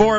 4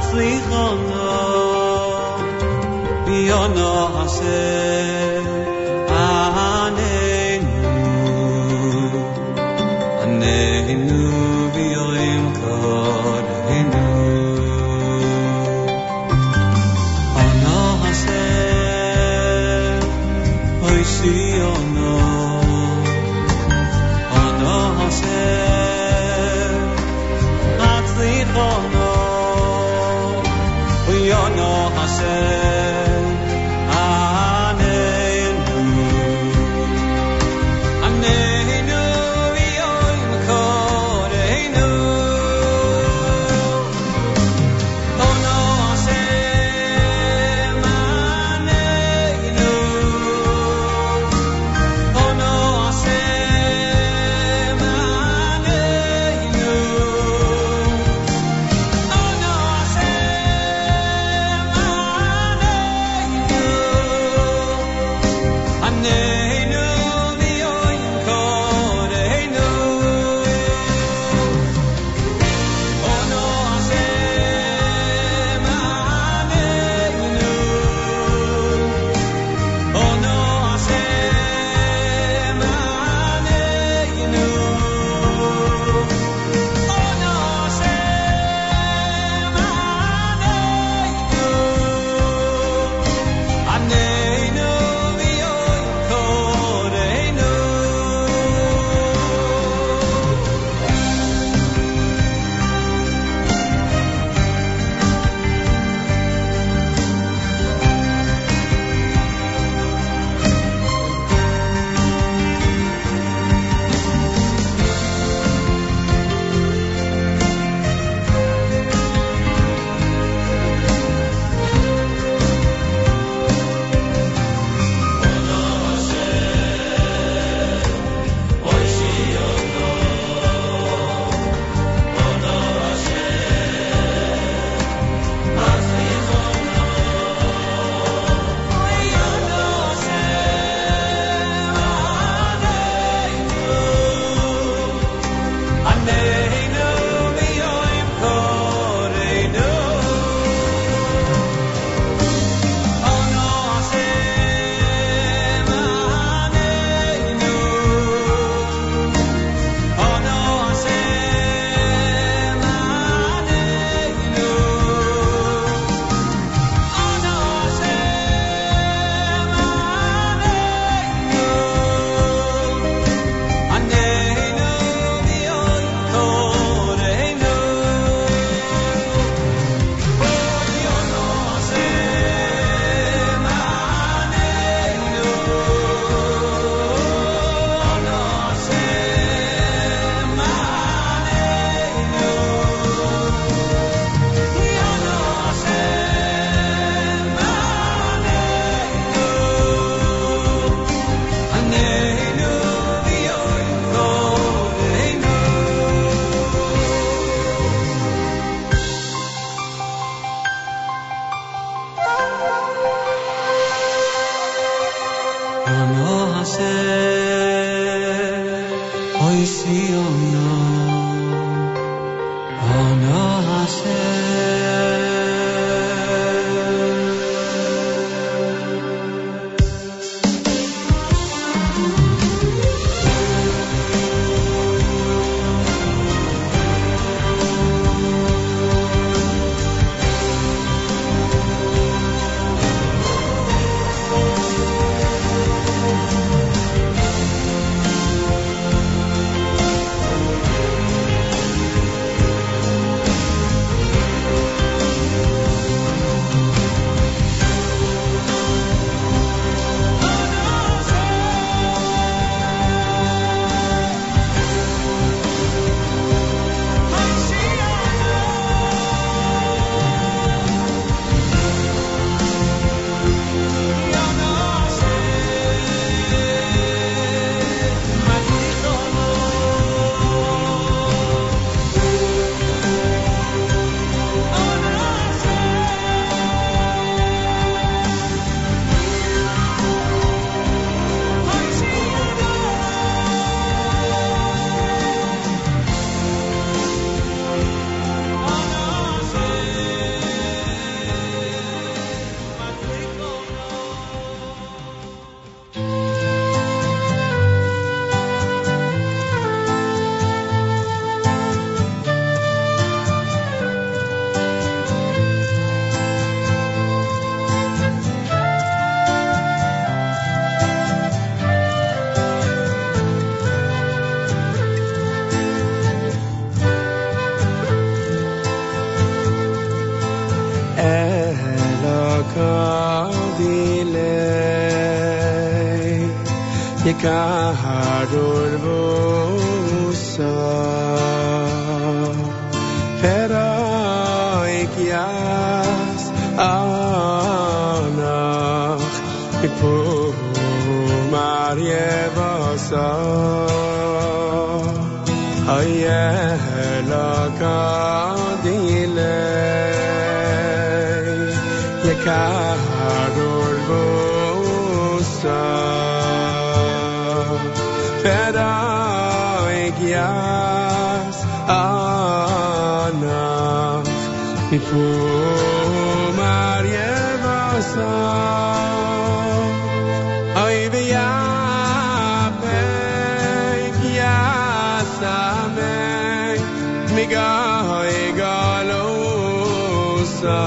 Hatzlichonu Biono Hashem Aneinu Aneinu Bioim Kodeinu Ono Hashem Hoishiono Ono Hashem Hatzlichonu Yono Hashem, Aneinu, Aneinu, Yoim Kodeinu. Ono Hashem, Aneinu, Ono Hashem, Aneinu, Ono Hashem. কাহারোর ফেরায় কিয়াস আনাখ মারিয়ে বস হয়ে লগা দিলে কাহারোর Before Maria Vasa, I be a beg ya same, Miga Egalosa.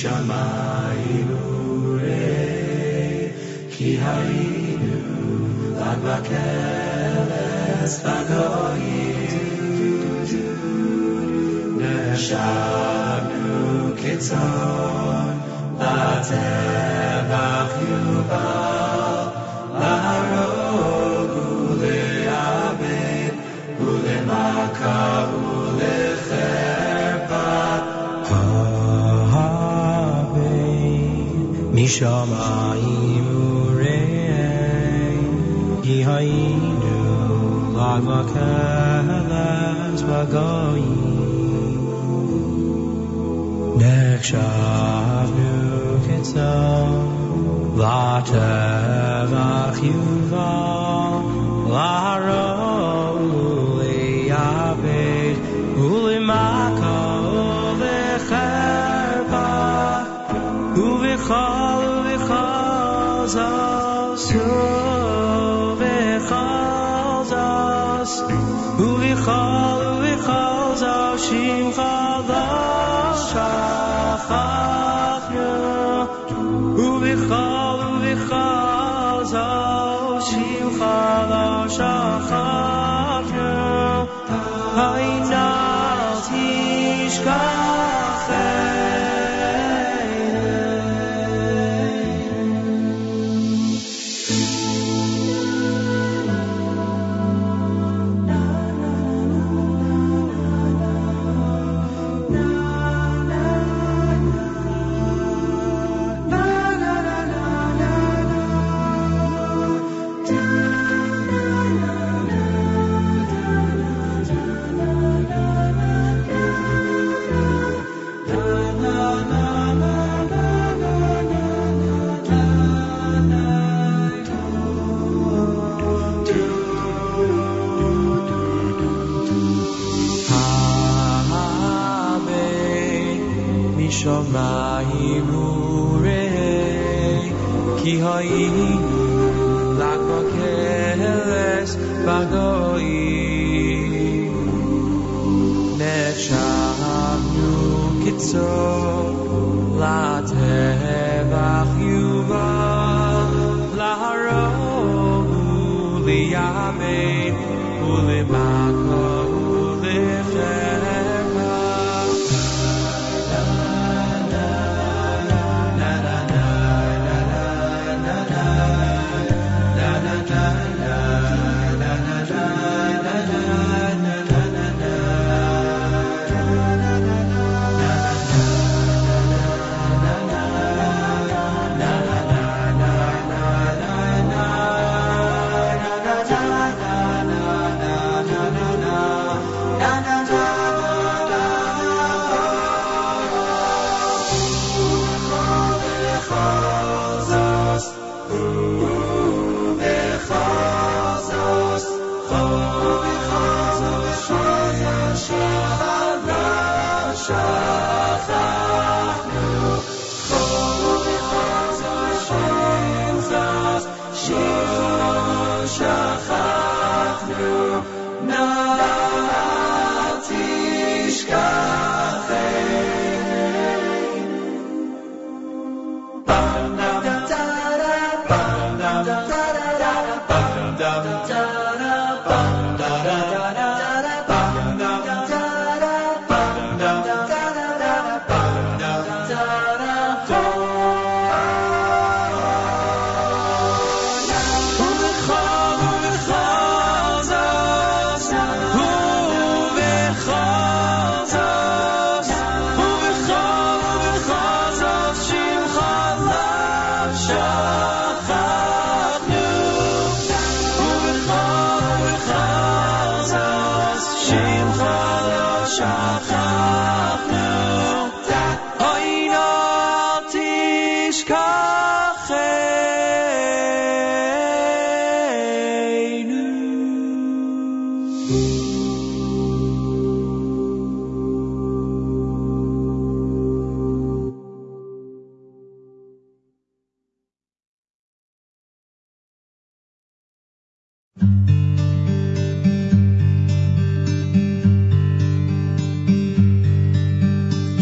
shamayinu re ki hayinu advakeles vagoyinu neshanu kitzon latevach yubal laharog ule'abed ule'maka Mishamayim urei, ki hayinu l'advakeles vagoyim, nechshavnu kitzon latevach yuval, laharog ule'abed ule'maka ule'cherpa uve'chol.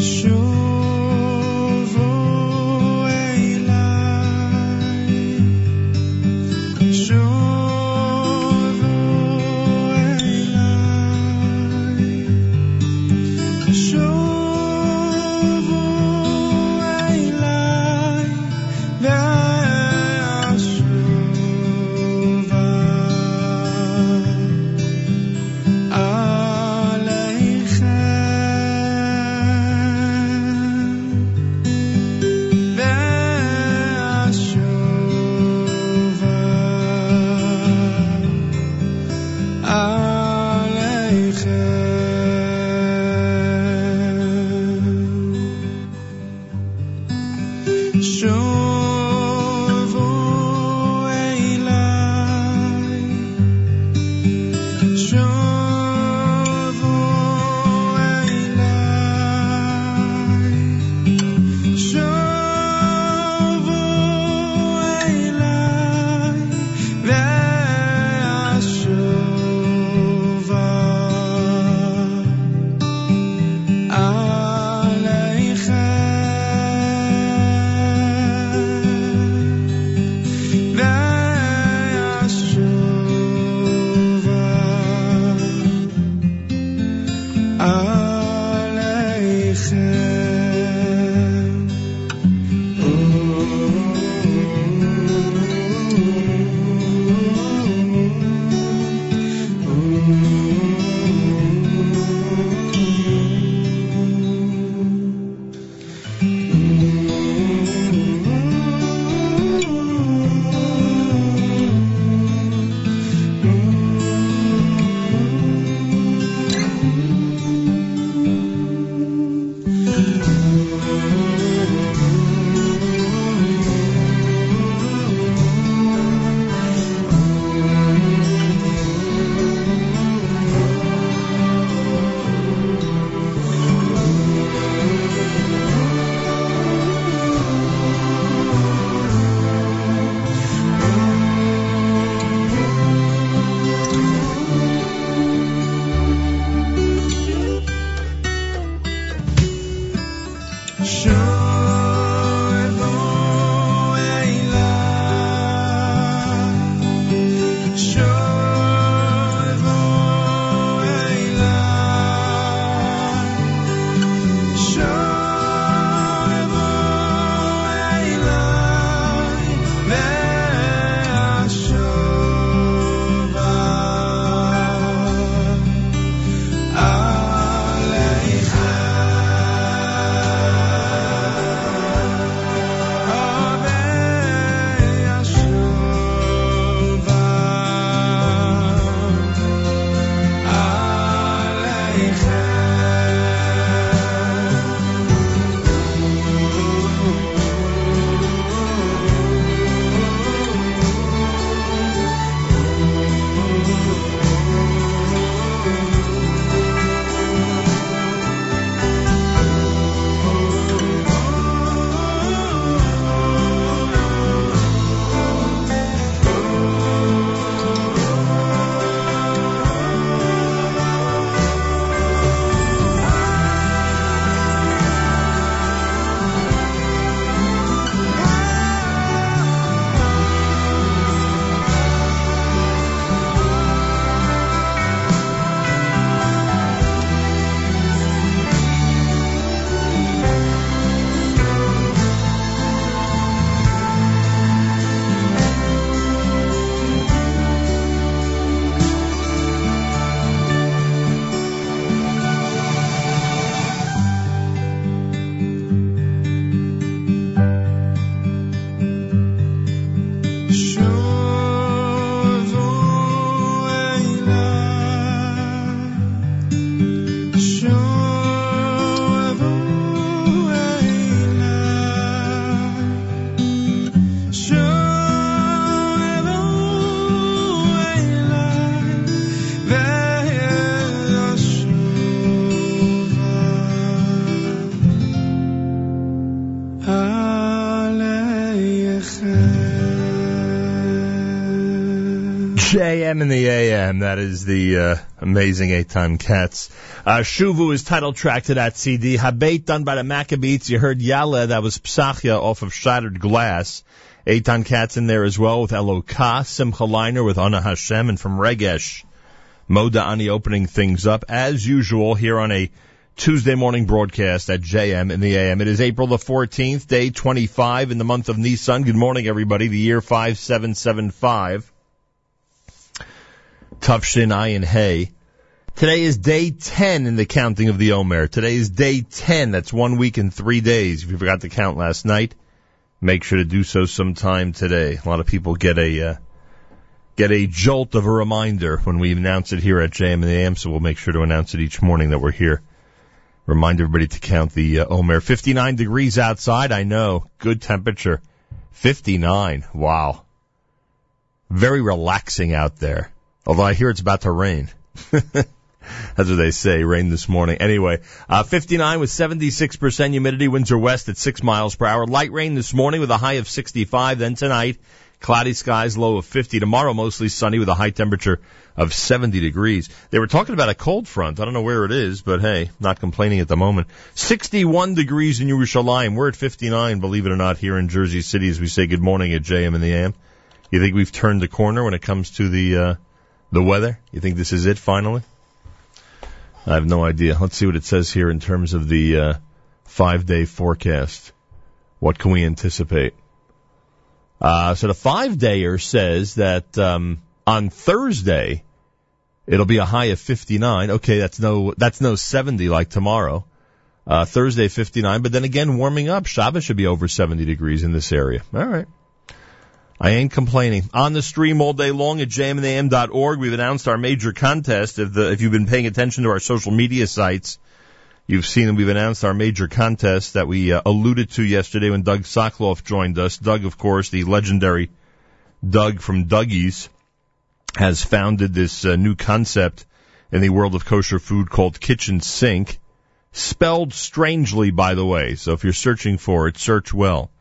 Shuvu JM in the AM, that is the amazing Eitan Katz. Shuvu is title track to that CD. Habeit, done by the Maccabees. You heard Yaleh, that was Psachia off of Shattered Glass. Eitan Katz in there as well with Elokah, Simcha Liner with Ana Hashem, and from Regesh, Mo Da'ani opening things up as usual here on a Tuesday morning broadcast at JM in the AM. It is April the 14th, day 25 in the month of Nisan. Good morning, everybody. The year 5775. Tufshin Ayin Hay. Today is day 10 in the counting of the Omer. Today is day 10. That's 1 week and 3 days. If you forgot to count last night, make sure to do so sometime today. A lot of people get a jolt of a reminder when we announce it here at JM in the AM, so we'll make sure to announce it each morning that we're here. Remind everybody to count the Omer. 59 degrees outside, I know. Good temperature. 59. Wow. Very relaxing out there. Although I hear it's about to rain. That's what they say, rain this morning. Anyway, 59 with 76% humidity, winds are west at 6 miles per hour. Light rain this morning with a high of 65. Then tonight, cloudy skies, low of 50. Tomorrow, mostly sunny with a high temperature of 70 degrees. They were talking about a cold front. I don't know where it is, but hey, not complaining at the moment. 61 degrees in Yerushalayim. We're at 59, believe it or not, here in Jersey City as we say good morning at JM in the AM. You think we've turned the corner when it comes to the weather? You think this is it finally? I have no idea. Let's see what it says here in terms of the 5-day forecast. What can we anticipate? So the 5-dayer says that on Thursday it'll be a high of 59. Okay, that's no 70 like tomorrow. Thursday 59, but then again warming up. Shabbos should be over 70 degrees in this area. All right. I ain't complaining. On the stream all day long at jmandam.org, we've announced our major contest. If you've been paying attention to our social media sites, you've seen that we've announced our major contest that we alluded to yesterday when Doug Sokoloff joined us. Doug, of course, the legendary Doug from Dougie's, has founded this new concept in the world of kosher food called Kitchen Sink, spelled strangely, by the way. So if you're searching for it, search well.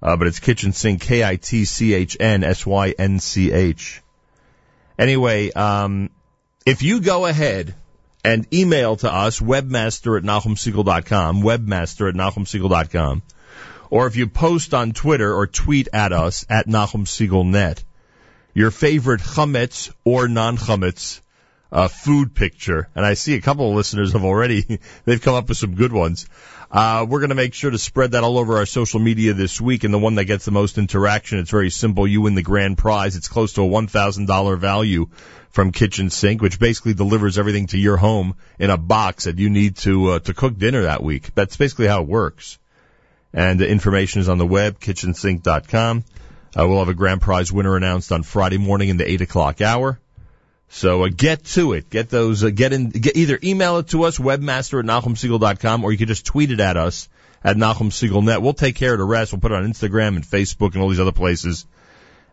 But it's Kitchen Sink, KITCHN SYNCH. Anyway, if you go ahead and email to us, webmaster@NahumSiegel.com, webmaster@NahumSiegel.com. Or if you post on Twitter or tweet at us, at NahumSiegelNet, your favorite chametz or non-chametz food picture. And I see a couple of listeners have already, they've come up with some good ones. We're going to make sure to spread that all over our social media this week. And the one that gets the most interaction, it's very simple. You win the grand prize. It's close to a $1,000 value from Kitchen Sink, which basically delivers everything to your home in a box that you need to cook dinner that week. That's basically how it works. And the information is on the web, kitchensink.com. We'll have a grand prize winner announced on Friday morning in the 8 o'clock hour. So get to it. Get those. Either email it to us, webmaster@NahumSiegel.com, or you can just tweet it at us at NahumSiegelNet. We'll take care of the rest. We'll put it on Instagram and Facebook and all these other places,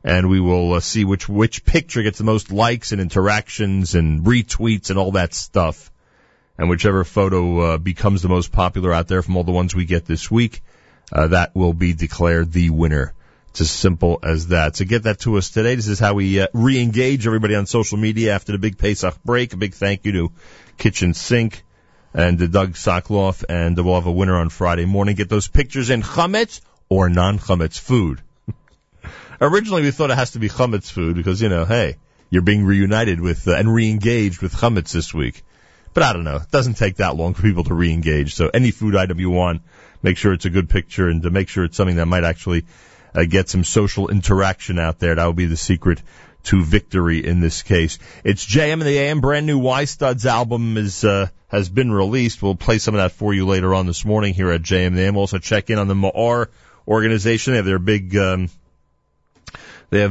and we will see which picture gets the most likes and interactions and retweets and all that stuff. And whichever photo becomes the most popular out there from all the ones we get this week, that will be declared the winner. It's as simple as that. So get that to us today. This is how we re-engage everybody on social media after the big Pesach break. A big thank you to Kitchen Sink and to Doug Sokoloff, and we'll have a winner on Friday morning. Get those pictures in chametz or non-chametz food. Originally we thought it has to be chametz food because, you know, hey, you're being reunited with and re-engaged with chametz this week. But I don't know. It doesn't take that long for people to re-engage. So any food item you want, make sure it's a good picture and to make sure it's something that might actually get some social interaction out there. That will be the secret to victory in this case. It's JM and the AM. Brand new Y-Studs album has been released. We'll play some of that for you later on this morning here at JM and the AM. We'll also check in on the Ma'ar organization. They have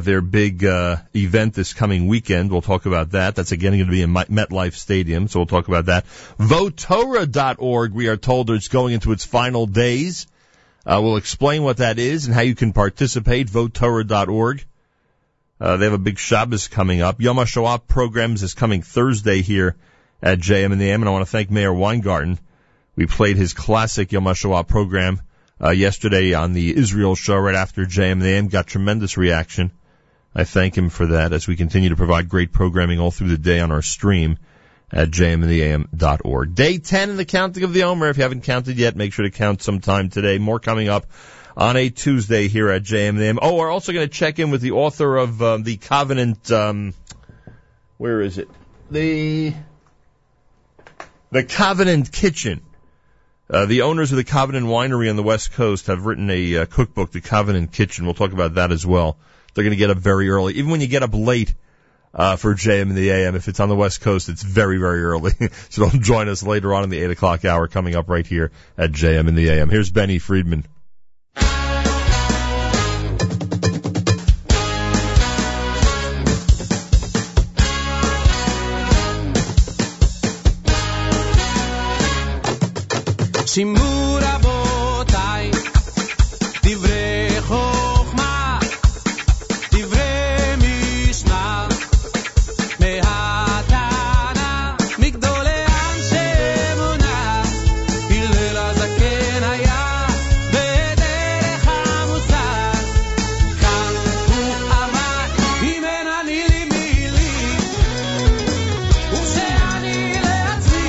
their big event this coming weekend. We'll talk about that. That's again going to be in MetLife Stadium, so we'll talk about that. Votorah.org, we are told, it's going into its final days. We'll explain what that is and how you can participate. Votorah.org. They have a big Shabbos coming up. Yom HaShoah programs is coming Thursday here at JM and the AM, and I want to thank Mayor Weingarten. We played his classic Yom HaShoah program yesterday on the Israel show right after JM and the AM. Got tremendous reaction. I thank him for that as we continue to provide great programming all through the day on our stream at jmandtheam.org. Day 10 in the counting of the Omer. If you haven't counted yet, make sure to count sometime today. More coming up on a Tuesday here at JMM. Oh, we're also going to check in with the author of The Covenant, where is it? The Covenant Kitchen. The owners of the Covenant Winery on the West Coast have written a cookbook, The Covenant Kitchen. We'll talk about that as well. They're going to get up very early. Even when you get up late for JM and the AM, if it's on the West Coast, it's very, very early. So don't join us later on in the 8 o'clock hour coming up right here at JM and the AM. Here's Benny Friedman. Simur abotai, divrei chokhmah, divrei mishnah, mehatana, migdolei anshe emunah, hillel hazaken haya, bederech hamosar, kan hu amar, im en ani limili, use ani leatzmi.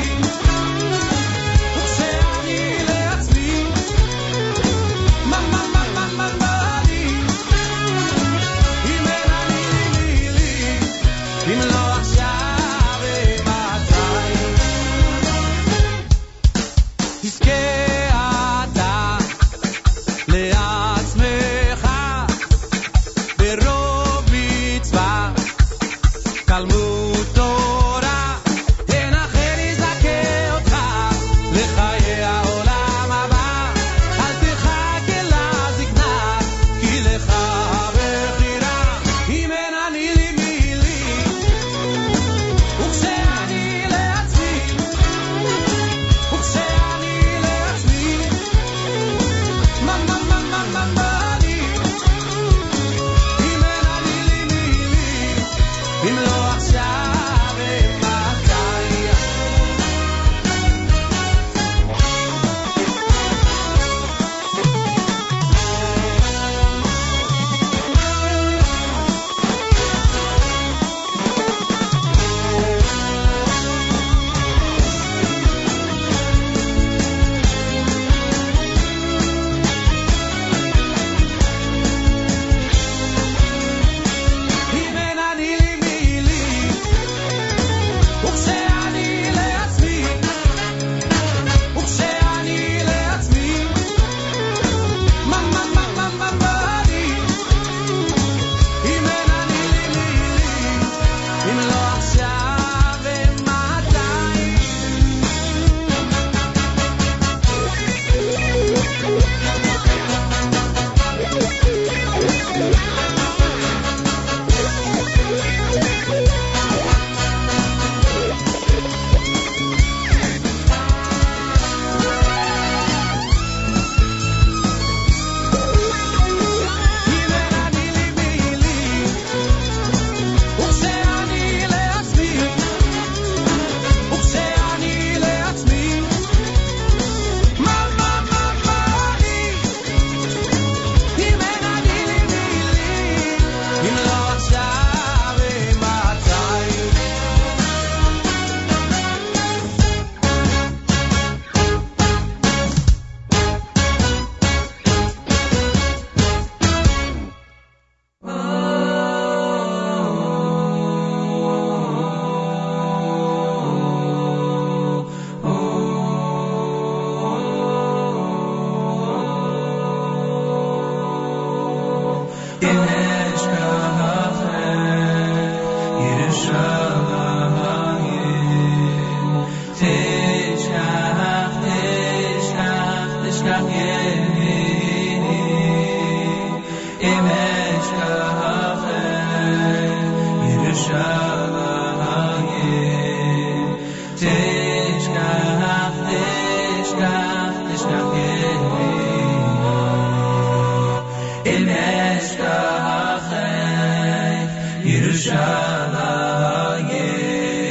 Yerushalayim,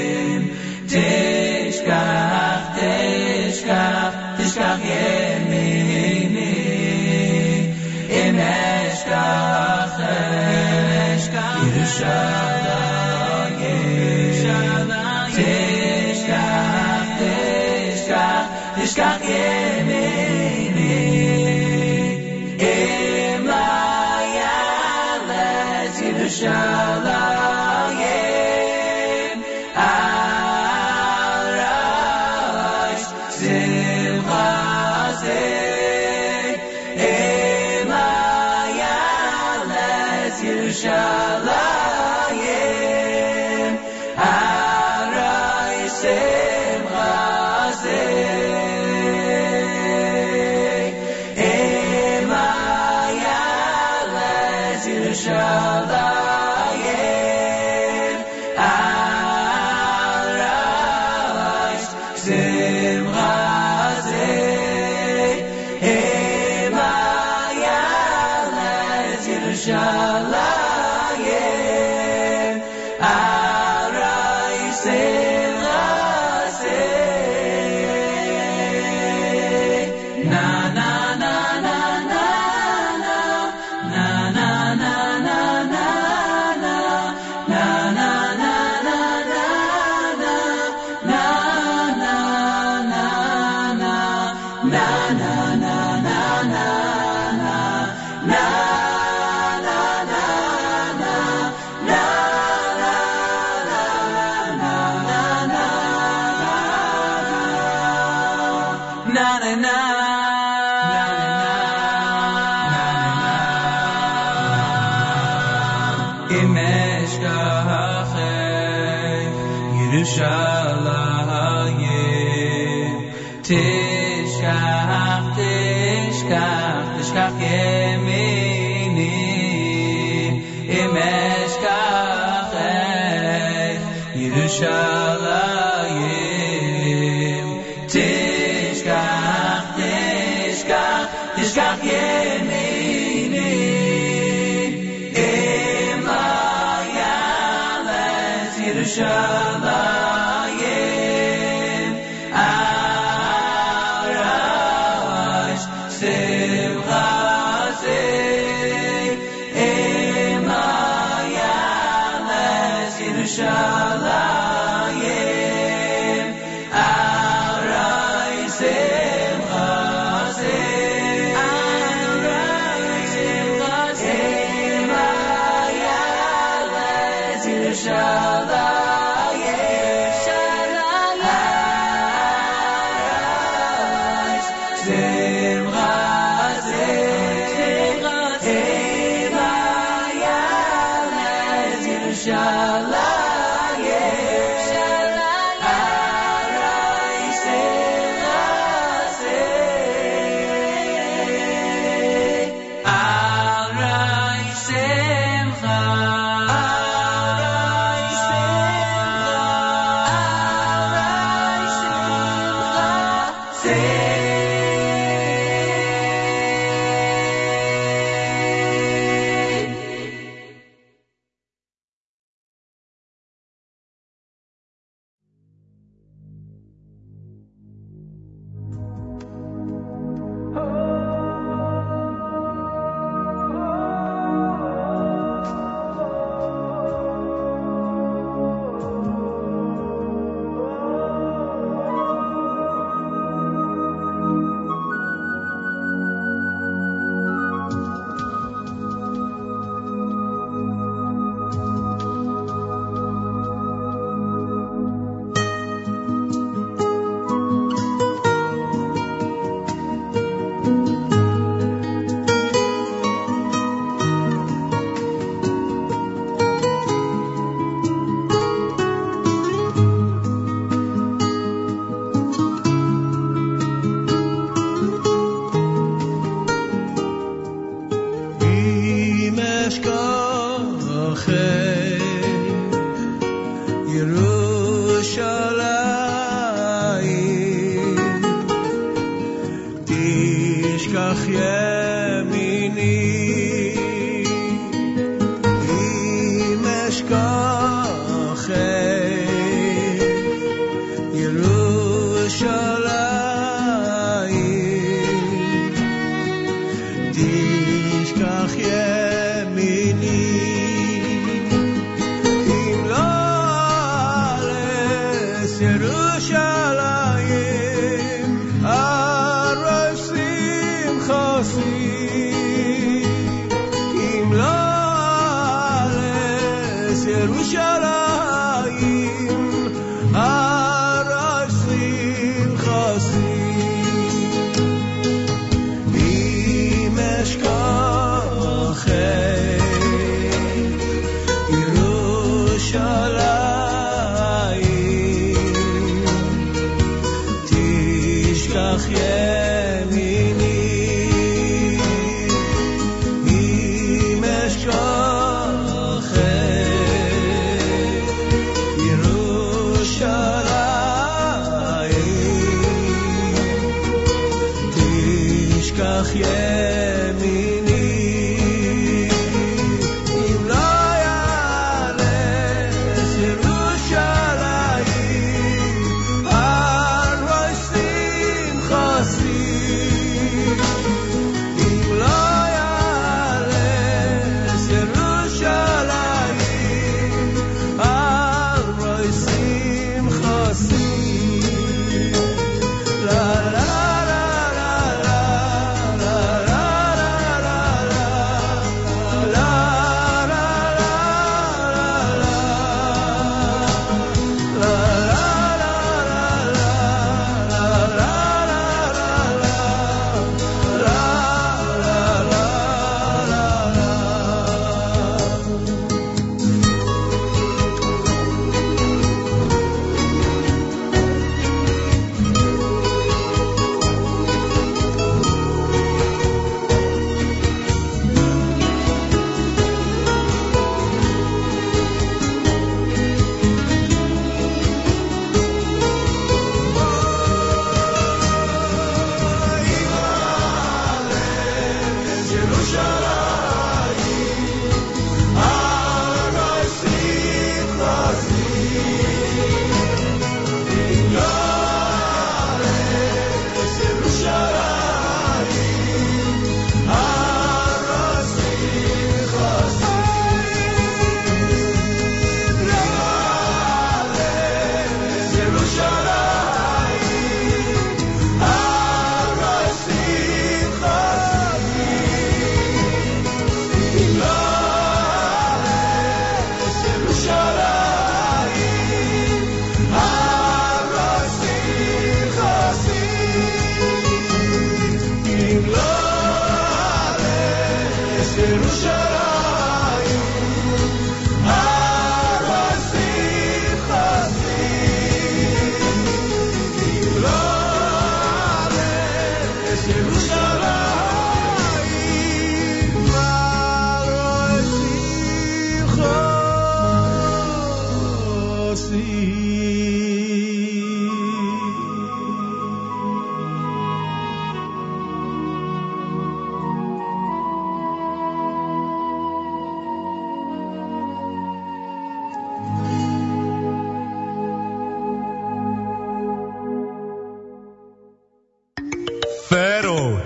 Yerushalayim al Rosh Simchasei Emayal es Yerushalayim al Rosh Simchasei Yerushalayim al Rosh Simchasei Emayal es Yerushalayim al Rosh Simchasei Na na na na na na na Tishkach yemini Emayal es Yerushalayim al Rosh Simchasei Emayal es Yerushalayim al Rosh Simchasei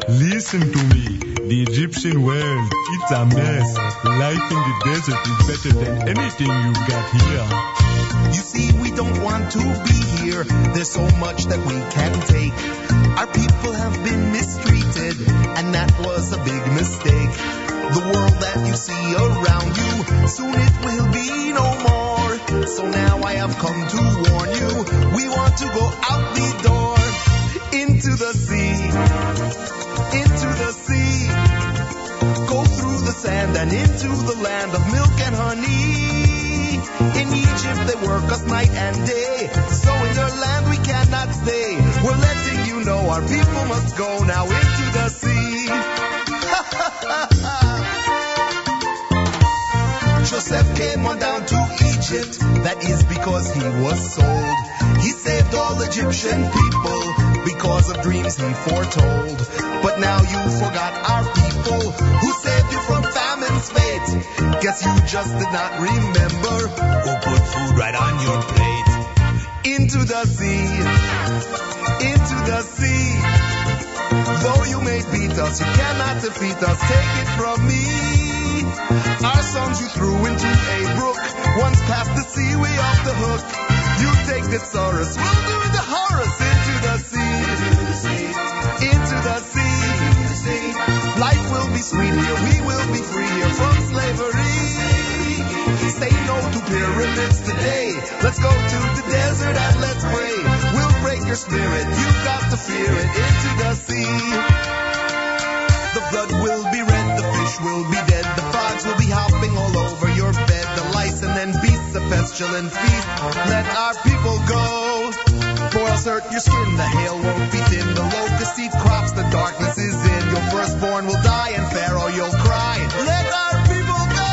Listen to me, the Egyptian world, it's a mess. Life in the desert is better than anything you've got here. You see, we don't want to be here, there's so much that we can't take. Our people have been mistreated, and that was a big mistake. The world that you see around you, soon it will be no more. So now I have come to warn you, we want to go out the door, into the sea. Into the sea, go through the sand and into the land of milk and honey. In Egypt they work us night and day, so in their land we cannot stay. We're letting you know our people must go now into the sea. Joseph came on down to Egypt, that is because he was sold. He saved all Egyptian people. Because of dreams he foretold. But now you forgot our people who saved you from famine's fate. Guess you just did not remember who put food right on your plate. Into the sea, into the sea. Though you may beat us, you cannot defeat us. Take it from me. Our sons you threw into a brook. Once past the sea, we off the hook. You take this Saurus, we'll do it the Horus. Into the sea, into the sea, into the sea, into the sea. Life will be sweet here, we will be free here from slavery. say no to pyramids today. Let's go to the desert and let's pray. We'll break your spirit, you've got to fear it. Into the sea, the blood will be red, the fish will be dead, the frogs will be hopping all over your bed. The lice and then beasts, the pestilent feast. Let our people go, for else hurt your skin. The hail won't be thin, the locusts eat crops, the darkness is in. Your firstborn will die, and Pharaoh you'll cry. Let our people go.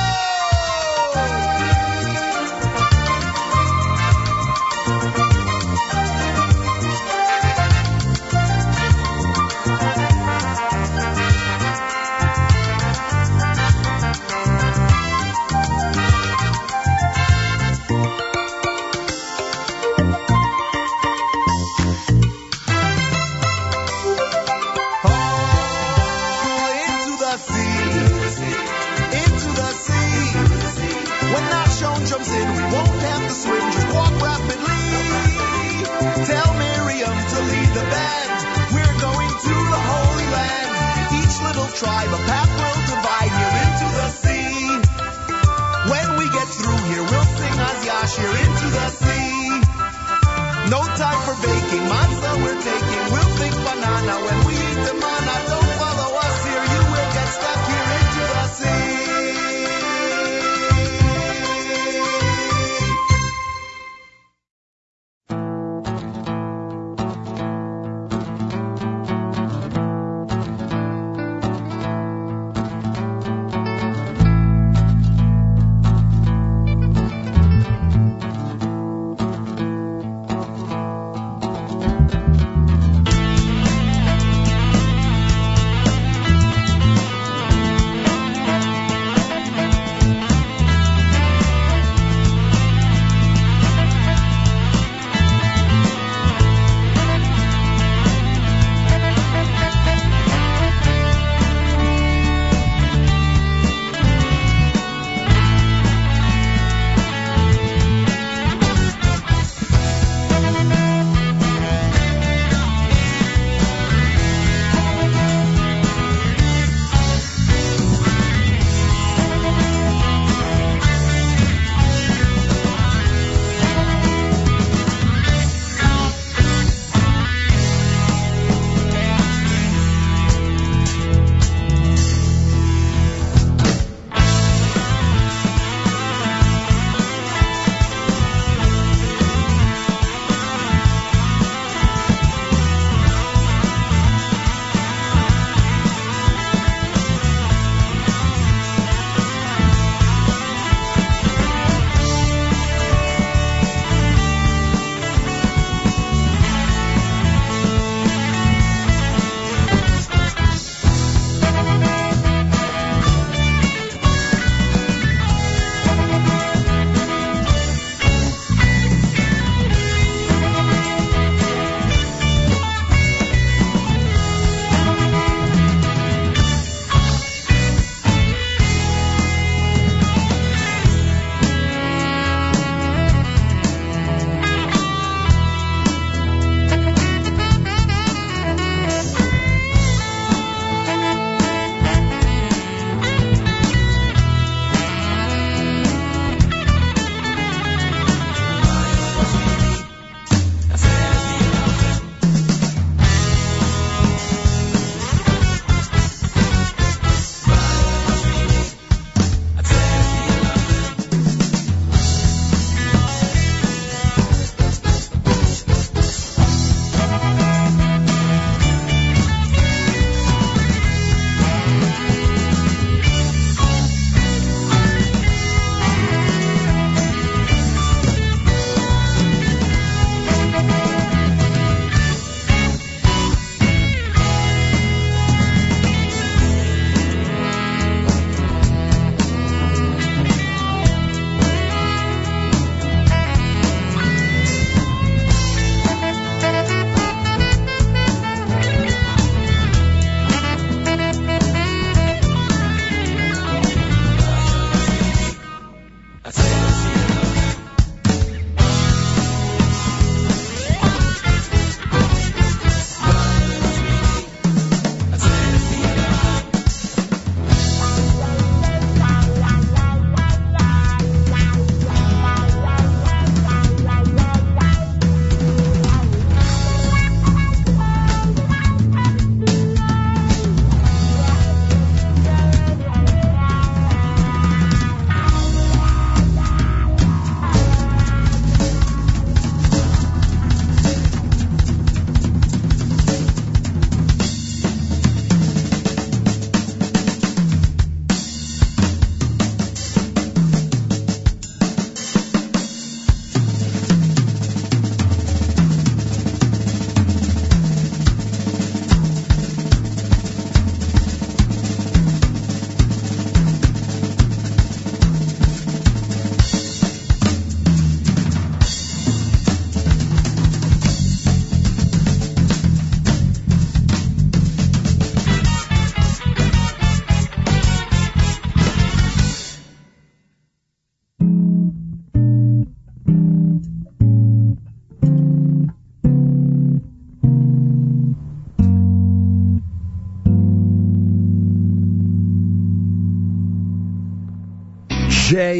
Tribe, a path will divide here into the sea. When we get through here, we'll sing Asyash here into the sea. No time for baking, matzah we're taking. We'll think banana when we eat the manna. Don't follow us here, you will get stuck here into the sea.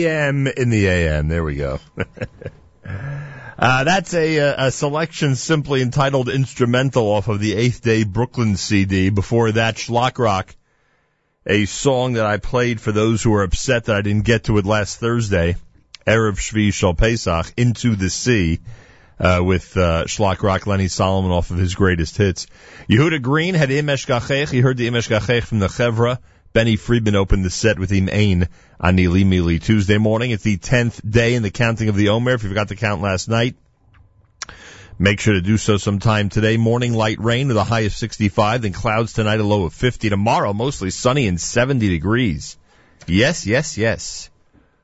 a.m. in the a.m. There we go. That's a selection simply entitled Instrumental off of the Eighth Day Brooklyn CD. Before that, Schlock Rock, a song that I played for those who are upset that I didn't get to it last Thursday, Erev Shvi Shel Pesach, Into the Sea, with Schlock Rock, Lenny Solomon off of his greatest hits. Yehuda Green had Imesh Gachech. You heard the Imesh Gachech from the Chevra. Benny Friedman opened the set with Im Ein on Nili Mili Tuesday morning. It's the 10th day in the counting of the Omer. If you forgot to count last night, make sure to do so sometime today. Morning light rain with a high of 65, then clouds tonight, a low of 50. Tomorrow, mostly sunny and 70 degrees. Yes, yes, yes.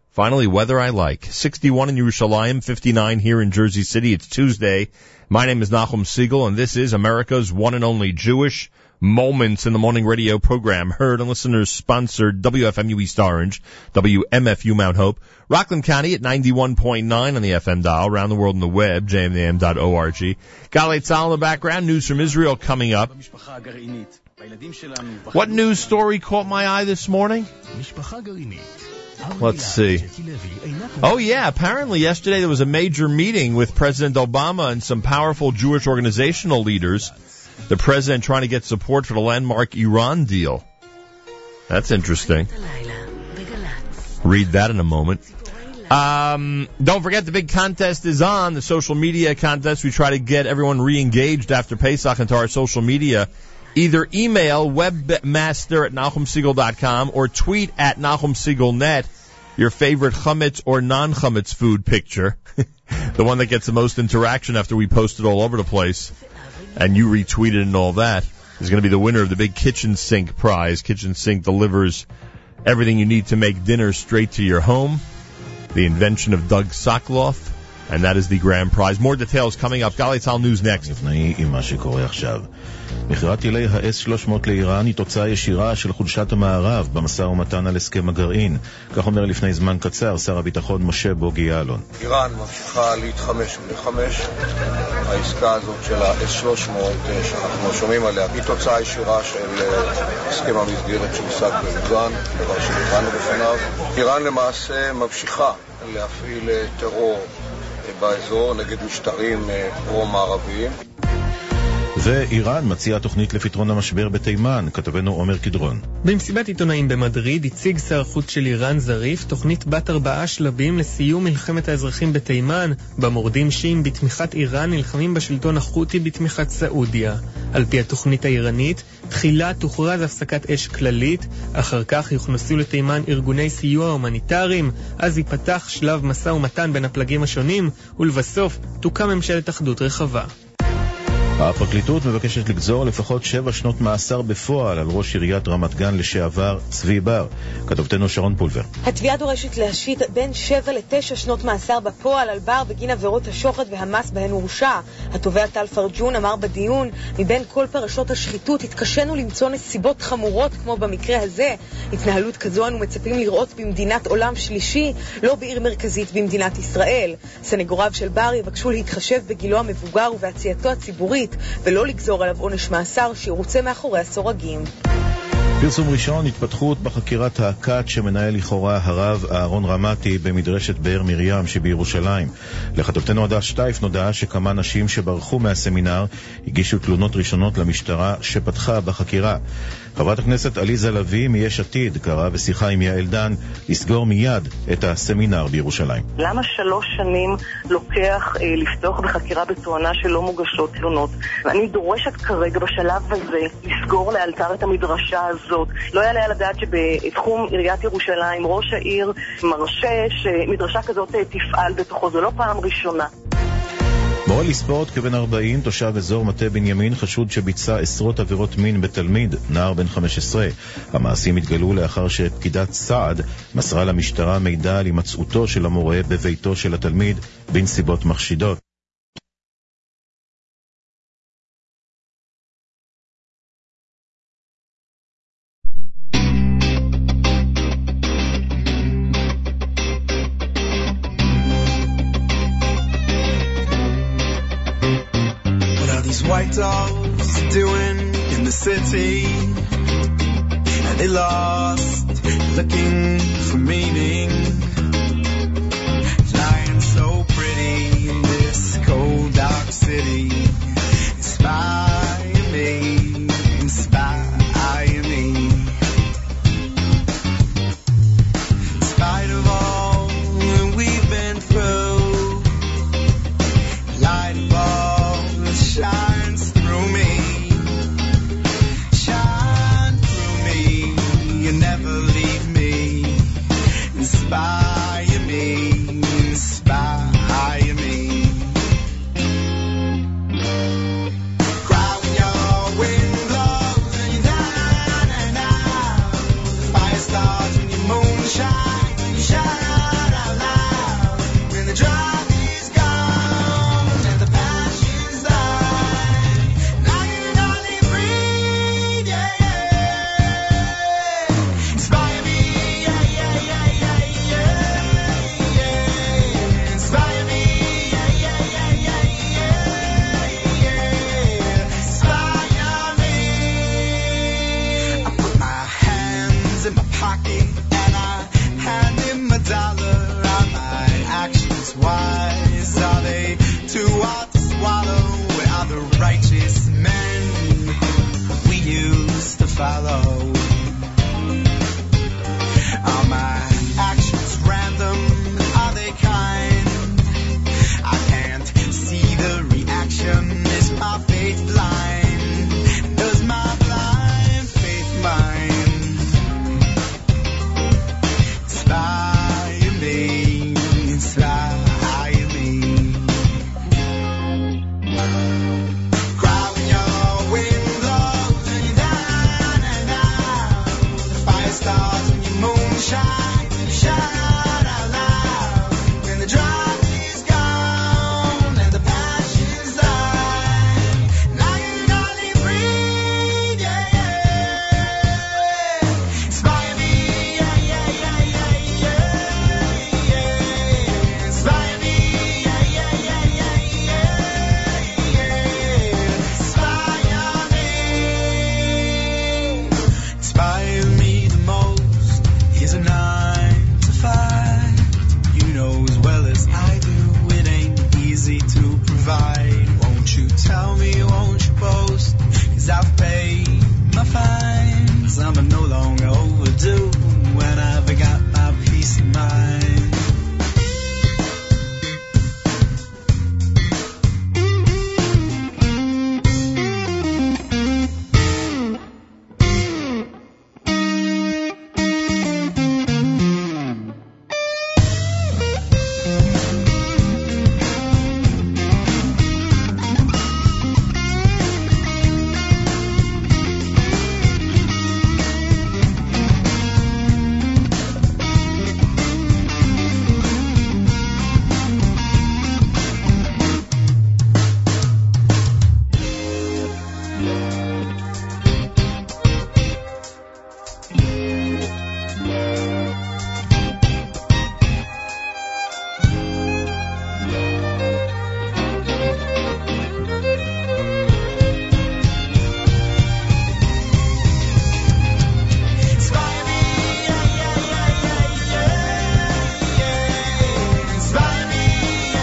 Finally, weather I like. 61 in Yerushalayim, 59 here in Jersey City. It's Tuesday. My name is Nachum Siegel, and this is America's one and only Jewish Moments in the Morning radio program, heard on listeners sponsored WFMU East Orange, WMFU Mount Hope, Rockland County at 91.9 on the FM dial, around the world on the web, jmnam.org. Galei Tzal in the background, news from Israel coming up. What news story caught my eye this morning? Let's see. Oh, yeah. Apparently yesterday there was a major meeting with President Obama and some powerful Jewish organizational leaders. The president trying to get support for the landmark Iran deal. That's interesting. Read that in a moment. Don't forget the big contest is on, the social media contest. We try to get everyone re-engaged after Pesach into our social media. Either email webmaster@NahumSiegel.com or tweet at NahumSiegelNet your favorite chametz or non-chametz food picture. The one that gets the most interaction after we post it all over the place. And you retweeted and all that is going to be the winner of the big kitchen sink prize. Kitchen sink delivers everything you need to make dinner straight to your home. The invention of Doug Sokoloff, and that is the grand prize. More details coming up. Galei Tzal News next. מכירת טילי ה-S-300 לאיראן היא תוצאה ישירה של חולשת המערב במשא ומתן על הסכם הגרעין. כך אומר לפני זמן קצר שר הביטחון משה בוגי יעלון. איראן ממשיכה להתחמש ולחמש. העסקה הזאת של ה-S-300 שאנחנו שומעים עליה היא תוצאה ישירה של הסכם המסגרת שהושג במגרן, דבר שאיראן בפניו. איראן למעשה ממשיכה להפעיל טרור באזור נגד משטרים פרו-מערביים. ואיראן מציעה תוכנית לפתרון המשבר בתימן, כתבנו עומר קדרון. במסיבת עיתונאים במדריד הציג שר חוץ של איראן זריף תוכנית בת 4 שלבים לסיום מלחמת האזרחים בתימן, במורדים שיעים בתמיכת איראן נלחמים בשלטון החותי בתמיכת סעודיה. על פי התוכנית האיראנית, תחילה תוכרז הפסקת אש כללית, אחר כך יוכנסו לתימן ארגוני סיוע הומניטריים, אז ייפתח שלב משא ומתן בין הפלגים השונים, ולבסוף תוקם ממשלת אחדות רחבה. הפרקליטות מבקשת לגזור לפחות 7 שנות מאסר בפועל על ראש עיריית רמת גן לשעבר צבי בר. כתבתנו שרון פולבר. התביעה דורשת להשית בין 7 ל-9 שנות מאסר בפועל על בר בגין עבירות השוחד והמס בהן הורשע. התובע טל פרג'ון אמר בדיון, מבין כל פרשות השחיתות התקשינו למצוא נסיבות חמורות כמו במקרה הזה. התנהלות כזו אנו מצפים לראות במדינת עולם שלישי, לא בעיר מרכזית במדינת ישראל. סנגוריו של בר יבקשו להתחשב בגילו המבוגר ובהצייתו הציבורית. ולא לגזור עליו עונש מאסר שירוצה מאחורי הסורגים. פרסום ראשון, התפתחות בחקירת הכת שמנהל לכאורה הרב אהרון רמתי במדרשת באר מרים שבירושלים. לכתבתנו עדה שטייף נודע שכמה נשים שברחו מהסמינר הגישו תלונות ראשונות למשטרה שפתחה בחקירה. חברת הכנסת עליזה לוי מיש עתיד קראה בשיחה עם יעל דן לסגור מיד את הסמינר בירושלים. למה 3 שנים לוקח לפתוח בחקירה בתואנה שלא מוגשות תלונות? אני דורשת כרגע בשלב הזה לסגור לאלתר את המדרשה הזאת. לא יעלה על הדעת שבתחום עיריית ירושלים ראש העיר מרשה שמדרשה כזאת תפעל בתוכו. זו לא פעם ראשונה. מורה לספורט כבן 40, תושב אזור מטה בנימין, חשוד שביצע עשרות עבירות מין בתלמיד, נער בן 15. המעשים התגלו לאחר שפקידת סעד מסרה למשטרה מידע על הימצאותו של המורה בביתו של התלמיד בנסיבות מחשידות. White dolls doing in the city, and they lost, looking for meaning. light bulb that shines through me. Shine through me and never leave me. Inspire me, inspire me. Cry when your wind blows and you die, die. Fire starts when your moon shines, you shout out loud. When the drive is gone and the passion's died, now you're only free, yeah, yeah. Inspire me, yeah, yeah, yeah, yeah, yeah, yeah. Inspire me, yeah, yeah, yeah, yeah, yeah, yeah. Inspire me. I put my hands in my pocket and I hand him a dollar. Are my actions wise? Are they too hard to swallow? Are the righteous men we used to follow? Are my actions random? Are they kind? I can't see the reaction. Is my faith blind? Does my blind faith mind? Inspire me, inspire me. Cry when your wind blows and you die. The fire starts when your moon shines, you shout out loud. When the drought is gone and the passion's died, now you're only free, yeah, yeah. Inspire me, yeah, yeah, yeah, yeah, yeah, yeah. Inspire me, yeah, yeah, yeah, yeah, yeah, yeah. Inspire me. Inspire me the most is a 9 to 5. You know as well as I do, it ain't easy to provide. Won't you tell me, won't you boast? Cause I've paid my fines. I'm no longer overdue when I've got my peace of mind. Inspire me, yeah, yeah, yeah, yeah, yeah, yeah. Inspire me, yeah, yeah, yeah, yeah, yeah, yeah. Inspire me.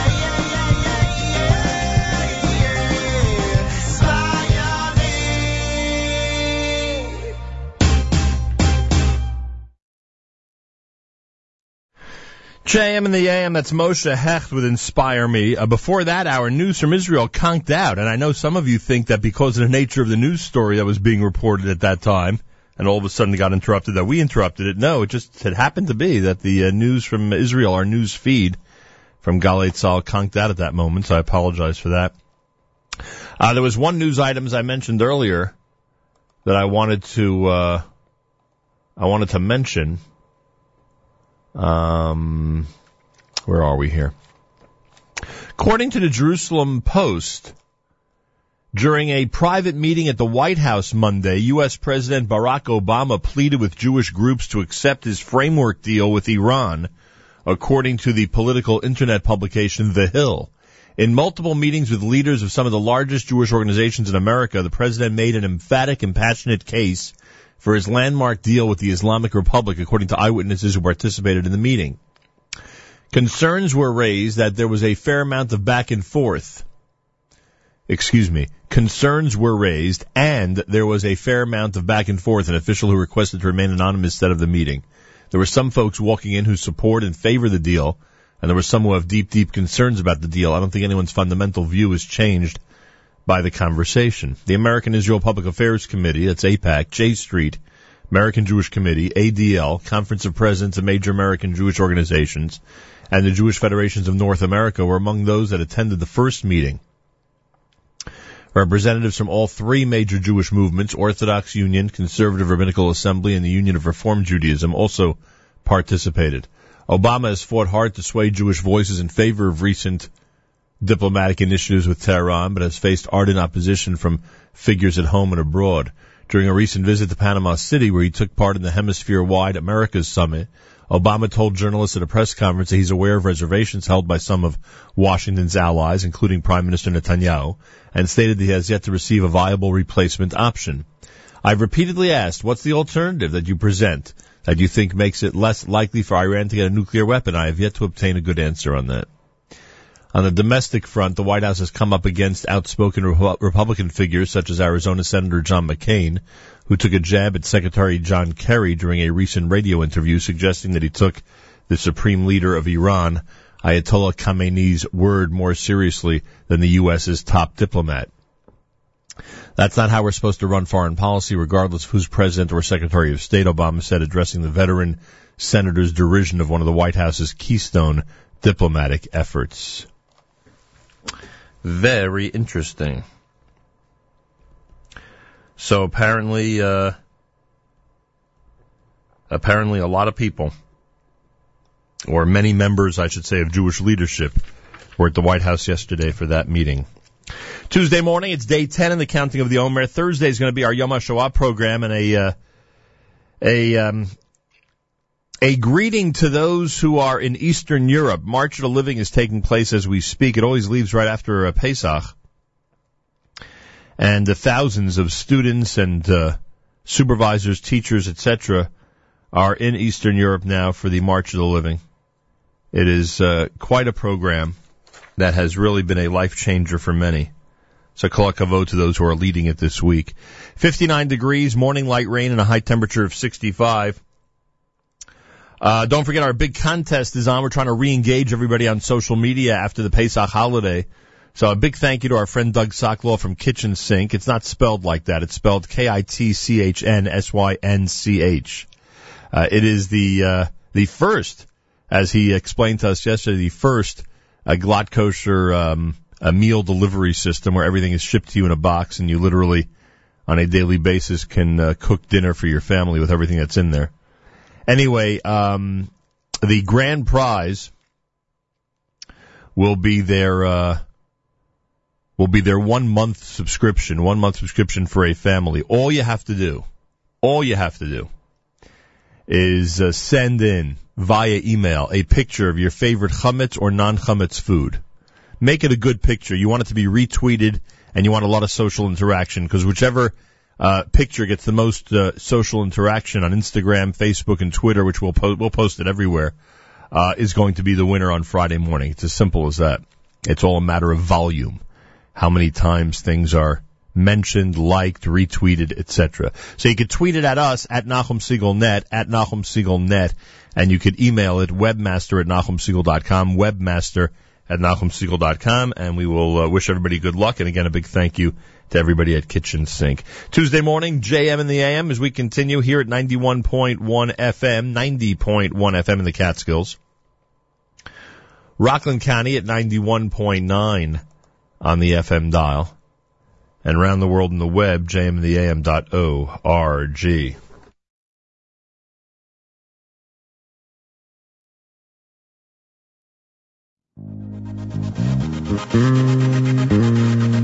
JM and the AM, that's Moshe Hecht with Inspire Me. Before that, our news from Israel conked out, and I know some of you think that because of the nature of the news story that was being reported at that time, and all of a sudden got interrupted, that we interrupted it. No, it just had happened to be that the news from Israel, our news feed from Galit Sal, conked out at that moment, so I apologize for that. There was one news item, as I mentioned earlier, that I wanted to mention. Where are we here? According to the Jerusalem Post, during a private meeting at the White House Monday, U.S. President Barack Obama pleaded with Jewish groups to accept his framework deal with Iran, according to the political internet publication The Hill. In multiple meetings with leaders of some of the largest Jewish organizations in America, the president made an emphatic and passionate case for his landmark deal with the Islamic Republic, according to eyewitnesses who participated in the meeting. Concerns were raised that there was a fair amount of back and forth. Concerns were raised, and there was a fair amount of back and forth, an official who requested to remain anonymous said of the meeting. There were some folks walking in who support and favor the deal, and there were some who have deep, deep concerns about the deal, I don't think anyone's fundamental view is changed by the conversation. The American Israel Public Affairs Committee, that's AIPAC, J Street, American Jewish Committee, ADL, Conference of Presidents of Major American Jewish Organizations, and the Jewish Federations of North America were among those that attended the first meeting. Representatives from all three major Jewish movements, Orthodox Union, Conservative Rabbinical Assembly, and the Union of Reform Judaism, also participated. Obama has fought hard to sway Jewish voices in favor of recent diplomatic initiatives with Tehran, but has faced ardent opposition from figures at home and abroad. During a recent visit to Panama City, where he took part in the hemisphere-wide Americas Summit, Obama told journalists at a press conference that he's aware of reservations held by some of Washington's allies, including Prime Minister Netanyahu, and stated that he has yet to receive a viable replacement option. I've repeatedly asked, what's the alternative that you present that you think makes it less likely for Iran to get a nuclear weapon? I have yet to obtain a good answer on that. On the domestic front, the White House has come up against outspoken Republican figures such as Arizona Senator John McCain, who took a jab at Secretary John Kerry during a recent radio interview, suggesting that he took the supreme leader of Iran, Ayatollah Khamenei's, word more seriously than the U.S.'s top diplomat. That's not how we're supposed to run foreign policy, regardless of who's president or Secretary of State, Obama said, addressing the veteran senator's derision of one of the White House's keystone diplomatic efforts. Very interesting. So apparently a lot of people, or many members, I should say, of Jewish leadership were at the White House yesterday for that meeting. Tuesday morning, it's day 10 in the counting of the Omer. Thursday is going to be our Yom HaShoah program, and a greeting to those who are in Eastern Europe. March of the Living is taking place as we speak. It always leaves right after Pesach. And the thousands of students and supervisors, teachers, etc. are in Eastern Europe now for the March of the Living. It is quite a program that has really been a life-changer for many. So kol hakavod to those who are leading it this week. 59 degrees, morning light rain, and a high temperature of 65. Don't forget our big contest is on. We're trying to re-engage everybody on social media after the Pesach holiday. So a big thank you to our friend Doug Soklow from Kitchen Sink. It's not spelled like that. It's spelled Kitchn Synch. It is the first, as he explained to us yesterday, the first glatt kosher a meal delivery system where everything is shipped to you in a box and you literally on a daily basis can cook dinner for your family with everything that's in there. Anyway, the grand prize will be their one month subscription for a family. All you have to do is send in via email a picture of your favorite chametz or non-chametz food. Make it a good picture. You want it to be retweeted and you want a lot of social interaction, because whichever picture gets the most social interaction on Instagram, Facebook, and Twitter, which we'll post it everywhere, is going to be the winner on Friday morning. It's as simple as that. It's all a matter of volume, how many times things are mentioned, liked, retweeted, etc. So you could tweet it at us, at NahumSiegelNet, and you could email it, webmaster@NahumSiegel.com, and we will wish everybody good luck, and again, a big thank you to everybody at Kitchen Sink. Tuesday morning, JM in the AM, as we continue here at 90.1 FM in the Catskills. Rockland County at 91.9 on the FM dial, and around the world in the web, jmintheam.org.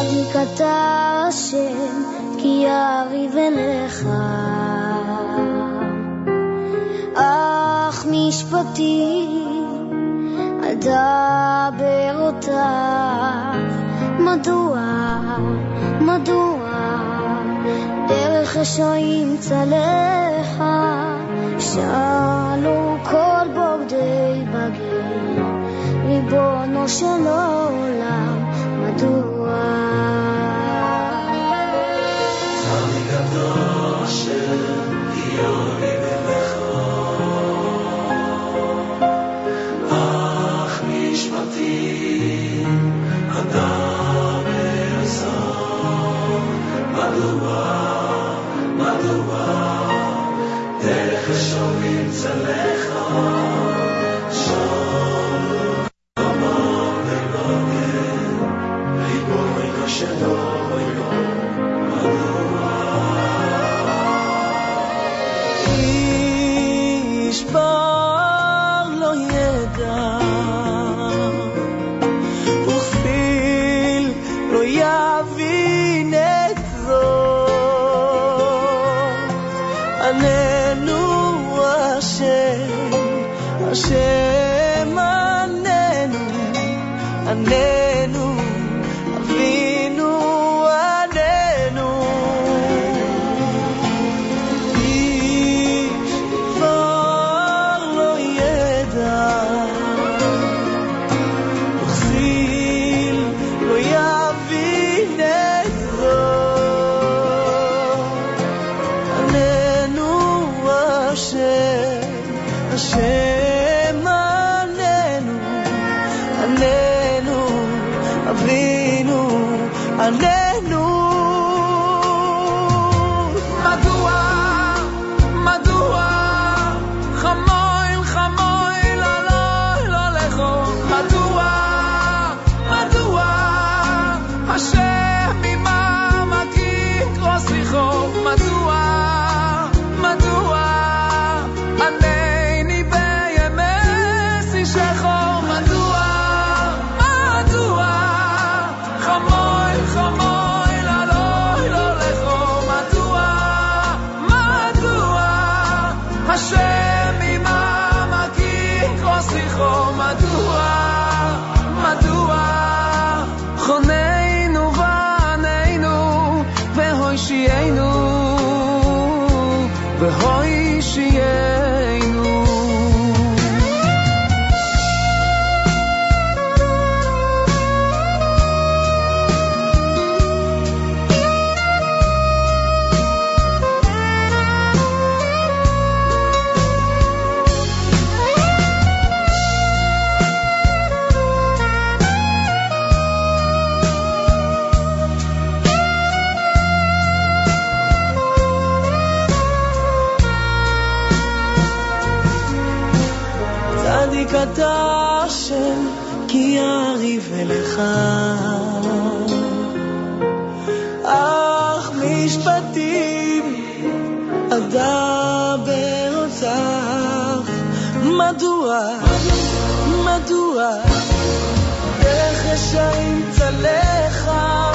בדיקת השם, כי אריב אליך. אך משפטי, אדבר אותך. מדוע, דרך רשעים צלחה, שאלו כל בוגדי בגיר, ריבונו של עולם, מדוע? צדיקתו של יורי בלך, אך משפטי אדם ארסון, מדוע? דרך שומעים צלך, שום אמר בגודל, ריבונו של עולם, מדוע? איש בר לא ידע, וכפיל לא יבין את זאת. Hashem anenu avinu anenu ish var lo yeda ukhzil lo yavin et zot anenu Hashem Anenu, מדוע, חמוי, לא לכו, מדוע, השם ממה מגיע כל סליחו, מדוע, ענני בימי שישכו, כי אריב אליך, אך משפטים אדבר אותך. מדוע, דרך רשעים צלחה,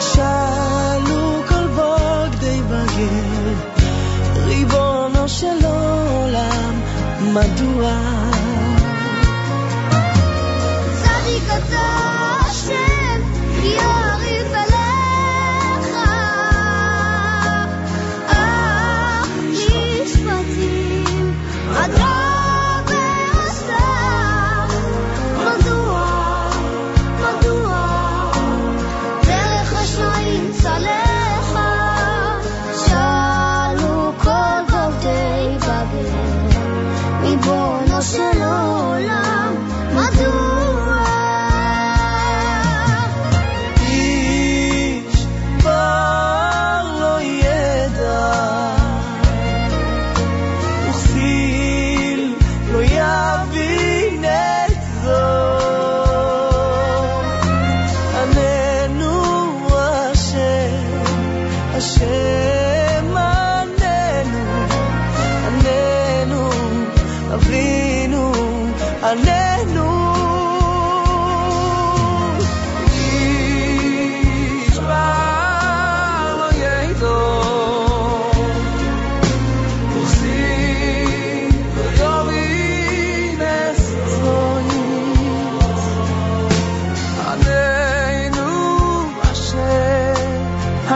שאלו כל בוגדי בגיר, ריבונו של עולם, מדוע? Hashem, ki ariv elecha, ach mishpatim adav be'osav. מדוע, derech hashoyim tzalecha, shalu kol bogdei b'gir, ribono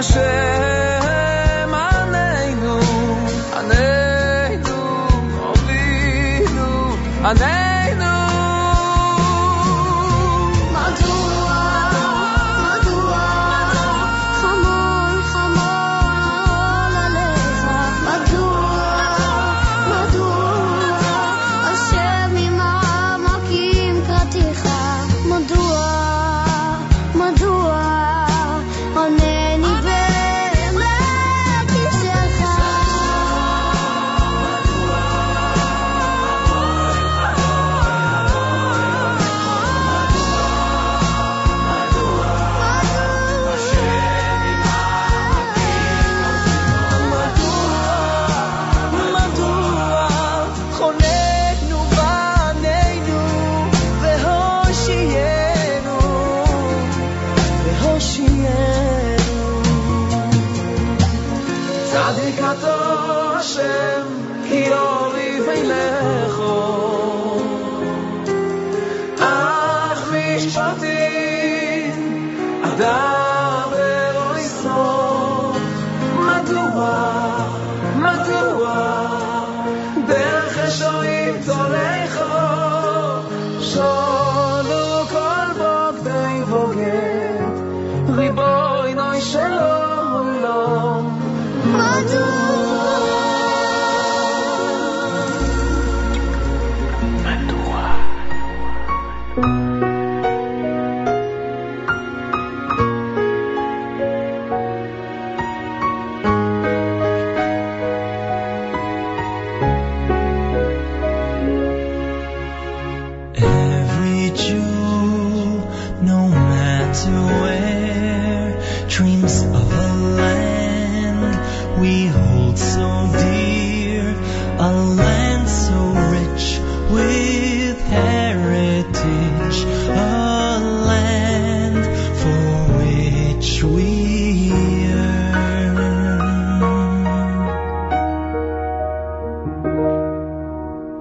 Hashem Aneinu, Aneinu, Avinu, Aneinu. Madua, Madua, Chamol, Chamol Alecha. Madua, Madua, Hashem Ima Makim Kraticha. Madua, Madua. Tzadik ato Hashem ki ori v'lecho ach mishpatim adaber oisof madua madua derech shoyim tolecho sholu kol bogdei voged ribono shelo Every Jew, no matter where, dreams of a land we hold so dear, a land so rich with heritage, a land for which we yearn.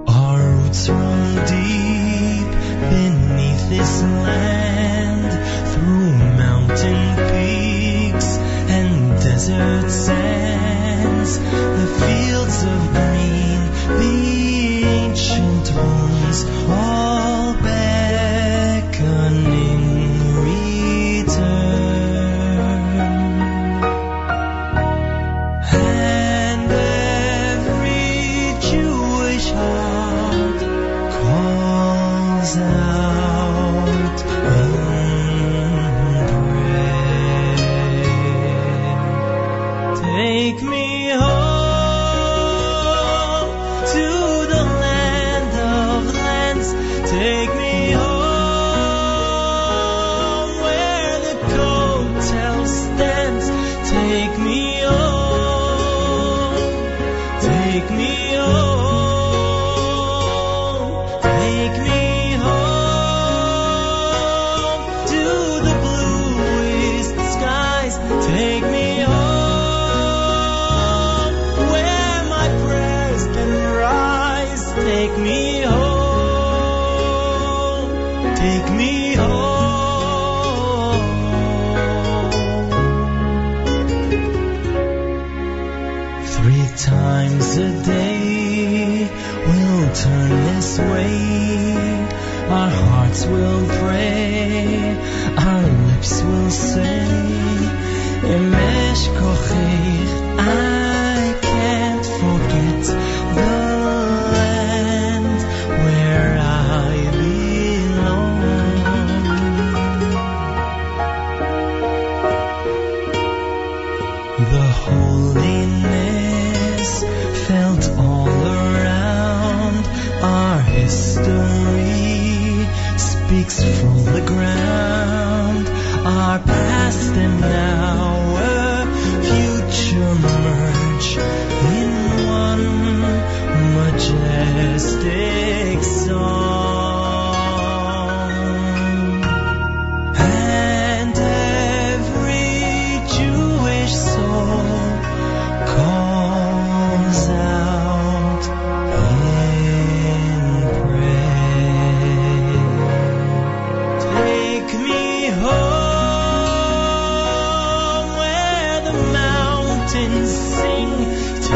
Our roots run deep beneath this land, through mountain peaks and desert sands, the fields of green, the ancient homes, all beckoning return. And every Jewish heart calls out in prayer. Take me home to the land of lands. Take me home where the goatel stands. Take me home. Take me home. Take me times a day we'll turn this way, our hearts will pray, our lips will say, Emesh Kochich, I can't forget the land where I belong. The holiness felt all around, our history speaks from the ground, our past and our future merge in one majestic song. And every Jewish soul calls out in prayer. Take me home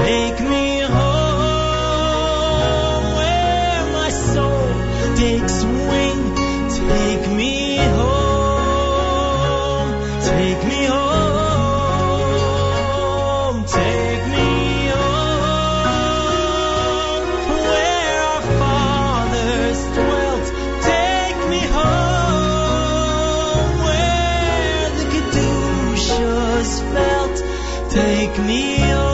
Take me home where my soul takes wing. Take me home. Take me home. Take me home where our fathers dwelt. Take me home where the Kedushas felt. Take me home.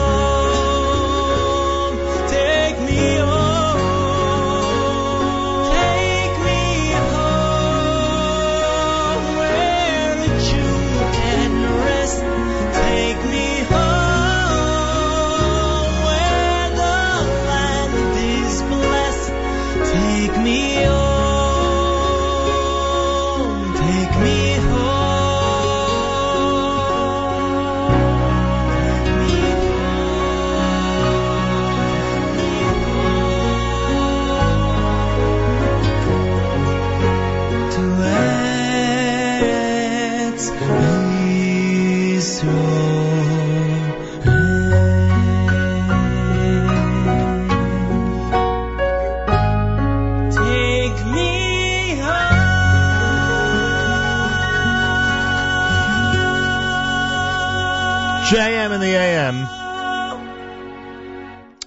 JM and the AM.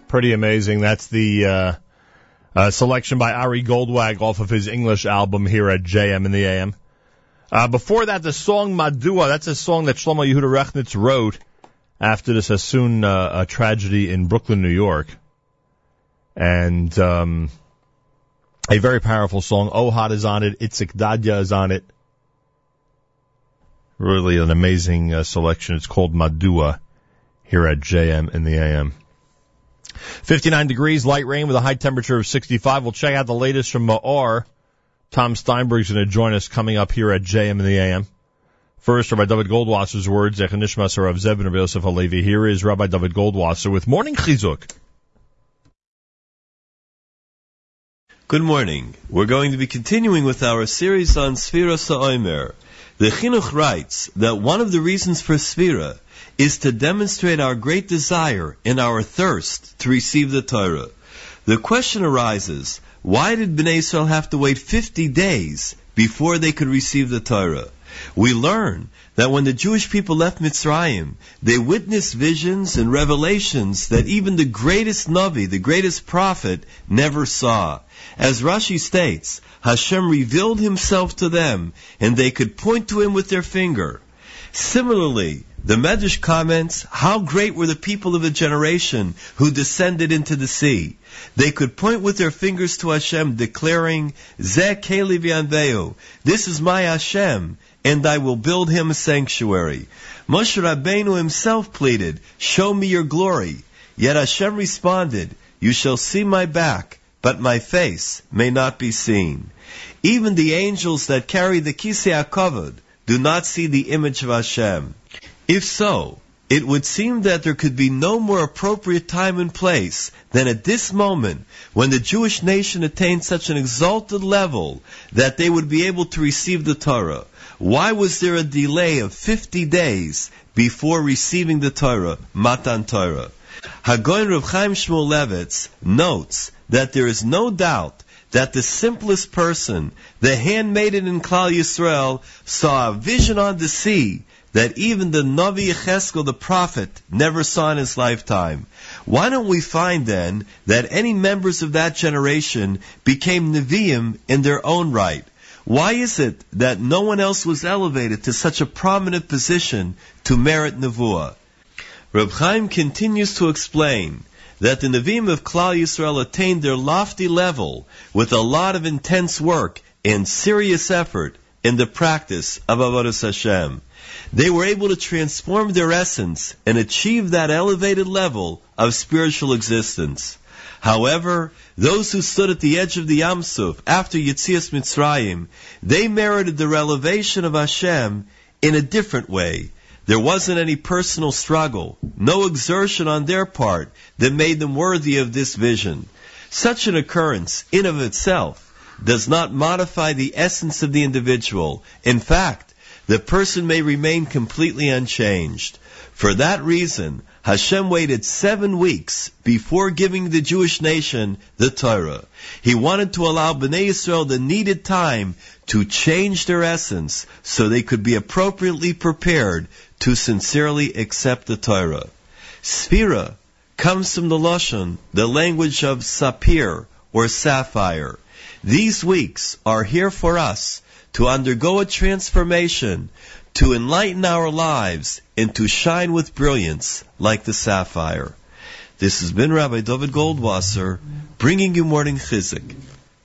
Pretty amazing. That's the selection by Ari Goldwag off of his English album here at JM and the AM. Before that, the song Madua. That's a song that Shlomo Yehuda Rechnitz wrote after the Sassoon tragedy in Brooklyn, New York. And a very powerful song. Ohad is on it. Itzik Dadya is on it. Really an amazing selection. It's called Madua here at JM in the AM. 59 degrees, light rain with a high temperature of 65. We'll check out the latest from Ma'ar. Tom Steinberg's going to join us coming up here at JM in the AM. First, Rabbi David Goldwasser's words, Zecher Nishmas Rav Zeb and Rabbi Yosef Halevi. Here is Rabbi David Goldwasser with Morning Chizuk. Good morning. We're going to be continuing with our series on Sfira Sa'omer. The Chinuch writes that one of the reasons for Sfira is to demonstrate our great desire and our thirst to receive the Torah. The question arises, why did Bnei Yisrael have to wait 50 days before they could receive the Torah? We learn that when the Jewish people left Mitzrayim, they witnessed visions and revelations that even the greatest Navi, the greatest prophet, never saw. As Rashi states, Hashem revealed himself to them, and they could point to him with their finger. Similarly, the Medrash comments, how great were the people of a generation who descended into the sea. They could point with their fingers to Hashem, declaring, Zeh Keli v'Yanveu, this is my Hashem, and I will build him a sanctuary. Moshe Rabbeinu himself pleaded, show me your glory. Yet Hashem responded, you shall see my back, but my face may not be seen. Even the angels that carry the Kisei HaKavod do not see the image of Hashem. If so, it would seem that there could be no more appropriate time and place than at this moment when the Jewish nation attained such an exalted level that they would be able to receive the Torah. Why was there a delay of 50 days before receiving the Torah, Matan Torah? Hagoyin Rav Chaim Shmuel Levitz notes that there is no doubt that the simplest person, the handmaiden in Klal Yisrael, saw a vision on the sea that even the Navi Yecheskel, the prophet, never saw in his lifetime. Why don't we find then that any members of that generation became Nevi'im in their own right? Why is it that no one else was elevated to such a prominent position to merit Nevuah? Reb Chaim continues to explain that the Nevi'im of Klal Yisrael attained their lofty level with a lot of intense work and serious effort in the practice of Avodas Hashem. They were able to transform their essence and achieve that elevated level of spiritual existence. However, those who stood at the edge of the Yam Suf after Yetzias Mitzrayim, they merited the elevation of Hashem in a different way. There wasn't any personal struggle, no exertion on their part that made them worthy of this vision. Such an occurrence, in of itself, does not modify the essence of the individual. In fact, the person may remain completely unchanged. For that reason, Hashem waited 7 weeks before giving the Jewish nation the Torah. He wanted to allow Bnei Israel the needed time to change their essence so they could be appropriately prepared to sincerely accept the Torah. Sphira comes from the Lashon, the language of sapir or sapphire. These weeks are here for us to undergo a transformation, to enlighten our lives, and to shine with brilliance like the sapphire. This has been Rabbi David Goldwasser, bringing you Morning Chizuk.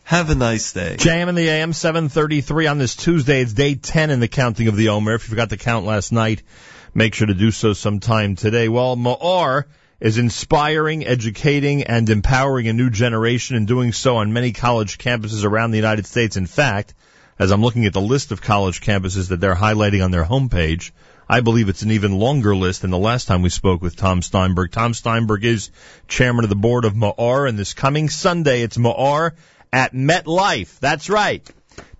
Have a nice day. JM in the AM, 7:33 on this Tuesday. It's day 10 in the counting of the Omer. If you forgot to count last night, make sure to do so sometime today. Well, Ma'or is inspiring, educating, and empowering a new generation, and doing so on many college campuses around the United States. In fact, as I'm looking at the list of college campuses that they're highlighting on their homepage, I believe it's an even longer list than the last time we spoke with Tom Steinberg. Tom Steinberg is chairman of the board of Ma'or, and this coming Sunday, it's Ma'or at MetLife. That's right.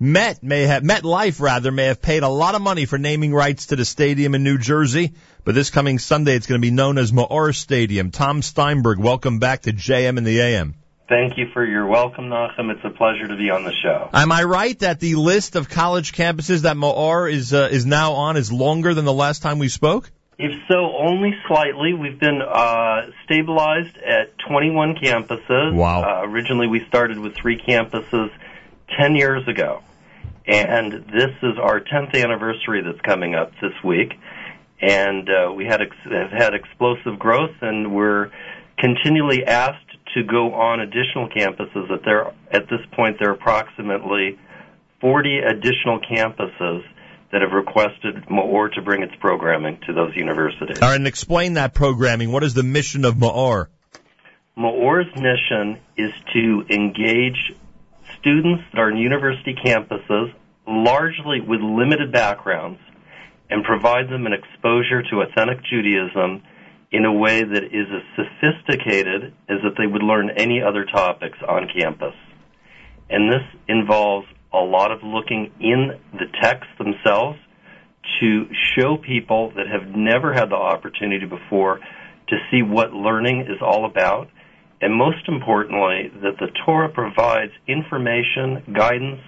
MetLife may have paid a lot of money for naming rights to the stadium in New Jersey, but this coming Sunday, it's going to be known as Ma'or Stadium. Tom Steinberg, welcome back to JM and the AM. Thank you for your welcome, Nachum. It's a pleasure to be on the show. Am I right that the list of college campuses that Ma'or is now on is longer than the last time we spoke? If so, only slightly. We've been stabilized at 21 campuses. Wow. Originally, we started with 3 campuses 10 years ago, and this is our 10th anniversary that's coming up this week. And we have had explosive growth, and we're continually asked to go on additional campuses. At this point, there are approximately 40 additional campuses that have requested Ma'or to bring its programming to those universities. All right, and explain that programming. What is the mission of Ma'or? Ma'or's mission is to engage students that are on university campuses, largely with limited backgrounds, and provide them an exposure to authentic Judaism in a way that is as sophisticated as if they would learn any other topics on campus. And this involves a lot of looking in the texts themselves to show people that have never had the opportunity before to see what learning is all about, and most importantly, that the Torah provides information, guidance,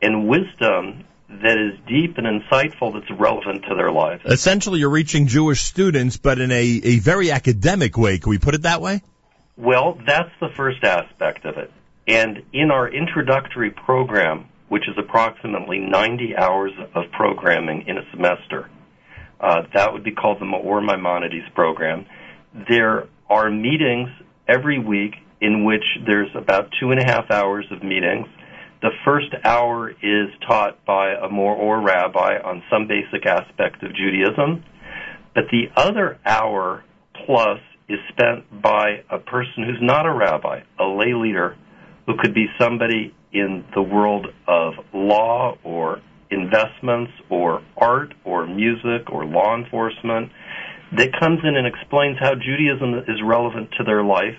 and wisdom that is deep and insightful, that's relevant to their lives. Essentially, you're reaching Jewish students, but in a very academic way. Can we put it that way? Well, that's the first aspect of it. And in our introductory program, which is approximately 90 hours of programming in a semester, that would be called the Ma'or Maimonides program, there are meetings every week in which there's about 2.5 hours of meetings. The first hour is taught by a Ma'or rabbi on some basic aspect of Judaism, but the other hour plus is spent by a person who's not a rabbi, a lay leader, who could be somebody in the world of law or investments or art or music or law enforcement, that comes in and explains how Judaism is relevant to their life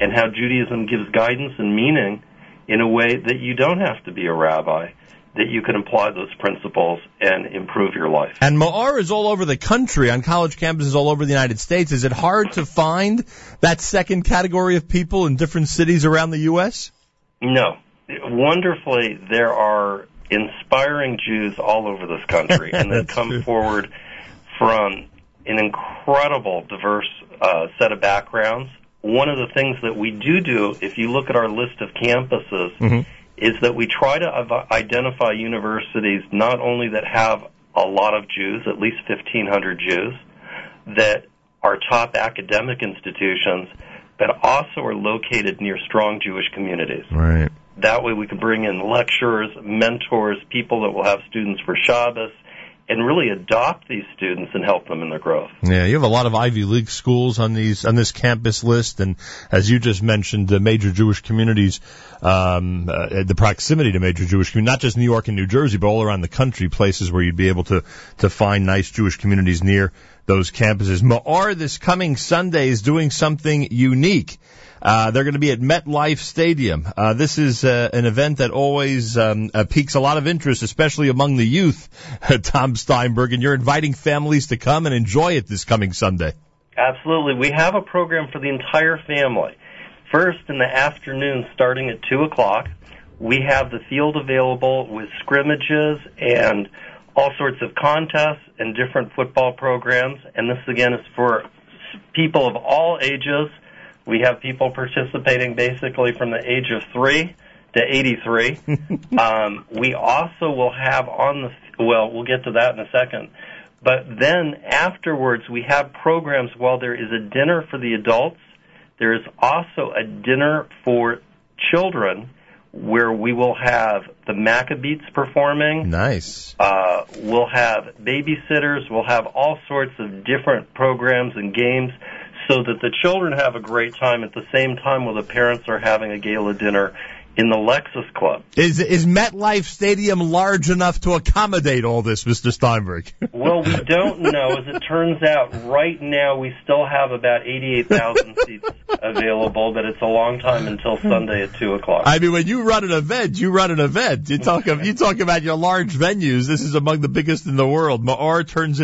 and how Judaism gives guidance and meaning in a way that you don't have to be a rabbi, that you can apply those principles and improve your life. And Ma'or is all over the country, on college campuses all over the United States. Is it hard to find that second category of people in different cities around the U.S.? No. Wonderfully, there are inspiring Jews all over this country, and they come forward from an incredible, diverse set of backgrounds. One of the things that we do, if you look at our list of campuses, is that we try to identify universities not only that have a lot of Jews, at least 1,500 Jews, that are top academic institutions, but also are located near strong Jewish communities. Right. That way we can bring in lecturers, mentors, people that will have students for Shabbos, and really adopt these students and help them in their growth. Yeah, you have a lot of Ivy League schools on this campus list, and as you just mentioned, the major Jewish communities, the proximity to major Jewish communities, not just New York and New Jersey, but all around the country, places where you'd be able to find nice Jewish communities near those campuses. Ma'ar this coming Sunday is doing something unique. They're going to be at MetLife Stadium. This is an event that always piques a lot of interest, especially among the youth, Tom Steinberg, and you're inviting families to come and enjoy it this coming Sunday. Absolutely. We have a program for the entire family. First, in the afternoon, starting at 2 o'clock, we have the field available with scrimmages and all sorts of contests and different football programs. And this, again, is for people of all ages. We have people participating basically from the age of 3 to 83. We also will have we'll get to that in a second. But then afterwards, we have programs. While there is a dinner for the adults, there is also a dinner for children where we will have the Maccabees performing. Nice. We'll have babysitters. We'll have all sorts of different programs and games, so that the children have a great time at the same time while the parents are having a gala dinner in the Lexus Club. Is MetLife Stadium large enough to accommodate all this, Mr. Steinberg? Well, we don't know. As it turns out, right now we still have about 88,000 seats available, but it's a long time until Sunday at 2 o'clock. I mean, when you run an event, you run an event. You talk about your large venues. This is among the biggest in the world. Ma'ar turns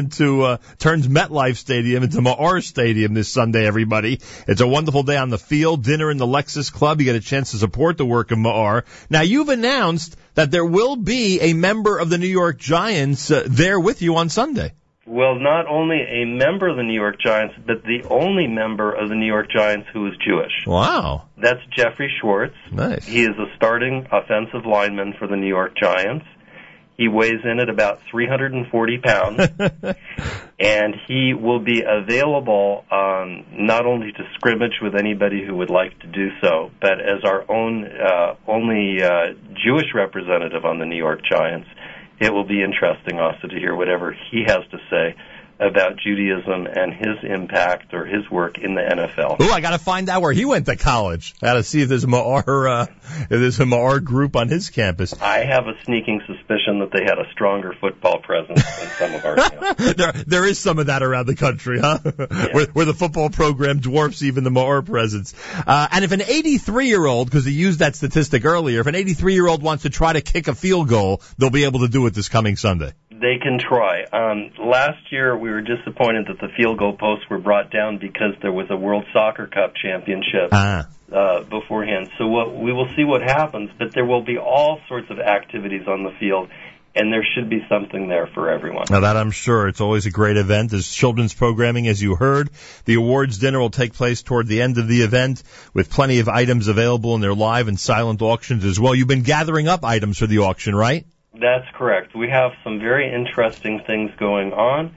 MetLife Stadium into Ma'ar Stadium this Sunday, everybody. It's a wonderful day on the field, dinner in the Lexus Club. You get a chance to support the work of Ma'ar. Now, you've announced that there will be a member of the New York Giants there with you on Sunday. Well, not only a member of the New York Giants, but the only member of the New York Giants who is Jewish. Wow. That's Jeffrey Schwartz. Nice. He is a starting offensive lineman for the New York Giants. He weighs in at about 340 pounds, and he will be available not only to scrimmage with anybody who would like to do so, but as our own only Jewish representative on the New York Giants. It will be interesting also to hear whatever he has to say about Judaism and his impact or his work in the NFL. Ooh, I got to find out where he went to college. I got to see if there's a Ma'ar group on his campus. I have a sneaking suspicion that they had a stronger football presence than some of our campuses. There is some of that around the country, huh? Yeah. Where the football program dwarfs even the Ma'ar presence. And if an 83-year-old, because he used that statistic earlier, if an 83-year-old wants to try to kick a field goal, they'll be able to do it this coming Sunday. They can try. Last year, we were disappointed that the field goal posts were brought down because there was a World Soccer Cup championship beforehand. So we will see what happens, but there will be all sorts of activities on the field, and there should be something there for everyone. Now, that I'm sure. It's always a great event. There's children's programming, as you heard. The awards dinner will take place toward the end of the event with plenty of items available, and there are live and silent auctions as well. You've been gathering up items for the auction, right? That's correct. We have some very interesting things going on,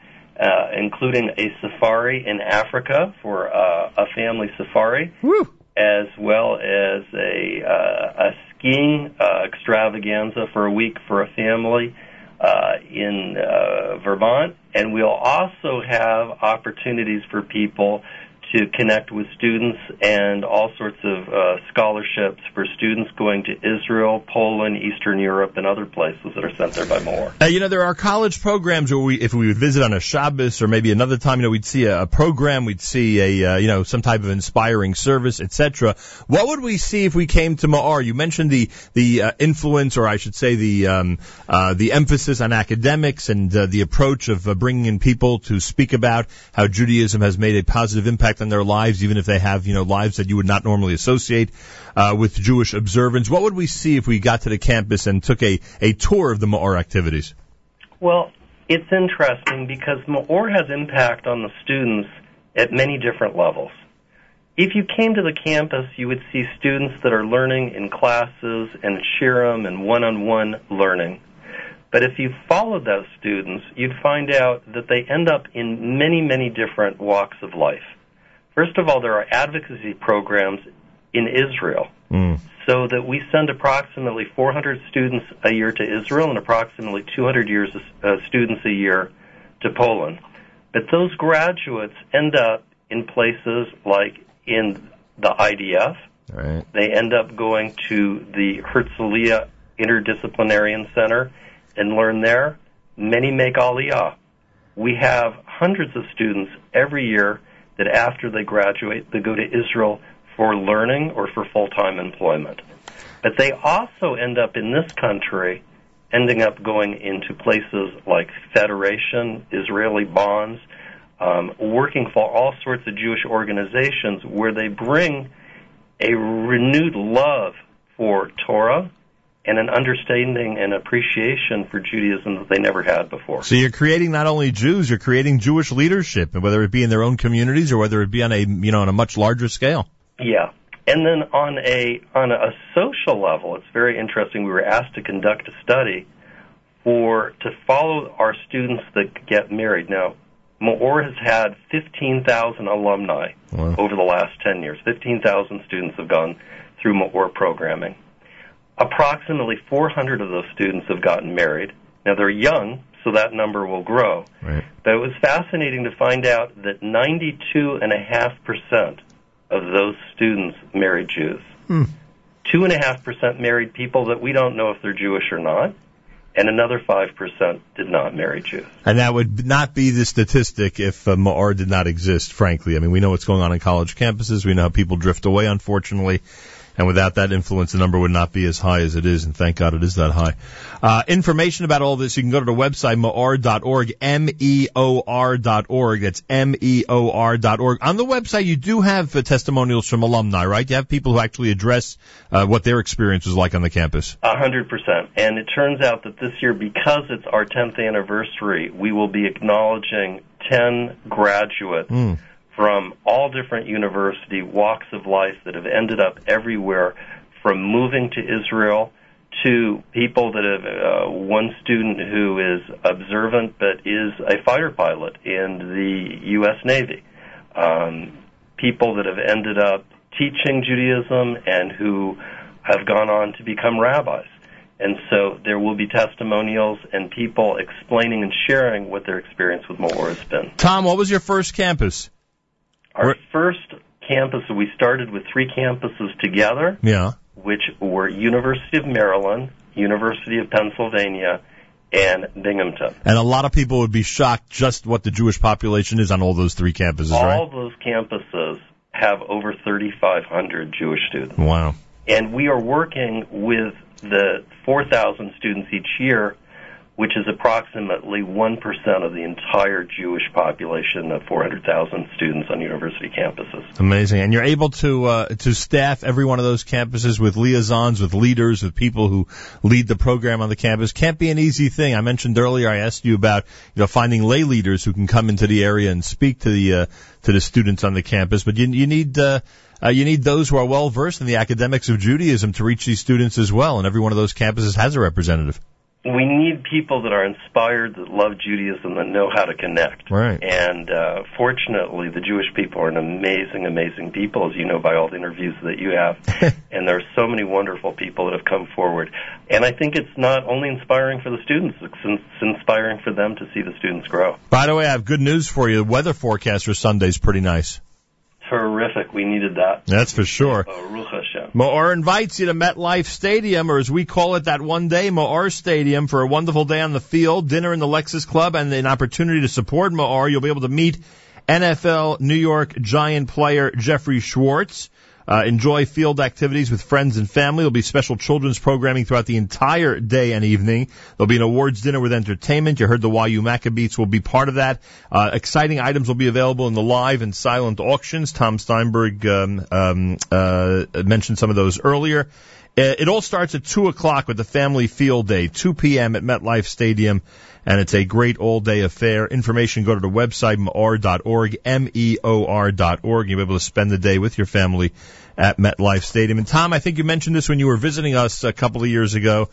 including a safari in Africa for a family safari, Woo. As well as a skiing extravaganza for a week for a family in Vermont. And we'll also have opportunities for people to connect with students and all sorts of scholarships for students going to Israel, Poland, Eastern Europe, and other places that are sent there by Ma'ar. You know, there are college programs where if we would visit on a Shabbos or maybe another time, you know, we'd see a program, we'd see some type of inspiring service, etc. What would we see if we came to Ma'ar? You mentioned the influence, or I should say the emphasis on academics and the approach of bringing in people to speak about how Judaism has made a positive impact on their lives, even if they have, lives that you would not normally associate with Jewish observance. What would we see if we got to the campus and took a tour of the Ma'ar activities? Well, it's interesting because Ma'ar has impact on the students at many different levels. If you came to the campus, you would see students that are learning in classes and shirim and one-on-one learning. But if you follow those students, you'd find out that they end up in many, many different walks of life. First of all, there are advocacy programs in Israel, so that we send approximately 400 students a year to Israel and approximately 200 students a year to Poland. But those graduates end up in places like in the IDF. Right. They end up going to the Herzliya Interdisciplinarian Center and learn there. Many make Aliyah. We have hundreds of students every year that after they graduate, they go to Israel for learning or for full-time employment. But they also end up in this country, ending up going into places like Federation, Israeli Bonds, working for all sorts of Jewish organizations where they bring a renewed love for Torah and an understanding and appreciation for Judaism that they never had before. So you're creating not only Jews, you're creating Jewish leadership, and whether it be in their own communities or whether it be on a, you know, on a much larger scale. Yeah. And then on a social level, it's very interesting. We were asked to conduct a study to follow our students that get married. Now, Maor has had 15,000 alumni over the last 10 years. 15,000 students have gone through Maor programming. Approximately 400 of those students have gotten married. Now, they're young, so that number will grow. Right. But it was fascinating to find out that 92.5% of those students married Jews. 2.5% married people that we don't know if they're Jewish or not, and another 5% did not marry Jews. And that would not be the statistic if Maor did not exist, frankly. I mean, we know what's going on in college campuses. We know how people drift away, unfortunately. And without that influence, the number would not be as high as it is, and thank God it is that high. Information about all this, you can go to the website, meor.org, M-E-O-R.org. That's M-E-O-R.org. On the website, you do have testimonials from alumni, right? You have people who actually address what their experience was like on the campus. 100%. And it turns out that this year, because it's our 10th anniversary, we will be acknowledging 10 graduates from all different university walks of life that have ended up everywhere, from moving to Israel to people that have one student who is observant but is a fighter pilot in the U.S. Navy, people that have ended up teaching Judaism and who have gone on to become rabbis. And so there will be testimonials and people explaining and sharing what their experience with Maor has been. Tom, what was your first campus? Our first campus, we started with three campuses together, which were University of Maryland, University of Pennsylvania, and Binghamton. And a lot of people would be shocked just what the Jewish population is on all those three campuses, right? All those campuses have over 3,500 Jewish students. Wow. And we are working with the 4,000 students each year, which is approximately 1% of the entire Jewish population of 400,000 students on university campuses. Amazing. And you're able to staff every one of those campuses with liaisons, with leaders, with people who lead the program on the campus. Can't be an easy thing. I mentioned earlier, I asked you about, you know, finding lay leaders who can come into the area and speak to the students on the campus, but you need those who are well versed in the academics of Judaism to reach these students as well, and every one of those campuses has a representative. We need people that are inspired, that love Judaism, that know how to connect. Right. And fortunately, the Jewish people are an amazing, amazing people, as you know by all the interviews that you have. And there are so many wonderful people that have come forward. And I think it's not only inspiring for the students, it's inspiring for them to see the students grow. By the way, I have good news for you. The weather forecast for Sunday is pretty nice. Terrific. We needed that. That's for sure. Baruch Hashem. Maor invites you to MetLife Stadium, or as we call it, that one day, Maor Stadium, for a wonderful day on the field, dinner in the Lexus Club, and an opportunity to support Maor. You'll be able to meet NFL New York Giant player Jeffrey Schwartz. Enjoy field activities with friends and family. There'll be special children's programming throughout the entire day and evening. There'll be an awards dinner with entertainment. You heard the YU Maccabees will be part of that. Exciting items will be available in the live and silent auctions. Tom Steinberg mentioned some of those earlier. It all starts at 2 o'clock with the Family Field Day, 2 p.m. at MetLife Stadium, and it's a great all-day affair. Information, go to the website, meor.org, M-E-O-R.org. You'll be able to spend the day with your family at MetLife Stadium. And, Tom, I think you mentioned this when you were visiting us a couple of years ago.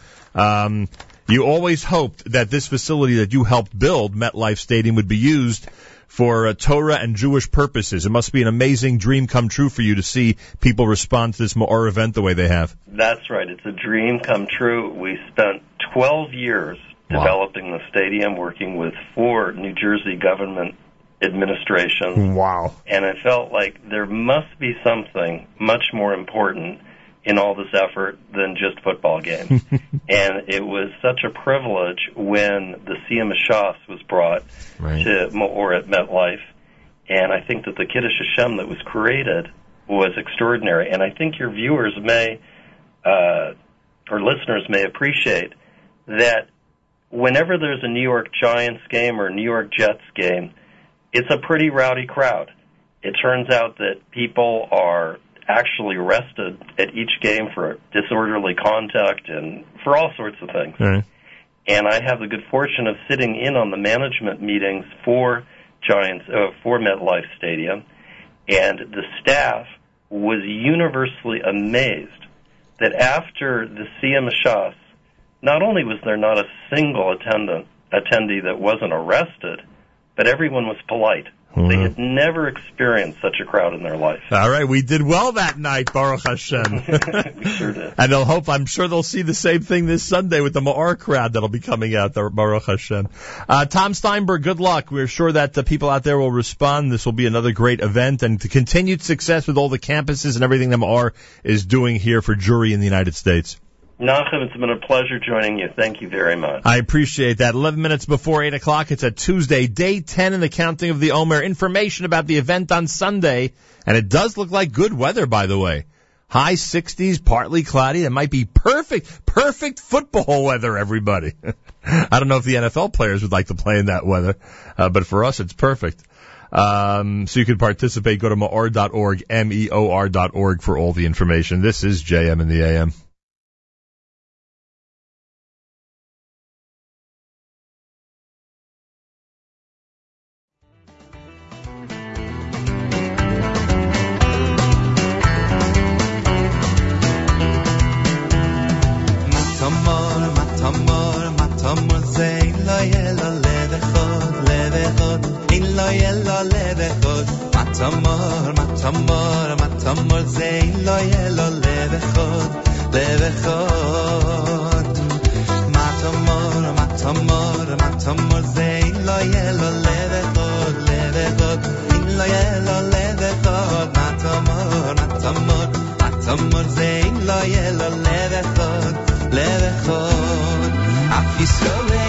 You always hoped that this facility that you helped build, MetLife Stadium, would be used for Torah and Jewish purposes. It must be an amazing dream come true for you to see people respond to this Maor event the way they have. That's right. It's a dream come true. We spent 12 years developing the stadium, working with 4 New Jersey government administrations. Wow. And I felt like there must be something much more important in all this effort than just football games. And it was such a privilege when the Sia Mishas was brought to Maor at MetLife. And I think that the Kiddush Hashem that was created was extraordinary. And I think your viewers may, or listeners may appreciate that whenever there's a New York Giants game or New York Jets game, it's a pretty rowdy crowd. It turns out that people are actually arrested at each game for disorderly conduct and for all sorts of things. Right. And I have the good fortune of sitting in on the management meetings for Giants, for MetLife Stadium, and the staff was universally amazed that after the Sia Mishas, not only was there not a single attendee that wasn't arrested, but everyone was polite. Mm-hmm. They had never experienced such a crowd in their life. All right, we did well that night, Baruch Hashem. We sure did. And they'll hope, I'm sure they'll see the same thing this Sunday with the Maor crowd that'll be coming out there, Baruch Hashem. Tom Steinberg, good luck. We're sure that the people out there will respond. This will be another great event, and to continued success with all the campuses and everything the Maor is doing here for Jewry in the United States. Nachum, it's been a pleasure joining you. Thank you very much. I appreciate that. 11 minutes before 8 o'clock, it's a Tuesday, day 10 in the counting of the Omer. Information about the event on Sunday, and it does look like good weather, by the way. High 60s, partly cloudy. That might be perfect football weather, everybody. I don't know if the NFL players would like to play in that weather, but for us, it's perfect. So you can participate. Go to meor.org, meor.org for all the information. This is JM in the AM. Matamor, zay lo yelo levechot. Matamor, zay lo yelo levechot. In lo yelo levechot. Matamor, zay lo yelo levechot. Afisrolei.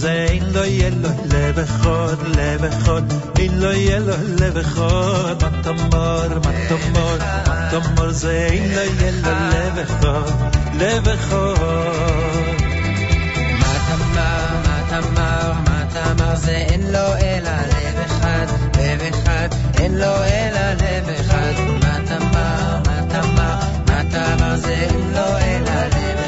Zayn lo yelo levechot in lo yelo levechot matamor zayn lo yelo levechot matamor zayn lo ela levechot in lo ela levechot matamor zayn lo ela levechot.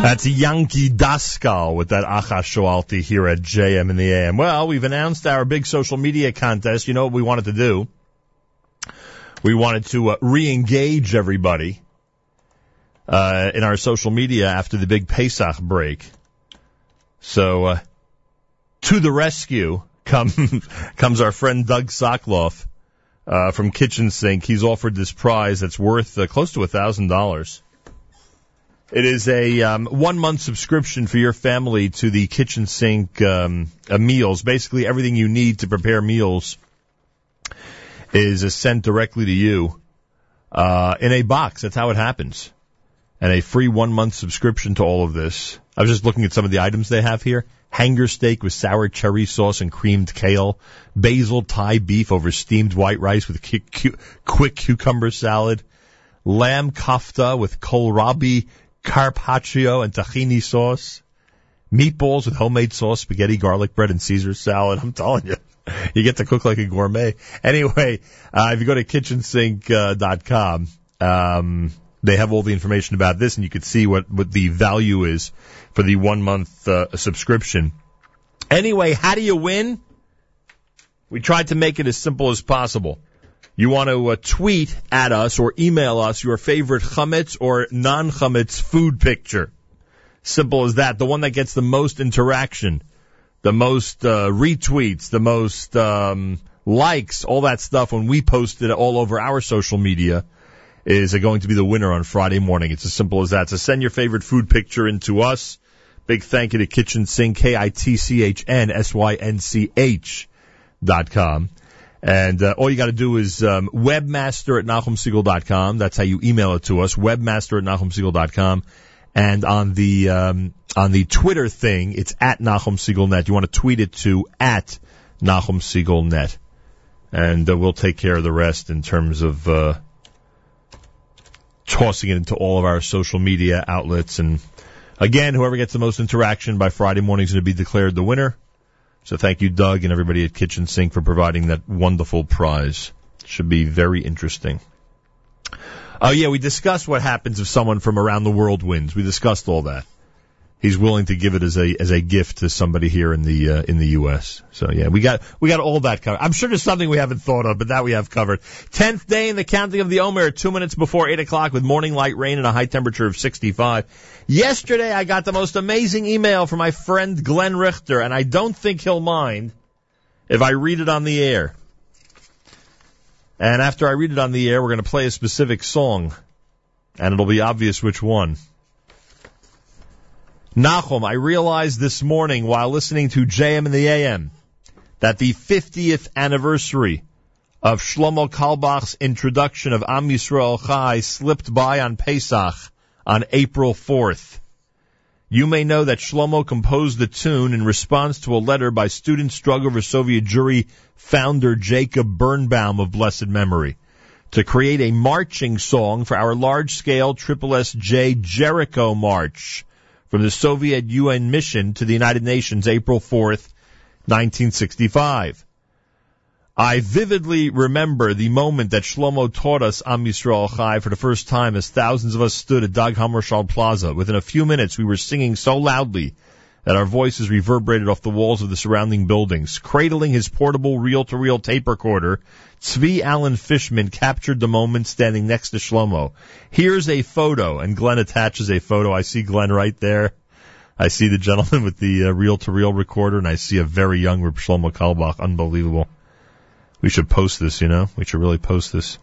That's Yankee Daskal with that Acha Shoalti here at JM in the AM. Well, we've announced our big social media contest. You know what we wanted to do? We wanted to re-engage everybody in our social media after the big Pesach break. So to the rescue comes our friend Doug Sokloff from Kitchen Sink. He's offered this prize that's worth close to $1,000. It is a 1 month subscription for your family to the Kitchen Sink meals. Basically, everything you need to prepare meals is sent directly to you in a box. That's how it happens. And a free 1 month subscription to all of this. I was just looking at some of the items they have here. Hanger steak with sour cherry sauce and creamed kale. Basil Thai beef over steamed white rice with quick cucumber salad. Lamb kofta with kohlrabi carpaccio and tahini sauce, meatballs with homemade sauce, spaghetti, garlic bread, and Caesar salad. I'm telling you, you get to cook like a gourmet. Anyway, if you go to kitchensink.com, they have all the information about this, and you can see what the value is for the 1 month subscription. Anyway, how do you win? We tried to make it as simple as possible. You want to tweet at us or email us your favorite chametz or non-chametz food picture. Simple as that. The one that gets the most interaction, the most retweets, the most likes, all that stuff when we post it all over our social media is going to be the winner on Friday morning. It's as simple as that. So send your favorite food picture in to us. Big thank you to Kitchen Sink, KITCHNSYNCH.com. And all you got to do is webmaster@NahumSiegel.com. That's how you email it to us, webmaster@NahumSiegel.com. And on the Twitter thing, it's at NahumSiegelNet. You want to tweet it to at NahumSiegelNet. And we'll take care of the rest in terms of tossing it into all of our social media outlets. And, again, whoever gets the most interaction by Friday morning is going to be declared the winner. So thank you, Doug, and everybody at Kitchen Sink for providing that wonderful prize. Should be very interesting. Oh, yeah, we discussed what happens if someone from around the world wins. We discussed all that. He's willing to give it as a gift to somebody here in the U.S. So, yeah, we got all that covered. I'm sure there's something we haven't thought of, but that we have covered. 10th day in the counting of the Omer, 2 minutes before 8 o'clock with morning light rain and a high temperature of 65. Yesterday, I got the most amazing email from my friend Glenn Richter, and I don't think he'll mind if I read it on the air. And after I read it on the air, we're going to play a specific song, and it'll be obvious which one. Nahum, I realized this morning while listening to JM and the AM that the 50th anniversary of Shlomo Kalbach's introduction of Am Yisrael Chai slipped by on Pesach on April 4th. You may know that Shlomo composed the tune in response to a letter by student struggle for Soviet Jewry founder Jacob Birnbaum of blessed memory. to create a marching song for our large-scale SSSJ Jericho March from the Soviet UN mission to the United Nations, April 4th, 1965. I vividly remember the moment that Shlomo taught us Am Yisrael Chai for the first time as thousands of us stood at Dag Hammarskjöld Plaza. Within a few minutes, we were singing so loudly that our voices reverberated off the walls of the surrounding buildings. Cradling his portable reel-to-reel tape recorder, Tzvi Allen Fishman captured the moment standing next to Shlomo. Here's a photo, and Glenn attaches a photo. I see Glenn right there. I see the gentleman with the reel-to-reel recorder, and I see a very young Reb Shlomo Kalbach. Unbelievable. We should post this, you know? We should really post this.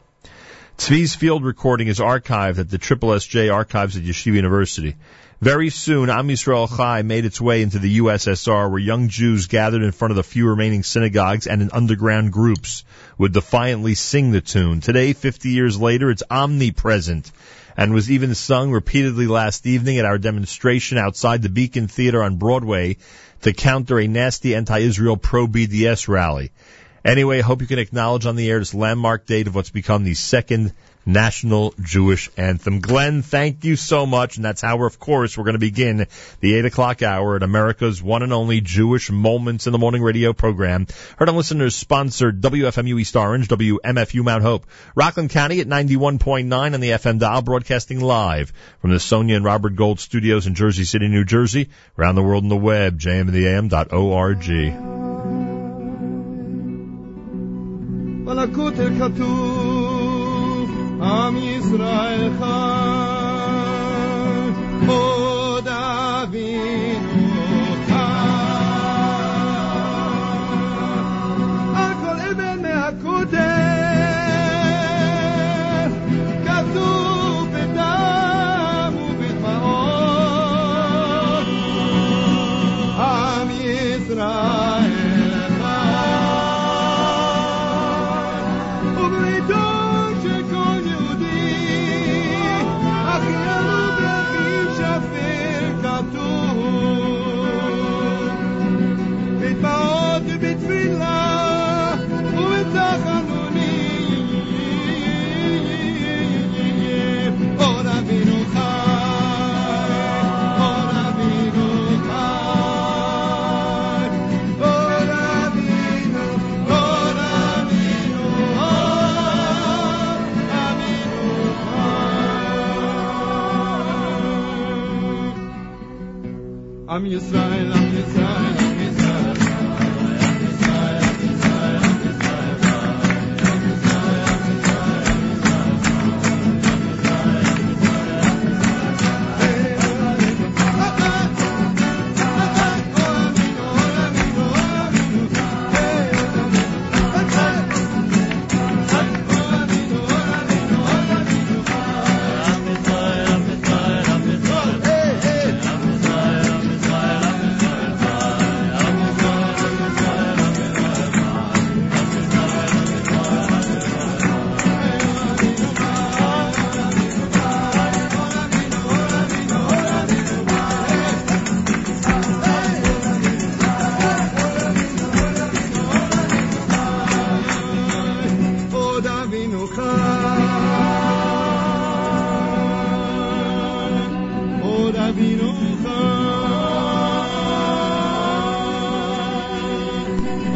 Tzvi's field recording is archived at the SSSJ archives at Yeshiva University. Very soon, Am Yisrael Chai made its way into the USSR, where young Jews gathered in front of the few remaining synagogues and in underground groups would defiantly sing the tune. Today, 50 years later, it's omnipresent and was even sung repeatedly last evening at our demonstration outside the Beacon Theater on Broadway to counter a nasty anti-Israel pro-BDS rally. Anyway, I hope you can acknowledge on the air this landmark date of what's become the second national Jewish anthem. Glenn, thank you so much. And that's how, of course, we're going to begin the 8 o'clock hour at America's one and only Jewish Moments in the Morning radio program. Heard on listeners sponsored WFMU East Orange, WMFU Mount Hope, Rockland County at 91.9 on the FM dial, broadcasting live from the Sonia and Robert Gold studios in Jersey City, New Jersey, around the world on the web, jmandtheam.org. על הכותל כתוב עם ישראל חי עוד אבינו חי על כל אבן מהכותל כתוב בדם ובדמעות עם ישראל Am Yisrael, Am Yisrael, Am Yisrael, Am Yisrael, Am Yisrael, Am Yisrael, Am Yisrael, Am Yisrael, Am Yisrael, Am Yisrael, Am Yisrael. Hey,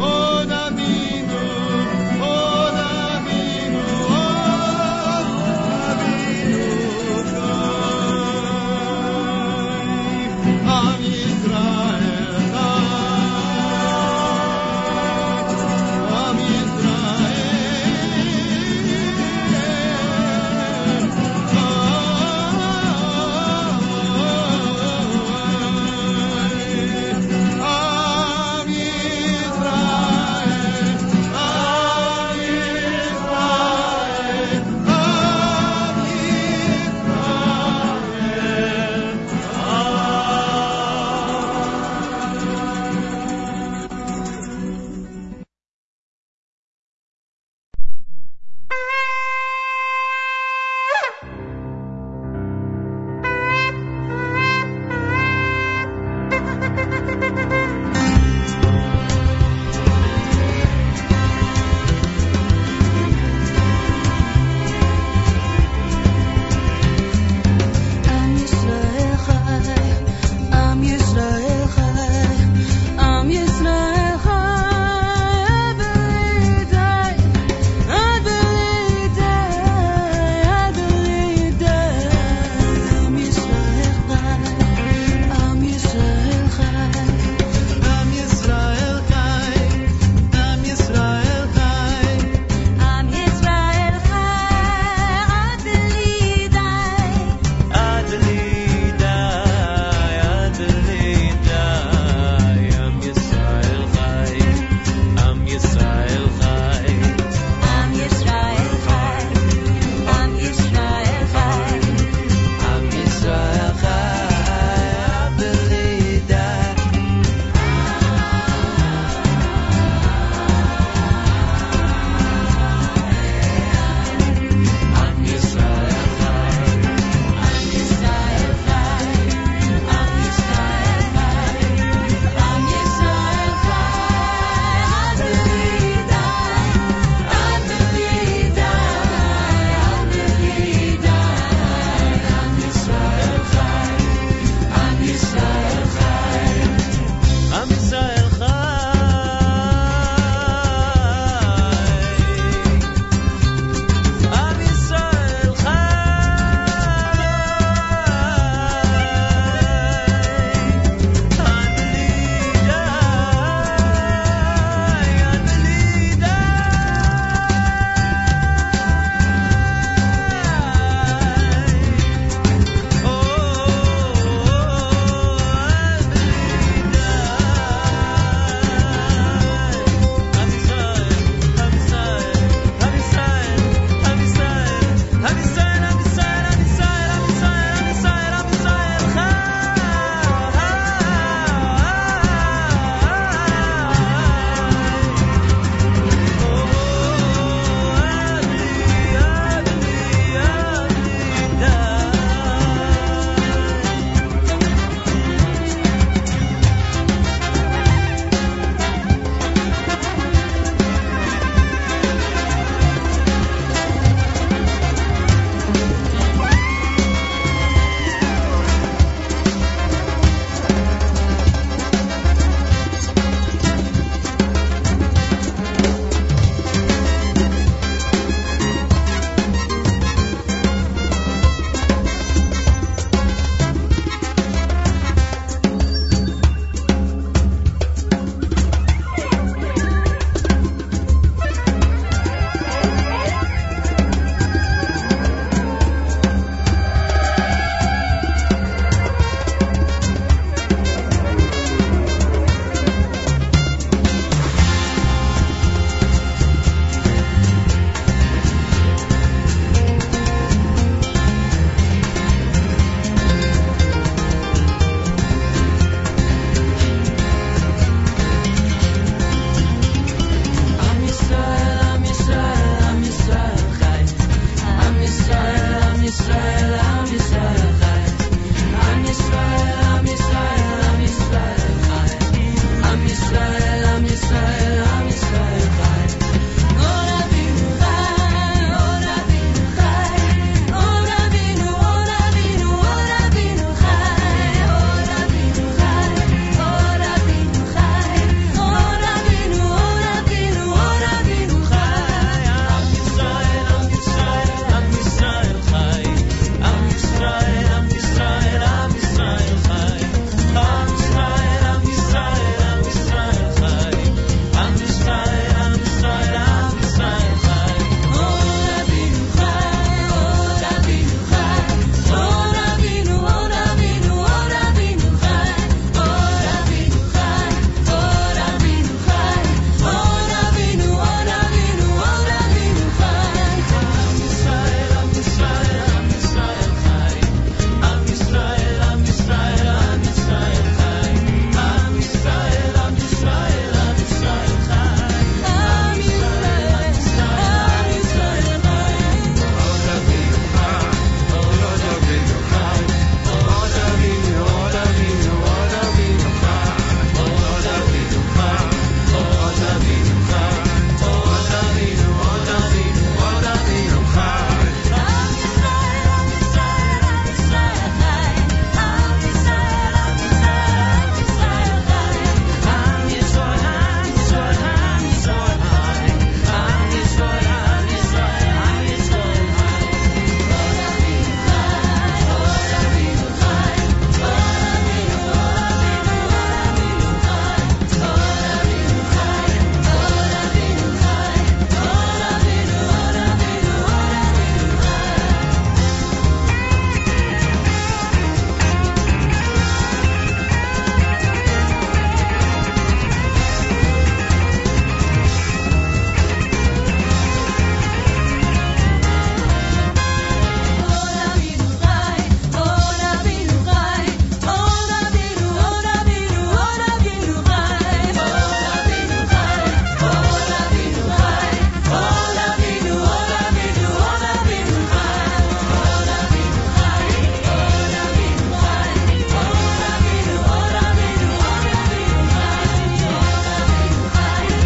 Olaminu, Olaminu, Olaminu, Olaminu. Hey, Olaminu, Olaminu, Olaminu, Olaminu. Am Yisrael, Am Yisrael, Am Yisrael.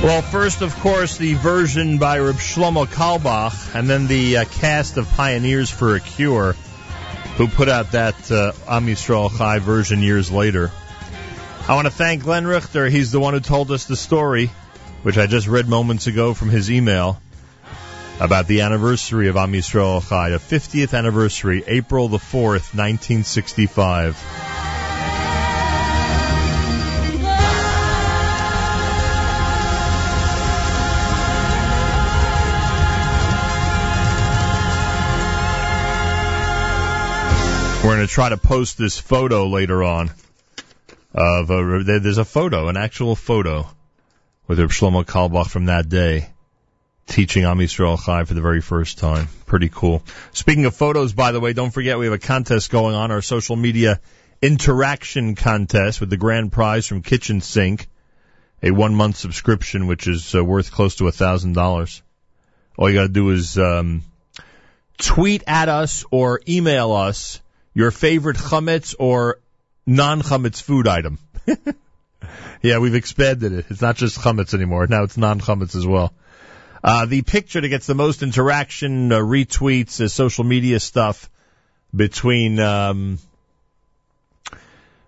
Well, first, of course, the version by Reb Shlomo Kalbach, and then the cast of Pioneers for a Cure, who put out that Am Yisrael Chai version years later. I want to thank Glenn Richter. He's the one who told us the story, which I just read moments ago from his email, about the anniversary of Am Yisrael Chai, the 50th anniversary, April the 4th, 1965. We're going to try to post this photo later on. There's a photo, an actual photo, with Reb Shlomo Kalbach from that day, teaching Am Yisrael Chai for the very first time. Pretty cool. Speaking of photos, by the way, don't forget we have a contest going on, our social media interaction contest with the grand prize from Kitchen Sink, a 1-month subscription, which is worth close to $1,000. All you got to do is tweet at us or email us your favorite chametz or non-chametz food item. Yeah, we've expanded it. It's not just chametz anymore. Now it's non-chametz as well. The picture that gets the most interaction, retweets, social media stuff between now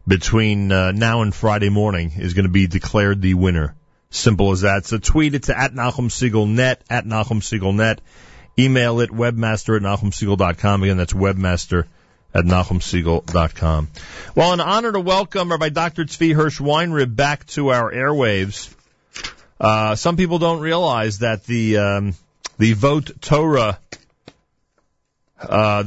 and Friday morning is going to be declared the winner. Simple as that. So tweet it to @NahumSiegelNet. Email it, webmaster@NahumSiegel.com. Again, that's webmaster@NahumSiegel.com. Well, an honor to welcome Rabbi Dr. Tzvi Hirsch Weinreb back to our airwaves. Some people don't realize that the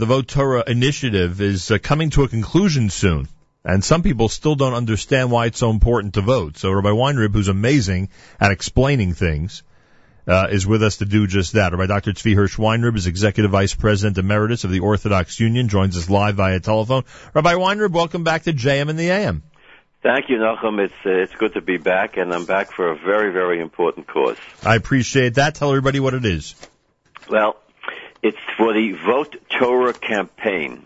Vote Torah initiative is coming to a conclusion soon. And some people still don't understand why it's so important to vote. So Rabbi Weinreb, who's amazing at explaining things, is with us to do just that. Rabbi Dr. Tzvi Hirsch Weinreb is Executive Vice President Emeritus of the Orthodox Union, joins us live via telephone. Rabbi Weinreb, welcome back to JM and the AM. Thank you, Nachum. It's good to be back, and I'm back for a very, very important cause. I appreciate that. Tell everybody what it is. Well, it's for the Vote Torah campaign,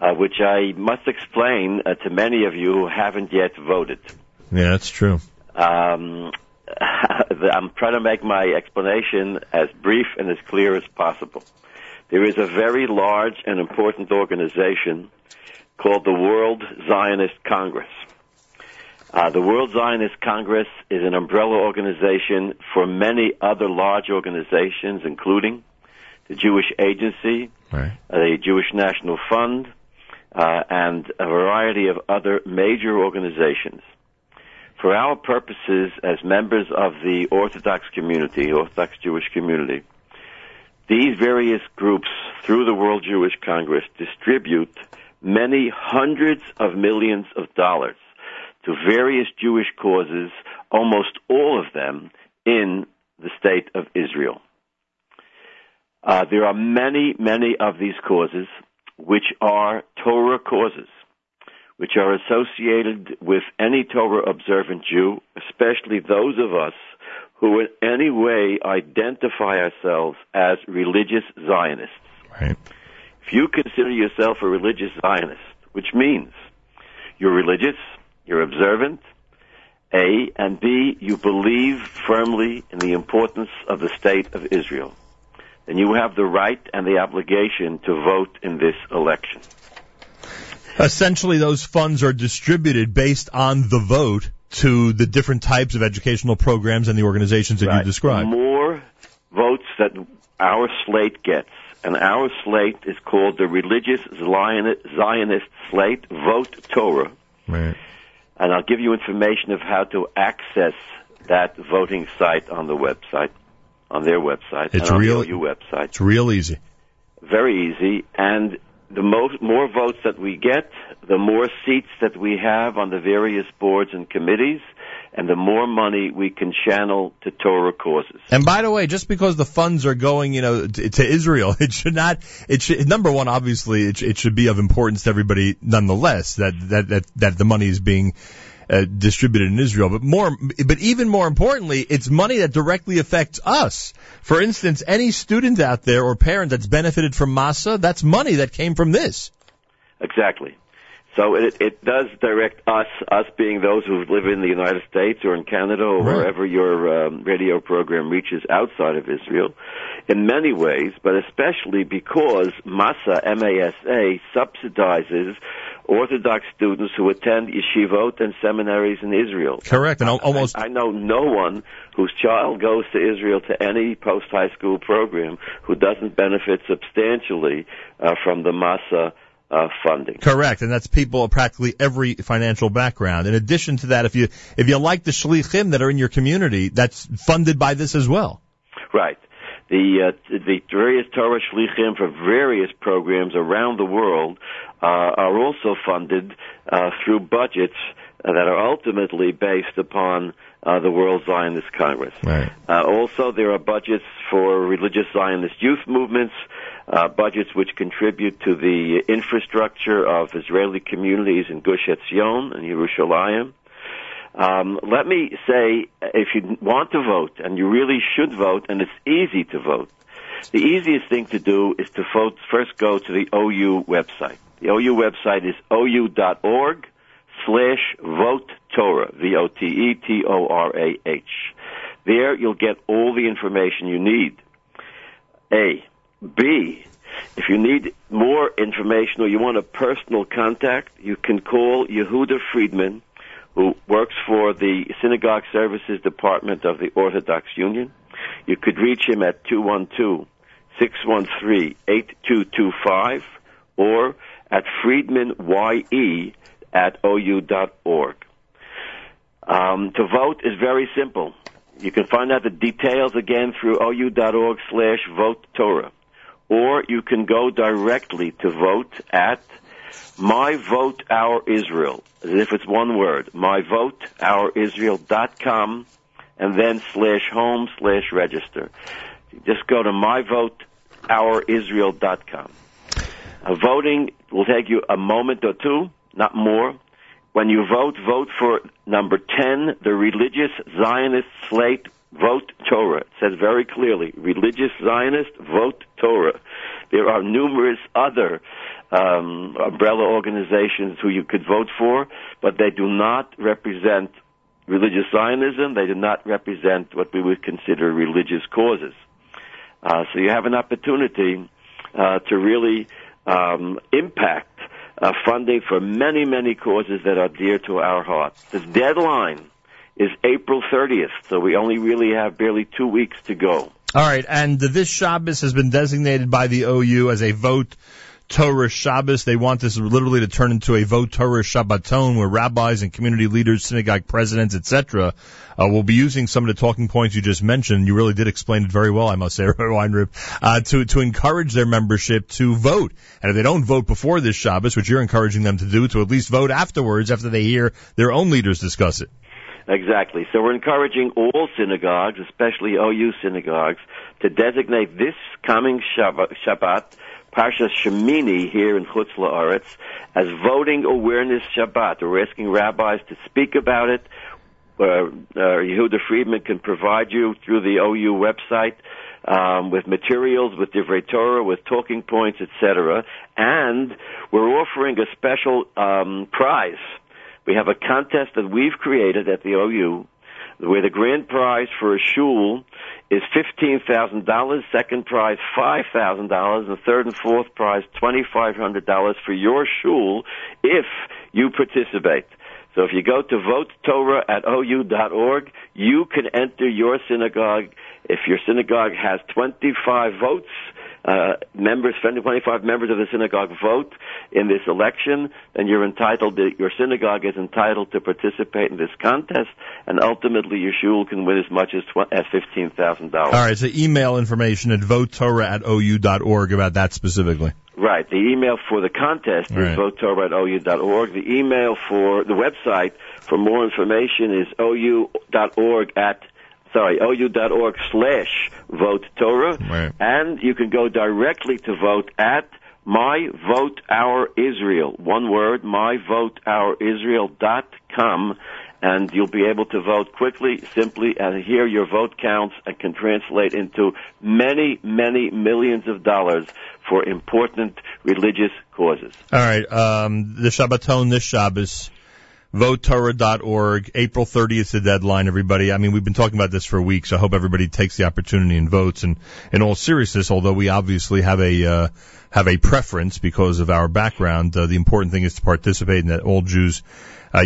which I must explain to many of you who haven't yet voted. Yeah, that's true. I'm trying to make my explanation as brief and as clear as possible. There is a very large and important organization called the World Zionist Congress. The World Zionist Congress is an umbrella organization for many other large organizations, including the Jewish Agency, right, the Jewish National Fund, and a variety of other major organizations. For our purposes, as members of the Orthodox community, Orthodox Jewish community, these various groups through the World Jewish Congress distribute many hundreds of millions of dollars to various Jewish causes, almost all of them in the state of Israel. There are many, many of these causes which are Torah causes, which are associated with any Torah-observant Jew, especially those of us who in any way identify ourselves as religious Zionists. Right. If you consider yourself a religious Zionist, which means you're religious, you're observant, A, and B, you believe firmly in the importance of the state of Israel, then you have the right and the obligation to vote in this election. Essentially, those funds are distributed based on the vote to the different types of educational programs and the organizations that you described. The more votes that our slate gets, and our slate is called the Religious Zionist Slate, Vote Torah. Right. And I'll give you information of how to access that voting site on the website, on their website, it's and real, on the OU website. It's real easy. Very easy. And the more votes that we get, the more seats that we have on the various boards and committees, and the more money we can channel to Torah causes. And by the way, just because the funds are going, to Israel, it should not. It should, number one, obviously, it should be of importance to everybody, nonetheless, that the money is being distributed in Israel. But even more importantly, it's money that directly affects us. For instance, any student out there or parent that's benefited from Masa, that's money that came from this. Exactly. So it does direct us being those who live in the United States or in Canada or wherever your radio program reaches outside of Israel, in many ways, but especially because Masa, M-A-S-A, subsidizes Orthodox students who attend yeshivot and seminaries in Israel. Correct. And almost I know no one whose child goes to Israel to any post-high school program who doesn't benefit substantially from the Masa funding. Correct, and that's people of practically every financial background. In addition to that, if you like the shlichim that are in your community, that's funded by this as well. Right. The various Torah shlichim for various programs around the world are also funded through budgets that are ultimately based upon the World Zionist Congress. Right. Also, there are budgets for religious Zionist youth movements, budgets which contribute to the infrastructure of Israeli communities in Gush Etzion and Yerushalayim. Let me say, if you want to vote, and you really should vote, and it's easy to vote, the easiest thing to do is to vote. First go to the OU website. The OU website is ou.org/votetorah, VOTETORAH. There you'll get all the information you need. A. B. If you need more information or you want a personal contact, you can call Yehuda Friedman, who works for the Synagogue Services Department of the Orthodox Union. You could reach him at 212-613-8225 or at friedmanye@ou.org. To vote is very simple. You can find out the details again through ou.org/votetorah. Or you can go directly to vote at My Vote Our Israel, as if it's one word, myvoteourisrael.com, and then /home/register. Just go to myvoteourisrael.com. Voting will take you a moment or two, not more. When you vote, vote for number 10, the Religious Zionist Slate, Vote Torah. It says very clearly, Religious Zionist, Vote Torah. There are numerous other umbrella organizations who you could vote for, but they do not represent religious Zionism. They do not represent what we would consider religious causes. So you have an opportunity to really impact funding for many, many causes that are dear to our hearts. The deadline is April 30th, so we only really have barely 2 weeks to go. All right, and this Shabbos has been designated by the OU as a Vote Torah Shabbos. They want this literally to turn into a Vote Torah Shabbaton, where rabbis and community leaders, synagogue presidents, etc., will be using some of the talking points you just mentioned. You really did explain it very well, I must say, Weinrib, to encourage their membership to vote. And if they don't vote before this Shabbos, which you're encouraging them to do, to at least vote afterwards, after they hear their own leaders discuss it. Exactly. So we're encouraging all synagogues, especially OU synagogues, to designate this coming Shabbat, Parsha Shemini here in Chutz La'aretz, as Voting Awareness Shabbat. We're asking rabbis to speak about it. Yehuda Friedman can provide you through the OU website with materials, with Divrei Torah, with talking points, etc. And we're offering a special prize. We have a contest that we've created at the OU where the grand prize for a shul is $15,000, second prize $5,000, and third and fourth prize $2,500 for your shul if you participate. So if you go to votetorah at ou.org, you can enter your synagogue. If your synagogue has 25 votes, members, 25 members of the synagogue vote in this election, then you're entitled to, your synagogue is entitled to participate in this contest, and ultimately your shul can win as much as $15,000. All right, so email information at votetorah at ou.org about that specifically. Right. The email for the contest is votetorah@ou.org. The email for the website for more information is ou.org/votetorah. Right. And you can go directly to vote at My Vote Our Israel. One word, myvoteourisrael.com. And you'll be able to vote quickly, simply, and here your vote counts and can translate into many, many millions of dollars for important religious causes. All right. The Shabbaton this Shabbos, votetorah.org, April 30th is the deadline, everybody. I mean, we've been talking about this for weeks. So I hope everybody takes the opportunity and votes. And in all seriousness, although we obviously have a preference because of our background, the important thing is to participate and that all Jews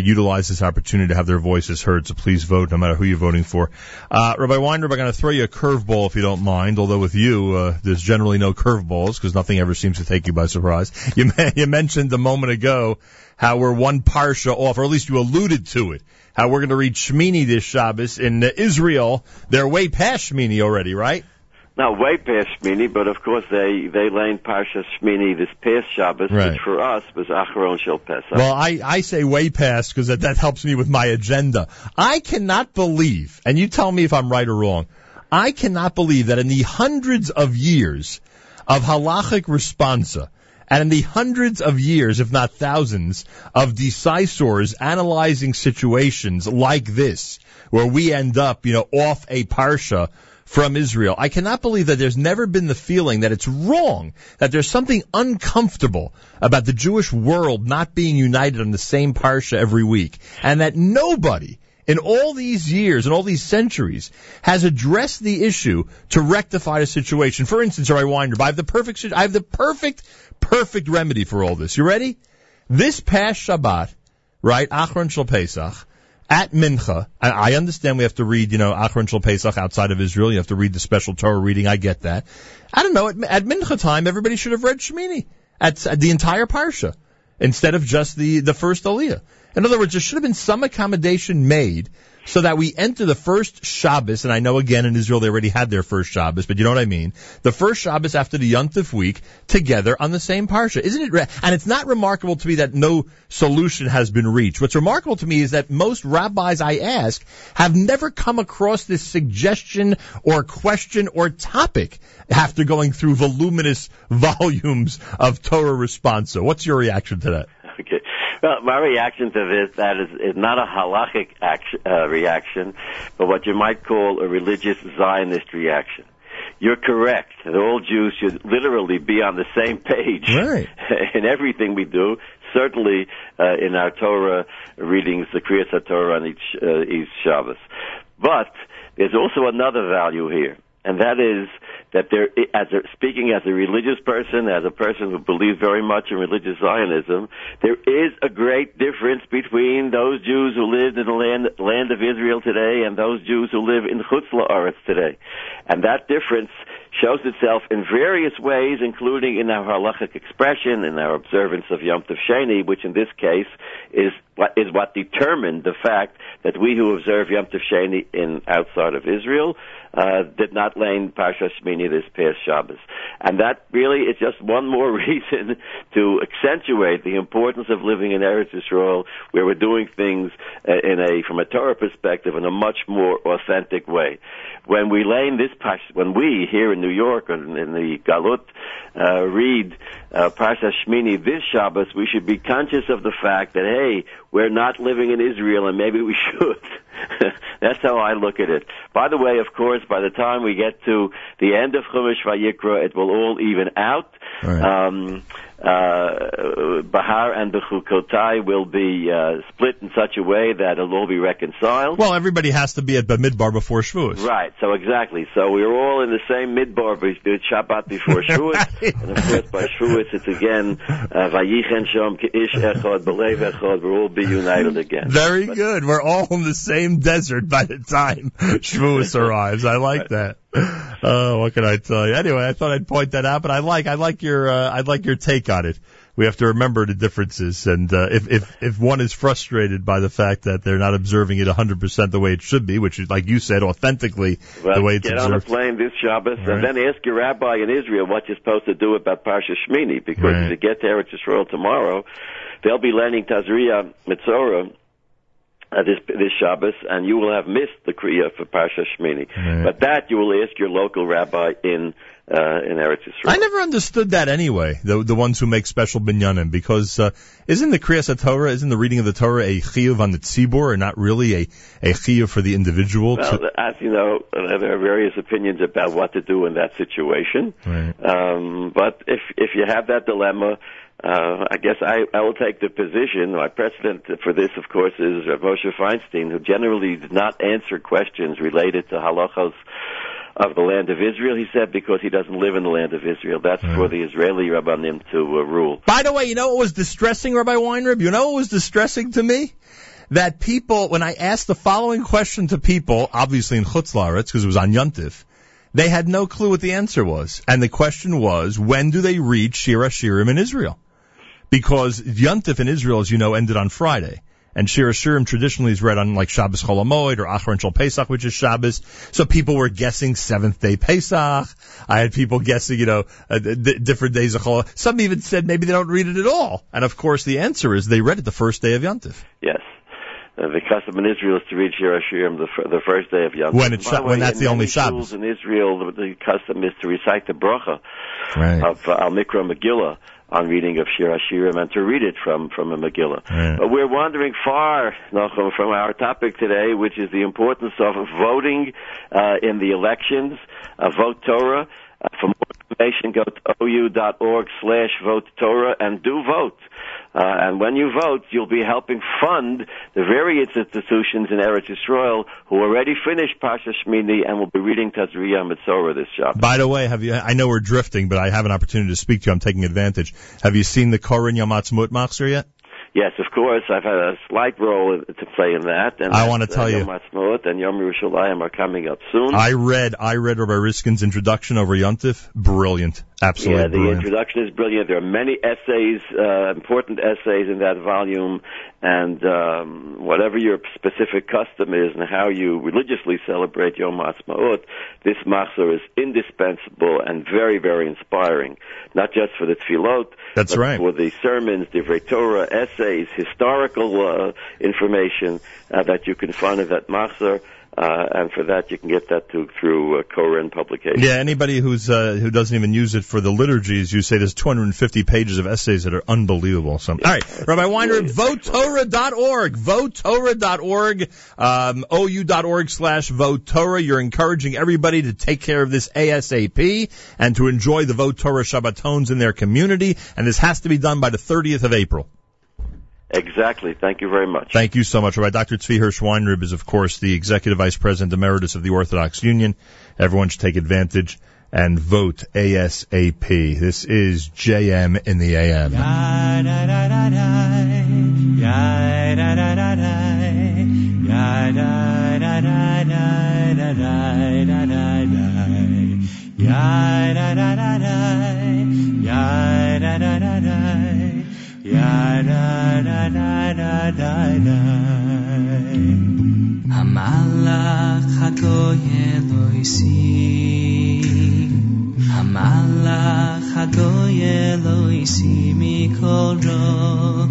utilize this opportunity to have their voices heard. So please vote, no matter who you're voting for. Rabbi Weinberg, I'm going to throw you a curveball if you don't mind, although with you, there's generally no curveballs because nothing ever seems to take you by surprise. You mentioned a moment ago how we're one parsha off, or at least you alluded to it, how we're going to read Shmini this Shabbos. In Israel, they're way past Shmini already, right? Not way past Shmini, but of course they learned Parsha Shmini this past Shabbos, right, which for us was Acharon Shel Pesach. Well, I say way past because that helps me with my agenda. I cannot believe, and you tell me if I'm right or wrong, I cannot believe that in the hundreds of years of halachic responsa, and in the hundreds of years, if not thousands, of decisors analyzing situations like this, where we end up, off a Parsha, from Israel, I cannot believe that there's never been the feeling that it's wrong, that there's something uncomfortable about the Jewish world not being united on the same parsha every week, and that nobody in all these years, in all these centuries, has addressed the issue to rectify the situation. For instance, Rabbi Weinberg, I have the perfect remedy for all this. You ready? This past Shabbat, right, Acharon Shel Pesach, at Mincha, I understand we have to read, Acharon Shel Pesach outside of Israel. You have to read the special Torah reading. I get that. I don't know. At Mincha time, everybody should have read Shemini at the entire Parsha instead of just the first Aliyah. In other words, there should have been some accommodation made so that we enter the first Shabbos, and I know again in Israel they already had their first Shabbos, but you know what I mean, the first Shabbos after the Yom Tov week together on the same Parsha. Isn't it? And it's not remarkable to me that no solution has been reached. What's remarkable to me is that most rabbis I ask have never come across this suggestion or question or topic after going through voluminous volumes of Torah responsa. What's your reaction to that? Okay. Well, my reaction to this, that is not a halachic reaction, but what you might call a religious Zionist reaction. You're correct that all Jews should literally be on the same page, right, in everything we do, certainly in our Torah readings, the Kriyas HaTorah on each Shabbos. But there's also another value here, and that is that there, speaking as a religious person, as a person who believes very much in religious Zionism, there is a great difference between those Jews who live in the land of Israel today and those Jews who live in Chutz La'aretz today. And that difference shows itself in various ways, including in our halachic expression, in our observance of Yom Tov Sheni, which in this case is what determined the fact that we who observe Yom Tov Sheni outside of Israel did not learn Parsha Shmini this past Shabbos. And that really is just one more reason to accentuate the importance of living in Eretz Yisrael, where we're doing things from a Torah perspective in a much more authentic way. When we learn this Parsha, when we here in New York and in the Galut read Parsha Shmini this Shabbos, we should be conscious of the fact that, hey, we're not living in Israel and maybe we should. That's how I look at it. By the way, of course, by the time we get to the end of Chumash Vayikra, it will all even out. All right. Bahar and the Chukotai will be split in such a way that it'll all be reconciled. Well, everybody has to be at Bamidbar before Shavuos. Right, so exactly. So we're all in the same Midbar, but it's Shabbat before Shavuos. Right. And of course, by Shavuos, it's again, Vayichen Shom Ki'ish Echad, Belev Echad, we'll all be united again. Very good. We're all in the same desert by the time Shavuos arrives. I like that. Oh, what can I tell you? Anyway, I thought I'd point that out, but I'd like your take on it. We have to remember the differences, and if one is frustrated by the fact that they're not observing it 100% the way it should be, which is, like you said, authentically the way it's observed. Get on a plane this Shabbos, right, and then ask your rabbi in Israel what you're supposed to do about Parsha Shmini, because If you get to Eretz Yisrael tomorrow, they'll be learning Tazria Mitzorah, this Shabbos, and you will have missed the Kriya for Parsha Shmini. Right. But that you will ask your local rabbi in Eretz Yisrael. I never understood that anyway, the ones who make special binyanim, because isn't the Kriyas Torah, isn't the reading of the Torah a chiyuv on the tzibor and not really a chiyuv for the individual? Well, as you know, there are various opinions about what to do in that situation. Right. But if you have that dilemma, I guess I will take the position. My precedent for this, of course, is Moshe Feinstein, who generally did not answer questions related to halachos of the land of Israel, he said, because he doesn't live in the land of Israel. That's for the Israeli Rabbanim to rule. By the way, you know what was distressing, Rabbi Weinreb? You know what was distressing to me? That people, when I asked the following question to people, obviously in Chutz La'aretz, because it was on Yontif, they had no clue what the answer was. And the question was, when do they read Shir HaShirim in Israel? Because Yontif in Israel, as you know, ended on Friday. And Shir HaShirim traditionally is read on like Shabbos Chol HaMoed or Acharon Shel Pesach, which is Shabbos. So people were guessing 7th Day Pesach. I had people guessing, you know, different days of Chol. Some even said maybe they don't read it at all. And of course the answer is they read it the first day of Yontif. Yes. The custom in Israel is to read Shir HaShirim the first day of Yom Tov. When that's the only Shabbos. In Israel, the custom is to recite the bracha of Al Mikra Megillah on reading of Shir HaShirim and to read it from a Megillah. Right. But we're wandering far, Nachum, from our topic today, which is the importance of voting in the elections, Vote Torah. For more information, go to ou.org/votetorah and do vote. And when you vote, you'll be helping fund the various institutions in Eretz Yisrael who already finished Parsha Shmini and will be reading Tazria Metzora this Shabbos. By the way, I know we're drifting, but I have an opportunity to speak to you. I'm taking advantage. Have you seen the Koran Yom Ha'atzmaut Machzor yet? Yes, of course. I've had a slight role to play in that. And I want to tell you. Yom Ha'atzmaut and Yom Yerushalayim are coming up soon. I read Rabbi Riskin's introduction over Yontif. Brilliant. Absolutely. Yeah, the introduction is brilliant. There are many essays, important essays in that volume. And whatever your specific custom is and how you religiously celebrate Yom Ha'atzmaut, this Machzor is indispensable and very, very inspiring. Not just for the tefillot. That's right. For the sermons, Divrei Torah, essays, historical information that you can find in that Machzor. And for that, you can get that through Koren publication. Yeah, anybody who doesn't even use it for the liturgies, you say there's 250 pages of essays that are unbelievable. So, all right, Rabbi Weinreb, votetorah.org, votetorah.org, ou.org/votetorah. You're encouraging everybody to take care of this ASAP and to enjoy the Vote Torah Shabbatones in their community. And this has to be done by the 30th of April. Exactly. Thank you very much. Thank you so much. Rabbi Dr. Tzvi Hirsch Weinreb is, of course, the Executive Vice President Emeritus of the Orthodox Union. Everyone should take advantage and vote ASAP. This is JM in the AM. Ya da da da da da da. Hamalach hagoy Eloisi, Hamalach hagoy Eloisi mikol ro,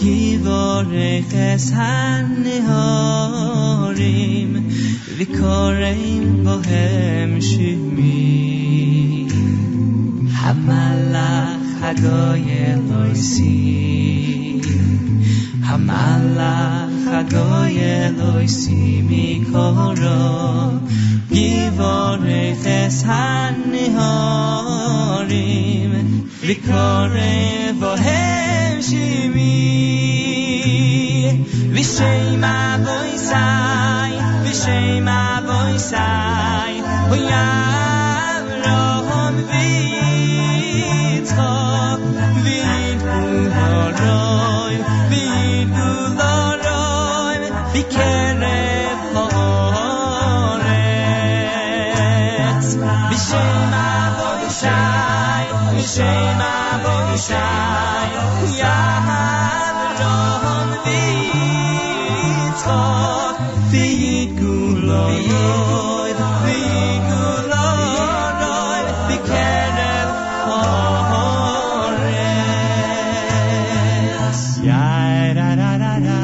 yivorech es hanehorim, v'koreim bohem shimi. Hamalach Hagoy Eloisi, Hamalach Hagoy Eloisi mikoro, Givorech es hanehorim, Vikore vohem shimi, Vishem avoisai, Hoyav rohom vitzchok. Ya da da da da,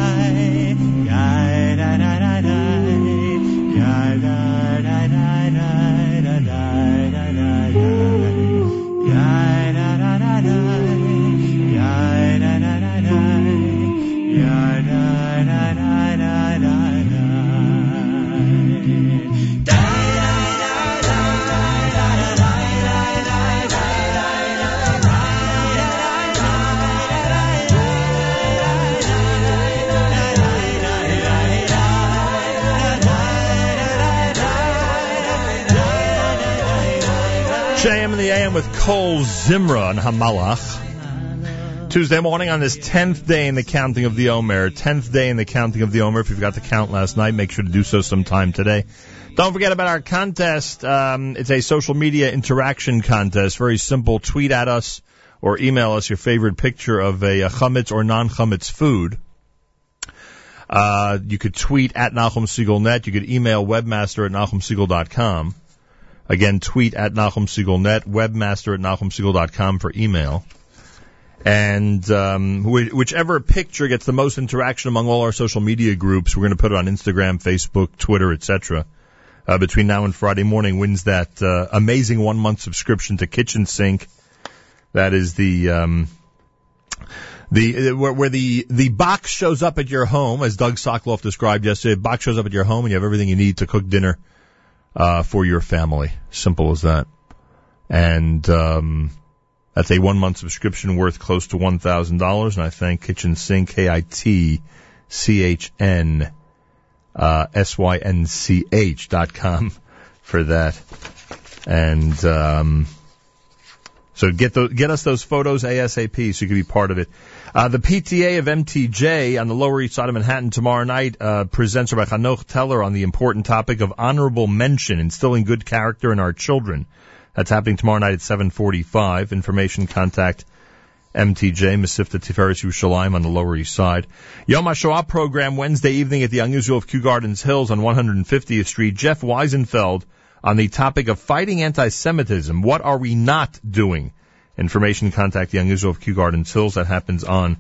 ya in the AM with Cole Zimra on Hamalach. Tuesday morning on this 10th day in the counting of the Omer. 10th day in the counting of the Omer. If you forgot to count last night, make sure to do so sometime today. Don't forget about our contest. It's a social media interaction contest. Very simple. Tweet at us or email us your favorite picture of a chametz or non-chametz food. You could tweet at Nachum Siegel.net. You could email webmaster at NahumSiegel.com. Again, tweet at NahumSiegel.net, webmaster at NahumSiegel.com for email. And whichever picture gets the most interaction among all our social media groups, we're going to put it on Instagram, Facebook, Twitter, etc. Between now and Friday morning wins that amazing one-month subscription to Kitchen Sink. That is the box shows up at your home, as Doug Sokoloff described yesterday. The box shows up at your home, and you have everything you need to cook dinner for your family. Simple as that. And that's a one-month subscription worth close to $1,000. And I thank Kitchen Sink, KITCHN SYNCH.com for that. And so get us those photos ASAP so you can be part of it. The PTA of MTJ on the Lower East Side of Manhattan tomorrow night presents Rabbi Hanoch Teller on the important topic of honorable mention, instilling good character in our children. That's happening tomorrow night at 7:45. Information, contact MTJ, Masifta Tiferes Yerushalayim on the Lower East Side. Yom HaShoah program Wednesday evening at the Unusual of Kew Gardens Hills on 150th Street. Jeff Weisenfeld on the topic of fighting anti-Semitism. What are we not doing? Information, contact the Unusual of Kew Gardens Hills. That happens on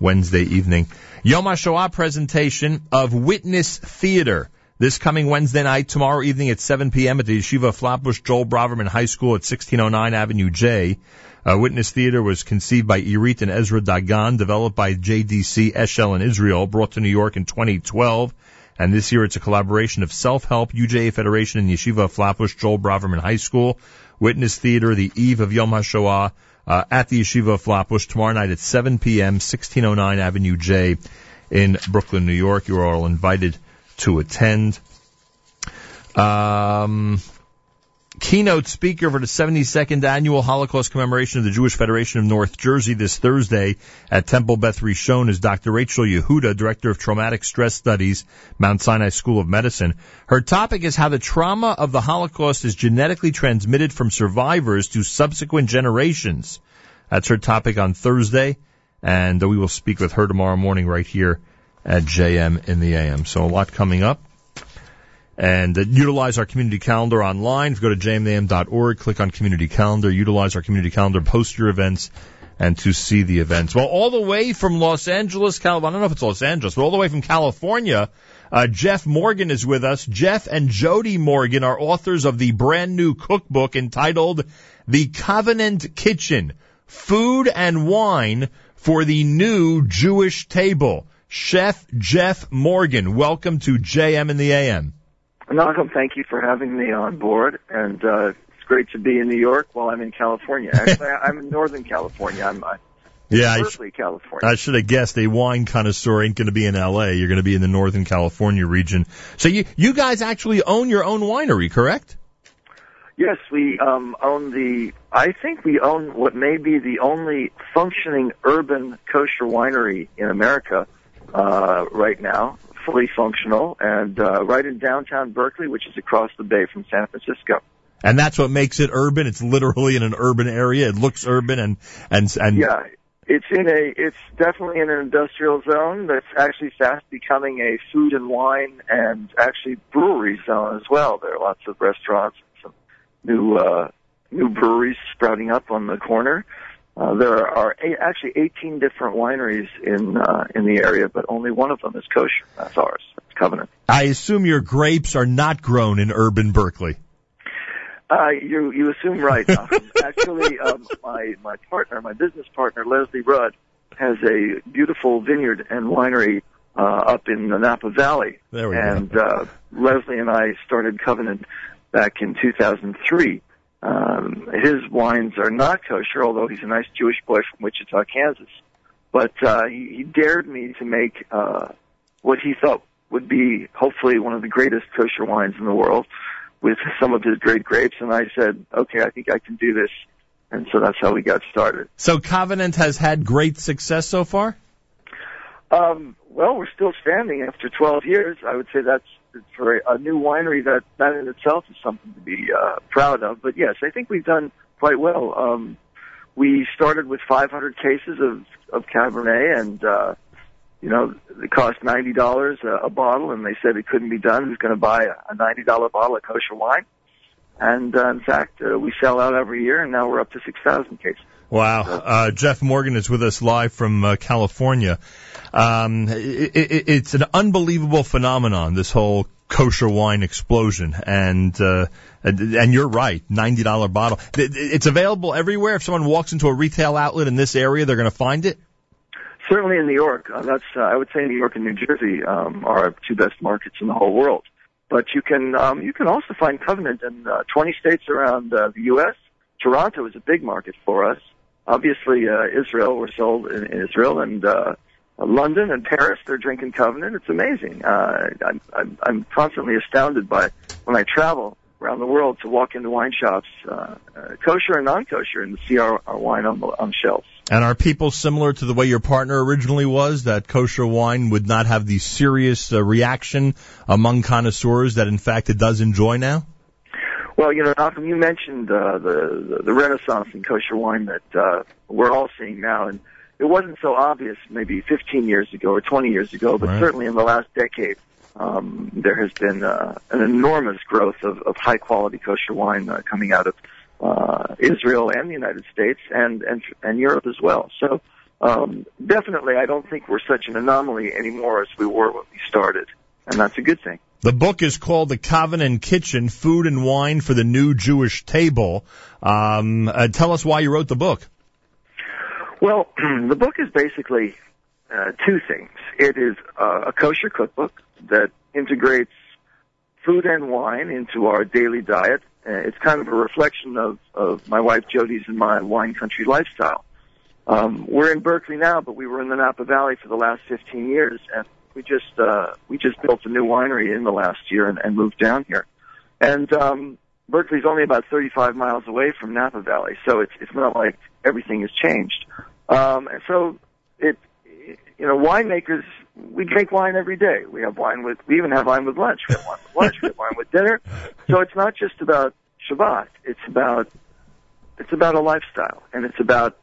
Wednesday evening. Yom HaShoah presentation of Witness Theater this coming Wednesday night, tomorrow evening at 7 p.m. at the Yeshiva Flatbush Joel Braverman High School at 1609 Avenue J. Witness Theater was conceived by Irit and Ezra Dagan, developed by JDC Eshel in Israel, brought to New York in 2012. And this year it's a collaboration of Self-Help, UJA Federation, and Yeshiva Flatbush Joel Braverman High School. Witness Theater, the eve of Yom HaShoah, at the Yeshiva Flatbush, tomorrow night at 7 p.m., 1609 Avenue J in Brooklyn, New York. You are all invited to attend. Keynote speaker for the 72nd Annual Holocaust Commemoration of the Jewish Federation of North Jersey this Thursday at Temple Beth Rishon is Dr. Rachel Yehuda, Director of Traumatic Stress Studies, Mount Sinai School of Medicine. Her topic is how the trauma of the Holocaust is genetically transmitted from survivors to subsequent generations. That's her topic on Thursday, and we will speak with her tomorrow morning right here at JM in the AM. So a lot coming up. And utilize our community calendar online. If you go to jmam.org, click on community calendar, utilize our community calendar, post your events, and to see the events. Well, all the way from Los Angeles, California, I don't know if it's Los Angeles, but all the way from California, Jeff Morgan is with us. Jeff and Jody Morgan are authors of the brand new cookbook entitled The Covenant Kitchen, Food and Wine for the New Jewish Table. Chef Jeff Morgan, welcome to JM in the AM. Malcolm, thank you for having me on board, and it's great to be in New York while I'm in California. Actually, I'm in Northern California. California. I should have guessed a wine connoisseur ain't going to be in L.A. You're going to be in the Northern California region. So you guys actually own your own winery, correct? Yes, we own I think we own what may be the only functioning urban kosher winery in America right now. Fully functional, and right in downtown Berkeley, which is across the bay from San Francisco. And that's what makes it urban. It's literally in an urban area. It looks urban, and yeah, it's definitely in an industrial zone that's actually fast becoming a food and wine and actually brewery zone as well. There are lots of restaurants, some new breweries sprouting up on the corner. There are actually 18 different wineries in the area, but only one of them is kosher. That's ours. That's Covenant. I assume your grapes are not grown in urban Berkeley. You assume right. Actually, my partner, my business partner, Leslie Rudd, has a beautiful vineyard and winery up in the Napa Valley. There we go. And Leslie and I started Covenant back in 2003. His wines are not kosher, although he's a nice Jewish boy from Wichita, Kansas. But he dared me to make what he thought would be hopefully one of the greatest kosher wines in the world with some of his great grapes, and I said, okay, I think I can do this. And so that's how we got started. So Covenant has had great success so far? Well, we're still standing after 12 years. I would say that's, for a new winery, that in itself is something to be proud of. But, yes, I think we've done quite well. We started with 500 cases of Cabernet, and, you know, it cost $90 a bottle, and they said it couldn't be done. Who's going to buy a $90 bottle of kosher wine? And, in fact, we sell out every year, and now we're up to 6,000 cases. Wow. Jeff Morgan is with us live from California. It's an unbelievable phenomenon, this whole kosher wine explosion. And you're right, $90 bottle. It's available everywhere. If someone walks into a retail outlet in this area, they're going to find it? Certainly in New York. That's, I would say New York and New Jersey, are our two best markets in the whole world. But you can also find Covenant in 20 states around the U.S. Toronto is a big market for us. Obviously, Israel, we're sold in Israel, and London and Paris, they're drinking Covenant. It's amazing. I'm constantly astounded by, when I travel around the world, to walk into wine shops, kosher and non-kosher, and see our wine on shelves. And are people similar to the way your partner originally was, that kosher wine would not have the serious reaction among connoisseurs that, in fact, it does enjoy now? Well, you know, Malcolm, you mentioned the renaissance in kosher wine that we're all seeing now, and it wasn't so obvious maybe 15 years ago or 20 years ago, but certainly in the last decade, there has been an enormous growth of high-quality kosher wine coming out of Israel and the United States and Europe as well. So definitely I don't think we're such an anomaly anymore as we were when we started, and that's a good thing. The book is called The Covenant Kitchen, Food and Wine for the New Jewish Table. Tell us why you wrote the book. Well, the book is basically two things. It is a kosher cookbook that integrates food and wine into our daily diet. It's kind of a reflection of my wife Jody's and my wine country lifestyle. We're in Berkeley now, but we were in the Napa Valley for the last 15 years, and we just built a new winery in the last year and moved down here. And Berkeley's only about 35 miles away from Napa Valley, so it's not like everything has changed. And so winemakers, we drink wine every day. We even have wine with lunch. We have wine with lunch. We have wine with dinner. So it's not just about Shabbat. It's about a lifestyle, and it's about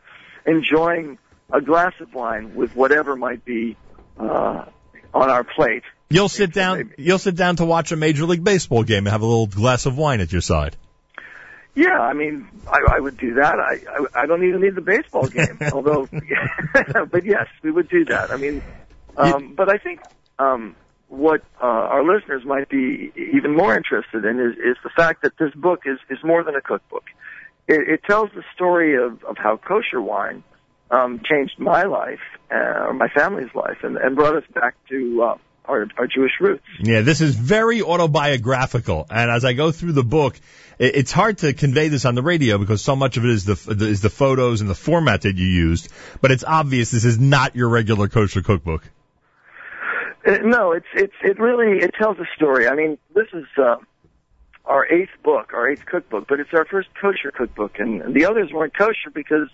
enjoying a glass of wine with whatever might be on our plate. You'll sit down to watch a Major League Baseball game and have a little glass of wine at your side. Yeah, I mean, I would do that. I don't even need the baseball game, although, but yes, we would do that. I mean, but I think what our listeners might be even more interested in is the fact that this book is more than a cookbook. It tells the story of how kosher wine changed my life, or my family's life, and brought us back to our Jewish roots. Yeah, this is very autobiographical, and as I go through the book, it's hard to convey this on the radio because so much of it is the photos and the format that you used. But it's obvious this is not your regular kosher cookbook. No, it really tells a story. I mean, this is our eighth book, our eighth cookbook, but it's our first kosher cookbook, and the others weren't kosher because.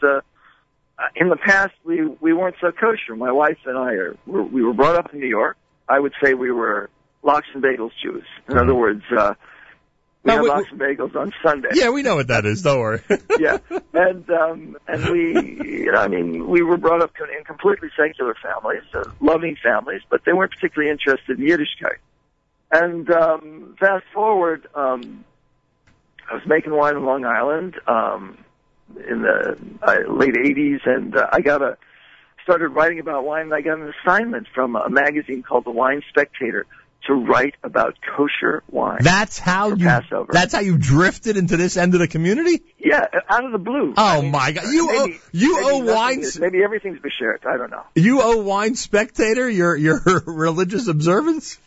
In the past, we weren't so kosher. My wife and I we were brought up in New York. I would say we were lox and bagels Jews. In other words, we had lox and bagels on Sunday. Yeah, we know what that is. Don't worry. Yeah, and we were brought up in completely secular families, loving families, but they weren't particularly interested in Yiddishkeit. And fast forward, I was making wine in Long Island. In the late 80s, and started writing about wine, and I got an assignment from a magazine called The Wine Spectator to write about kosher wine. That's how you drifted into this end of the community? Yeah, out of the blue. Oh, I mean, my God. You owe wine... Maybe everything's beshert. I don't know. You owe Wine Spectator your religious observance?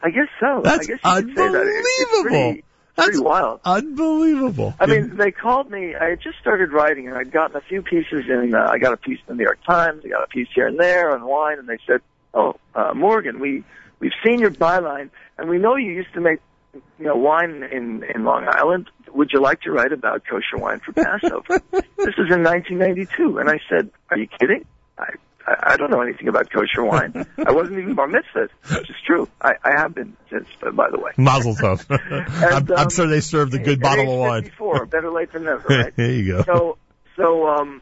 I guess so. That's unbelievable. That's wild. Unbelievable. I mean, they called me. I had just started writing, and I'd gotten a few pieces in. I got a piece in the New York Times. I got a piece here and there on wine, and they said, "Oh, Morgan, we've seen your byline, and we know you used to make you know, wine in Long Island. Would you like to write about kosher wine for Passover? This is in 1992. And I said, are you kidding? I don't know anything about kosher wine. I wasn't even bar mitzvahed, which is true. I have been since, by the way. Mazel tov. I'm sure they served a good bottle of wine. Before, better late than never, right? There you go. So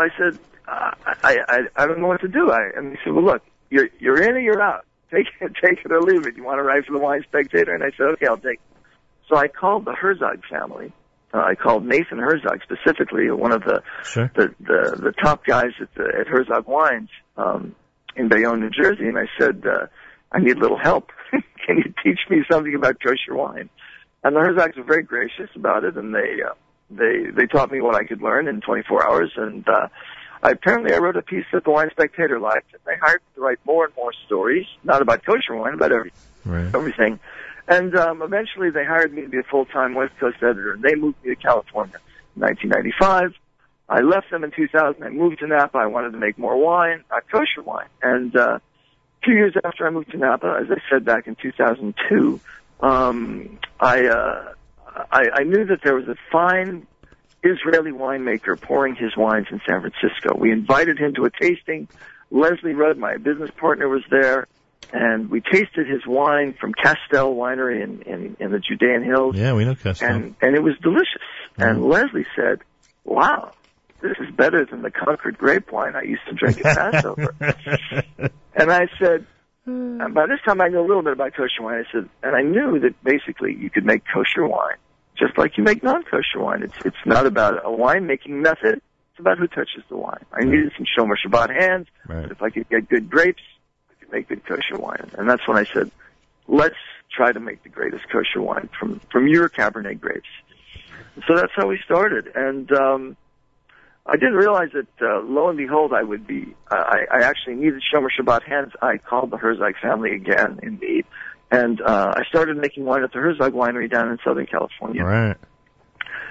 I said, I don't know what to do. And he said, well, look, you're in or you're out. Take it or leave it. You want to write for the Wine Spectator? And I said, okay, I'll take it. So I called the Herzog family. I called Nathan Herzog specifically, one of the sure. the top guys at Herzog Wines in Bayonne, New Jersey, and I said, I need a little help. Can you teach me something about kosher wine? And the Herzogs were very gracious about it, and they taught me what I could learn in 24 hours, and I wrote a piece that the Wine Spectator liked. They hired me to write more and more stories, not about kosher wine, but everything. And eventually they hired me to be a full-time West Coast editor, and they moved me to California in 1995. I left them in 2000. I moved to Napa. I wanted to make more wine, kosher wine. And 2 years after I moved to Napa, as I said back in 2002, I knew that there was a fine Israeli winemaker pouring his wines in San Francisco. We invited him to a tasting. Leslie Rudd, my business partner, was there. And we tasted his wine from Castel Winery in the Judean Hills. Yeah, we know Castel. And it was delicious. Mm-hmm. And Leslie said, wow, this is better than the Concord grape wine I used to drink at Passover. And I said, and by this time I knew a little bit about kosher wine. I said, and I knew that basically you could make kosher wine just like you make non-kosher wine. It's not about a winemaking method. It's about who touches the wine. I needed some Shomer Shabbat hands. Right. But if I could get good grapes, make good kosher wine. And that's when I said, let's try to make the greatest kosher wine from your Cabernet grapes. So that's how we started. And I didn't realize that, lo and behold, I actually needed Shomer Shabbat hands. I called the Herzog family again, indeed. And I started making wine at the Herzog Winery down in Southern California. Right.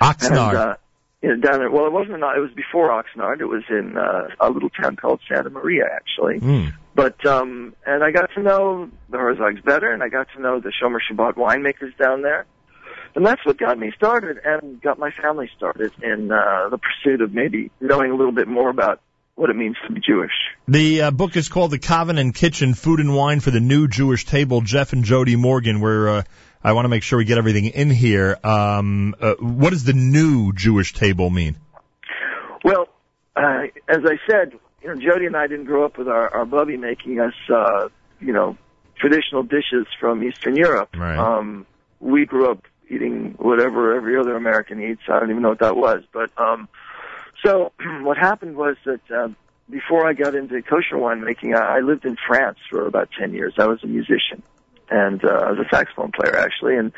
Oxnard. And, it wasn't. It was before Oxnard. It was in a little town called Santa Maria, actually. Mm. But and I got to know the Herzogs better, and I got to know the Shomer Shabbat winemakers down there, and that's what got me started and got my family started in the pursuit of maybe knowing a little bit more about what it means to be Jewish. The book is called The Covenant Kitchen, Food and Wine for the New Jewish Table, Jeff and Jody Morgan, where I want to make sure we get everything in here. What does the new Jewish table mean? Well, as I said, you know, Jody and I didn't grow up with our bubby making us, traditional dishes from Eastern Europe. Right. We grew up eating whatever every other American eats. I don't even know what that was. But so what happened was that before I got into kosher winemaking, I lived in France for about 10 years. I was a musician, and I was a saxophone player, actually. And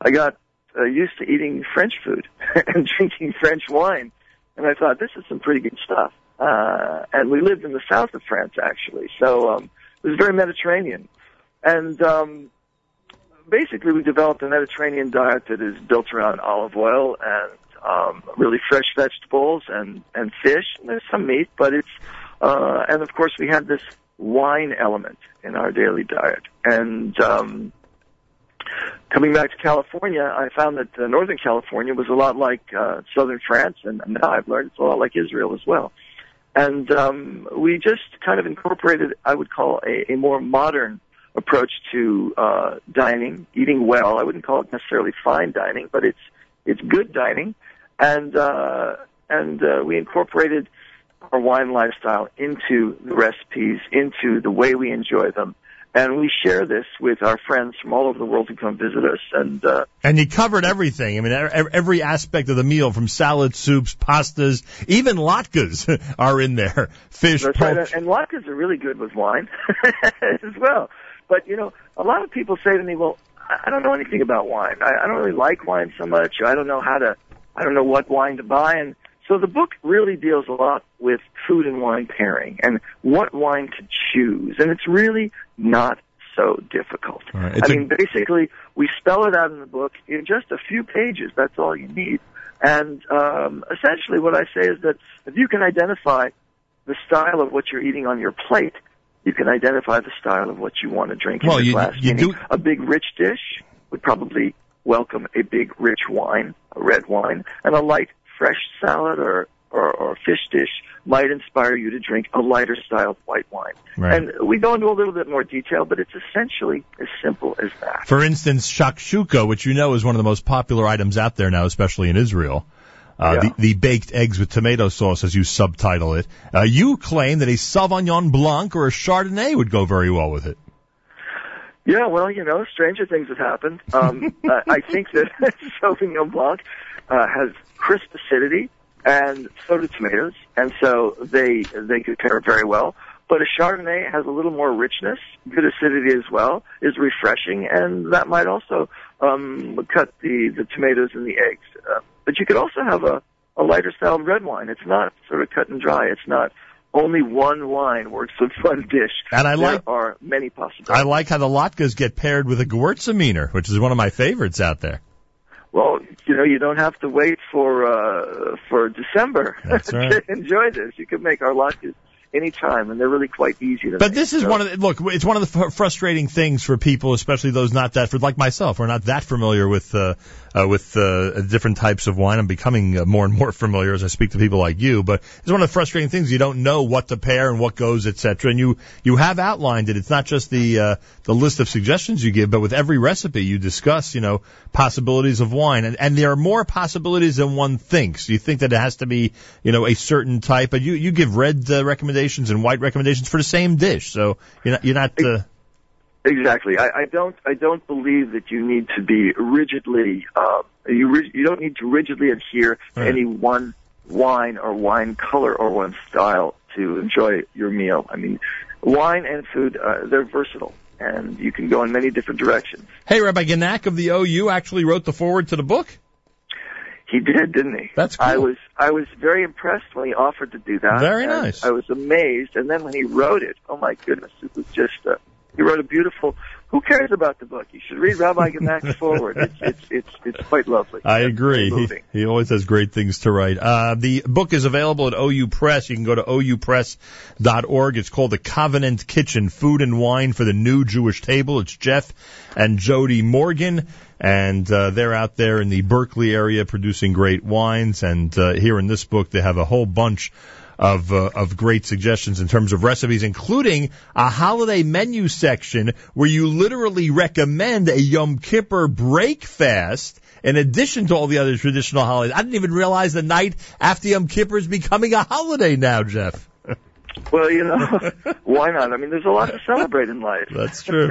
I got used to eating French food and drinking French wine. And I thought, this is some pretty good stuff. And we lived in the south of France, actually. So, it was very Mediterranean. And, basically we developed a Mediterranean diet that is built around olive oil and, really fresh vegetables and fish. And there's some meat, but and of course we had this wine element in our daily diet. And, coming back to California, I found that Northern California was a lot like, Southern France. And now I've learned it's a lot like Israel as well. And we just kind of incorporated, I would call, a more modern approach to dining, eating well. I wouldn't call it necessarily fine dining, but it's good dining. And we incorporated our wine lifestyle into the recipes, into the way we enjoy them. And we share this with our friends from all over the world who come visit us. And you covered everything. I mean, every aspect of the meal, from salad, soups, pastas, even latkes are in there. Fish, pork. Right. And latkes are really good with wine as well. But, you know, a lot of people say to me, well, I don't know anything about wine. I don't really like wine so much. I don't know what wine to buy. And so the book really deals a lot with food and wine pairing and what wine to choose. And it's really not so difficult. Right. I mean, basically, we spell it out in the book in just a few pages. That's all you need. And essentially what I say is that if you can identify the style of what you're eating on your plate, you can identify the style of what you want to drink in your glass. A big, rich dish, would probably welcome a big, rich wine, a red wine, and a light, fresh salad or fish dish might inspire you to drink a lighter styled white wine. Right. And we go into a little bit more detail, but it's essentially as simple as that. For instance, shakshuka, which you know is one of the most popular items out there now, especially in Israel, the baked eggs with tomato sauce, as you subtitle it, you claim that a Sauvignon Blanc or a Chardonnay would go very well with it. Yeah, well, you know, stranger things have happened. I think that Sauvignon Blanc has crisp acidity, and so do tomatoes, and so they could pair very well. But a Chardonnay has a little more richness, good acidity as well, is refreshing, and that might also cut the tomatoes and the eggs. But you could also have a lighter style red wine. It's not sort of cut and dry. It's not only one wine works with one dish. And there are many possibilities. I like how the latkes get paired with a gewürztraminer, which is one of my favorites out there. Well, you know, you don't have to wait for December That's right. to enjoy this. You can make our latkes any time, and they're really quite easy to make. But this is it's one of the frustrating things for people, especially those not that, like myself, we're not that familiar with different types of wine. I'm becoming more and more familiar as I speak to people like you, but it's one of the frustrating things. You don't know what to pair and what goes, etc. And you have outlined it. It's not just the list of suggestions you give, but with every recipe you discuss, you know, possibilities of wine. And there are more possibilities than one thinks. You think that it has to be, you know, a certain type, but you give red recommendations and white recommendations for the same dish. So you're not Exactly. I don't believe that you need to be rigidly. You don't need to rigidly adhere to any one wine or wine color or one style to enjoy your meal. I mean, wine and food, they're versatile, and you can go in many different directions. Hey, Rabbi Genack of the OU actually wrote the foreword to the book. He did, didn't he? That's cool. I was very impressed when he offered to do that. Very nice. I was amazed, and then when he wrote it, oh my goodness, it was just. He wrote a beautiful. Who cares about the book? You should read Rabbi Genack's foreword. It's quite lovely. I agree. He always has great things to write. The book is available at OU Press. You can go to oupress.org. It's called The Covenant Kitchen: Food and Wine for the New Jewish Table. It's Jeff and Jody Morgan, and they're out there in the Berkeley area producing great wines. And here in this book, they have a whole bunch of great suggestions in terms of recipes, including a holiday menu section where you literally recommend a Yom Kippur break fast in addition to all the other traditional holidays. I didn't even realize the night after Yom Kippur is becoming a holiday now, Jeff. Well, you know, why not? I mean, there's a lot to celebrate in life. That's true.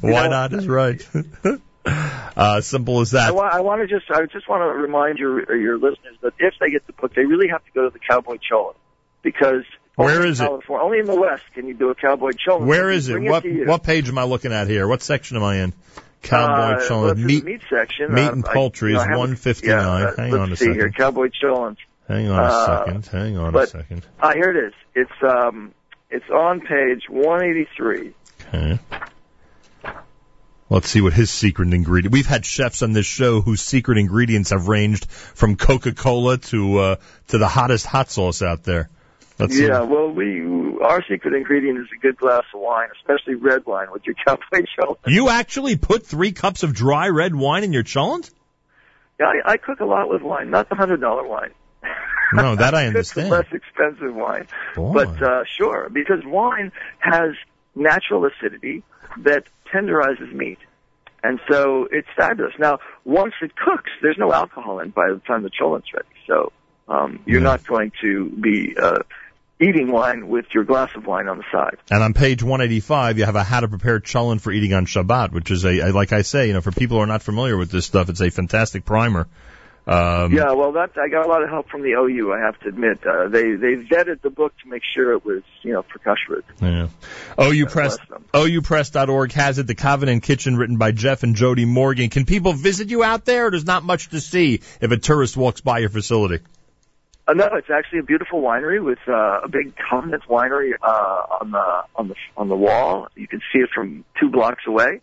Why not is right. Simple as that. I just want to remind your listeners that if they get the book, they really have to go to the Cowboy Cholent, because where is it? Only in the West can you do a Cowboy Cholent. Where is it? What page am I looking at here? What section am I in? Cowboy Cholent. Well, meat section. Meat and poultry is 159. Hang on a second. Here, Cowboy Cholent. Hang on a second. Here it is. It's on page 183. Okay. Let's see what his secret ingredient. We've had chefs on this show whose secret ingredients have ranged from Coca-Cola to the hottest hot sauce out there. Our secret ingredient is a good glass of wine, especially red wine with your Cowboy Cholent. You actually put 3 cups of dry red wine in your cholent? Yeah, I cook a lot with wine, not the $100 wine. No, that I understand. It's less expensive wine. Boy. But sure, because wine has natural acidity that tenderizes meat. And so it's fabulous. Now, once it cooks, there's no alcohol in by the time the cholent's ready. So you're not going to be eating wine with your glass of wine on the side. And on page 185, you have a how to prepare cholent for eating on Shabbat, which is, like I say, you know, for people who are not familiar with this stuff, it's a fantastic primer. I got a lot of help from the OU, I have to admit. They vetted the book to make sure it was, you know, for kashrut. Yeah. OUPress.org has it, The Covenant Kitchen, written by Jeff and Jody Morgan. Can people visit you out there, or there's not much to see if a tourist walks by your facility? No, it's actually a beautiful winery with a big Covenant winery on the wall. You can see it from 2 blocks away.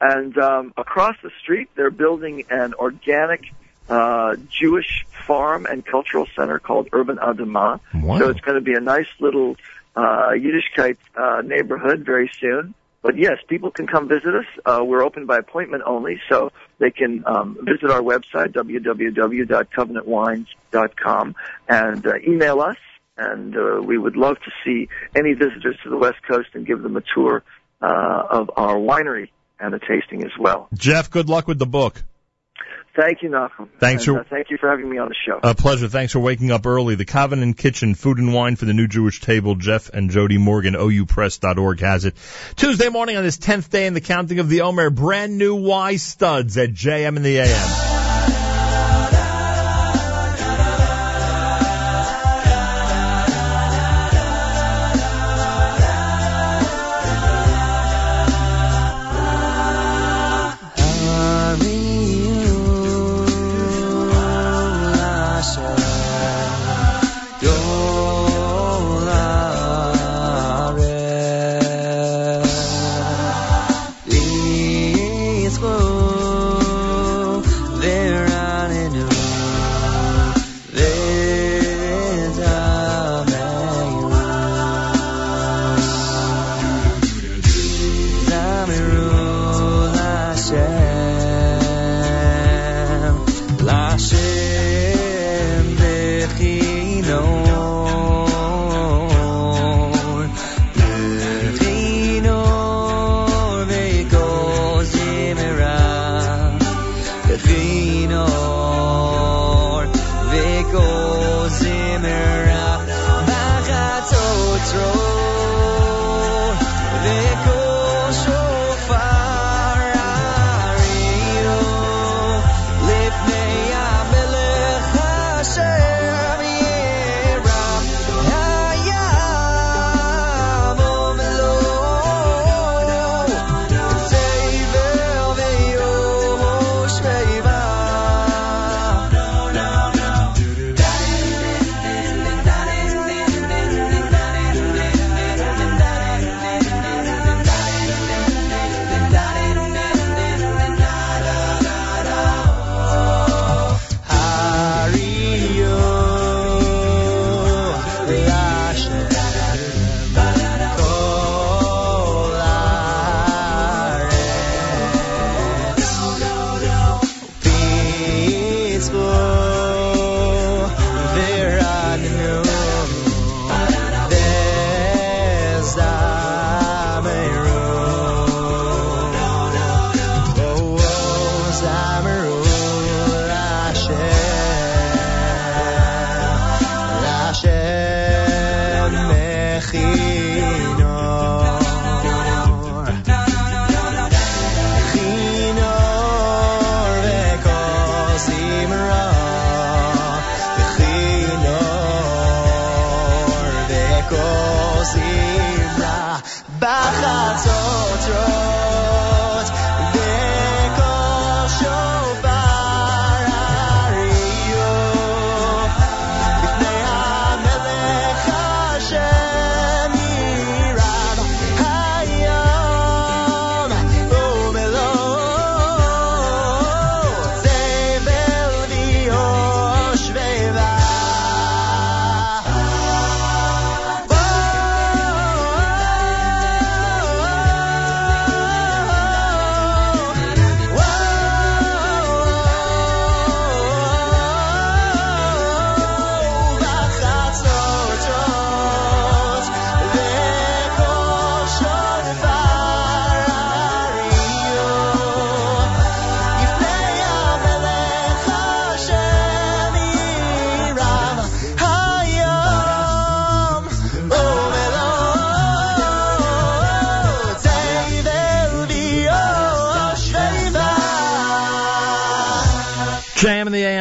And across the street, they're building an organic Jewish farm and cultural center called Urban Adama. Wow. So it's going to be a nice little Yiddishkeit neighborhood very soon. But yes, people can come visit us. We're open by appointment only, so they can visit our website, www.covenantwines.com, and email us. And we would love to see any visitors to the West Coast and give them a tour of our winery and a tasting as well. Jeff, good luck with the book. Thank you, Malcolm. Thank you for having me on the show. A pleasure. Thanks for waking up early. The Covenant Kitchen, Food and Wine for the New Jewish Table. Jeff and Jody Morgan, oupress.org has it. Tuesday morning on this 10th day in the counting of the Omer, brand new Y studs at JM and the AM.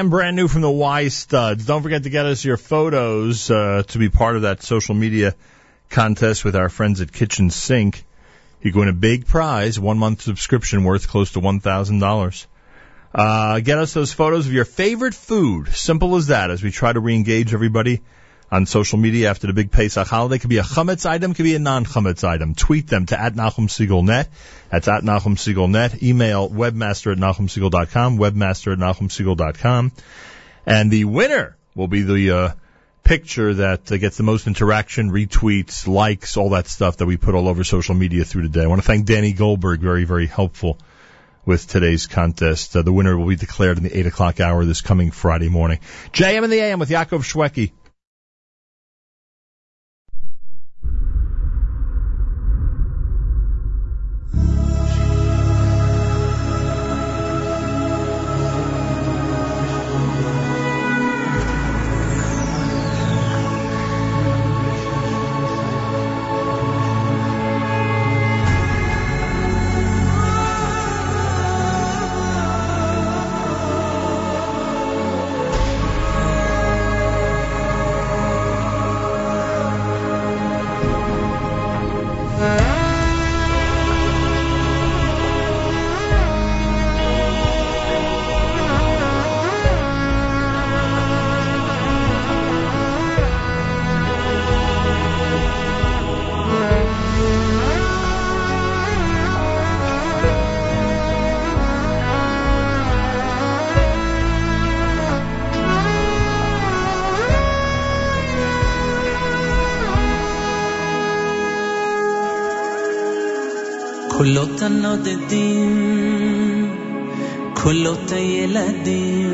Brand new from the Y Studs. Don't forget to get us your photos to be part of that social media contest with our friends at Kitchen Sink. You're going to big prize, 1 month subscription worth close to $1,000. Get us those photos of your favorite food. Simple as that, as we try to re-engage everybody on social media after the big Pesach holiday. Could be a chametz item, could be a non-chametz item. Tweet them to @NahumSiegelNet. That's @NahumSiegelNet. Email webmaster@NahumSiegel.com, webmaster@NahumSiegel.com. And the winner will be the picture that gets the most interaction, retweets, likes, all that stuff that we put all over social media through today. I want to thank Danny Goldberg, very, very helpful with today's contest. The winner will be declared in the 8 o'clock hour this coming Friday morning. JM in the AM with Yaakov Shweki. קולות הנודדים, קולות הילדים,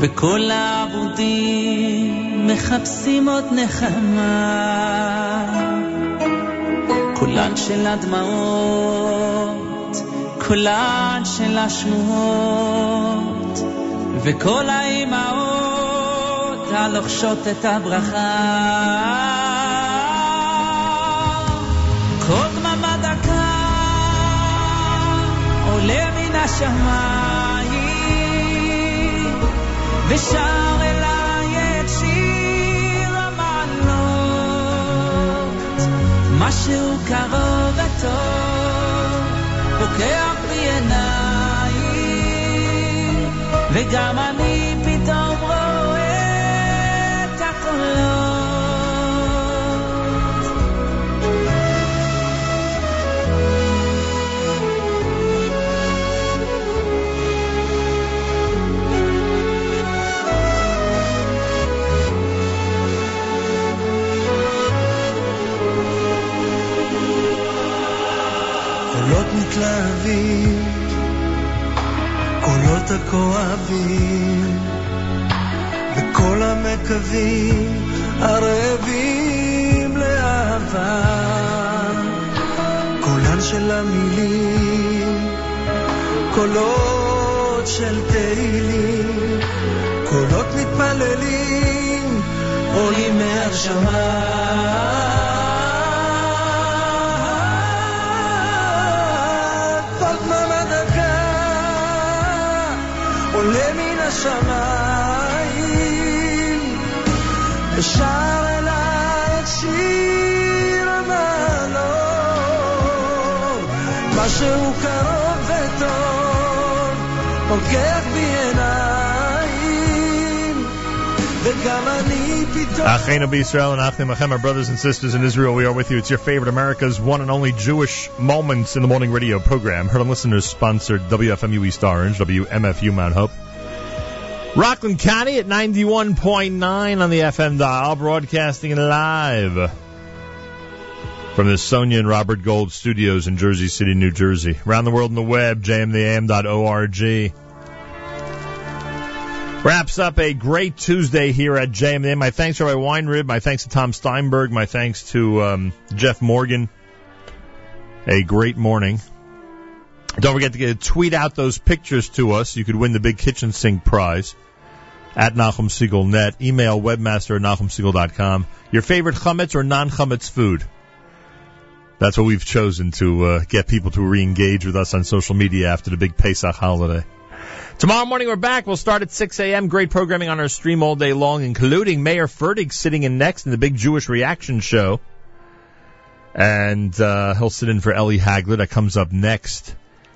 וכל העבודים מחפשים עוד נחמה. קולן של הדמעות, קולן של השמועות, וכל האימהות הלוחשות את הברכה. השמיים ושר אליי את שיר המעלות, משהו קרוב וטוב בוקח בעיניים, וגם אני פתאום רואה את הקולות. מתלהבים, קולות הכואבים, וכל המקווים הרעבים לאהבה. קולן של המילים, קולות של תהילים, קולות מתפללים עולים מהשמיים. השמיים ושר אליי את שיר המעלות, משהו קרוב וטוב פוקח בעיניים, וגם אני פתאום. Acheinu b'Yisrael and Achim Achem, our brothers and sisters in Israel, we are with you. It's your favorite America's one and only Jewish Moments in the Morning radio program, heard on listeners sponsored WFMU East Orange, WMFU Mount Hope, Rockland County at 91.9 on the FM dial, broadcasting live from the Sonia and Robert Gold studios in Jersey City, New Jersey. Around the world on the web, jmtheam.org. Wraps up a great Tuesday here at JMTheAM. My thanks to Rabbi Weinrib. My thanks to Tom Steinberg. My thanks to Jeff Morgan. A great morning. Don't forget to tweet out those pictures to us. You could win the big kitchen sink prize at Nachum Segal Net. Email webmaster at NahumSegal.com. Your favorite chametz or non-chametz food. That's what we've chosen to get people to re-engage with us on social media after the big Pesach holiday. Tomorrow morning we're back. We'll start at 6 a.m. Great programming on our stream all day long, including Mayor Fertig sitting in next in the big Jewish reaction show. And he'll sit in for Ellie Hagler. That comes up next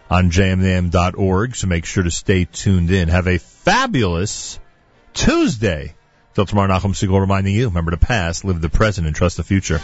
on jmnam.org, so make sure to stay tuned in. Have a fabulous Tuesday. Till tomorrow, Nachum Segal reminding you, remember the past, live the present, and trust the future.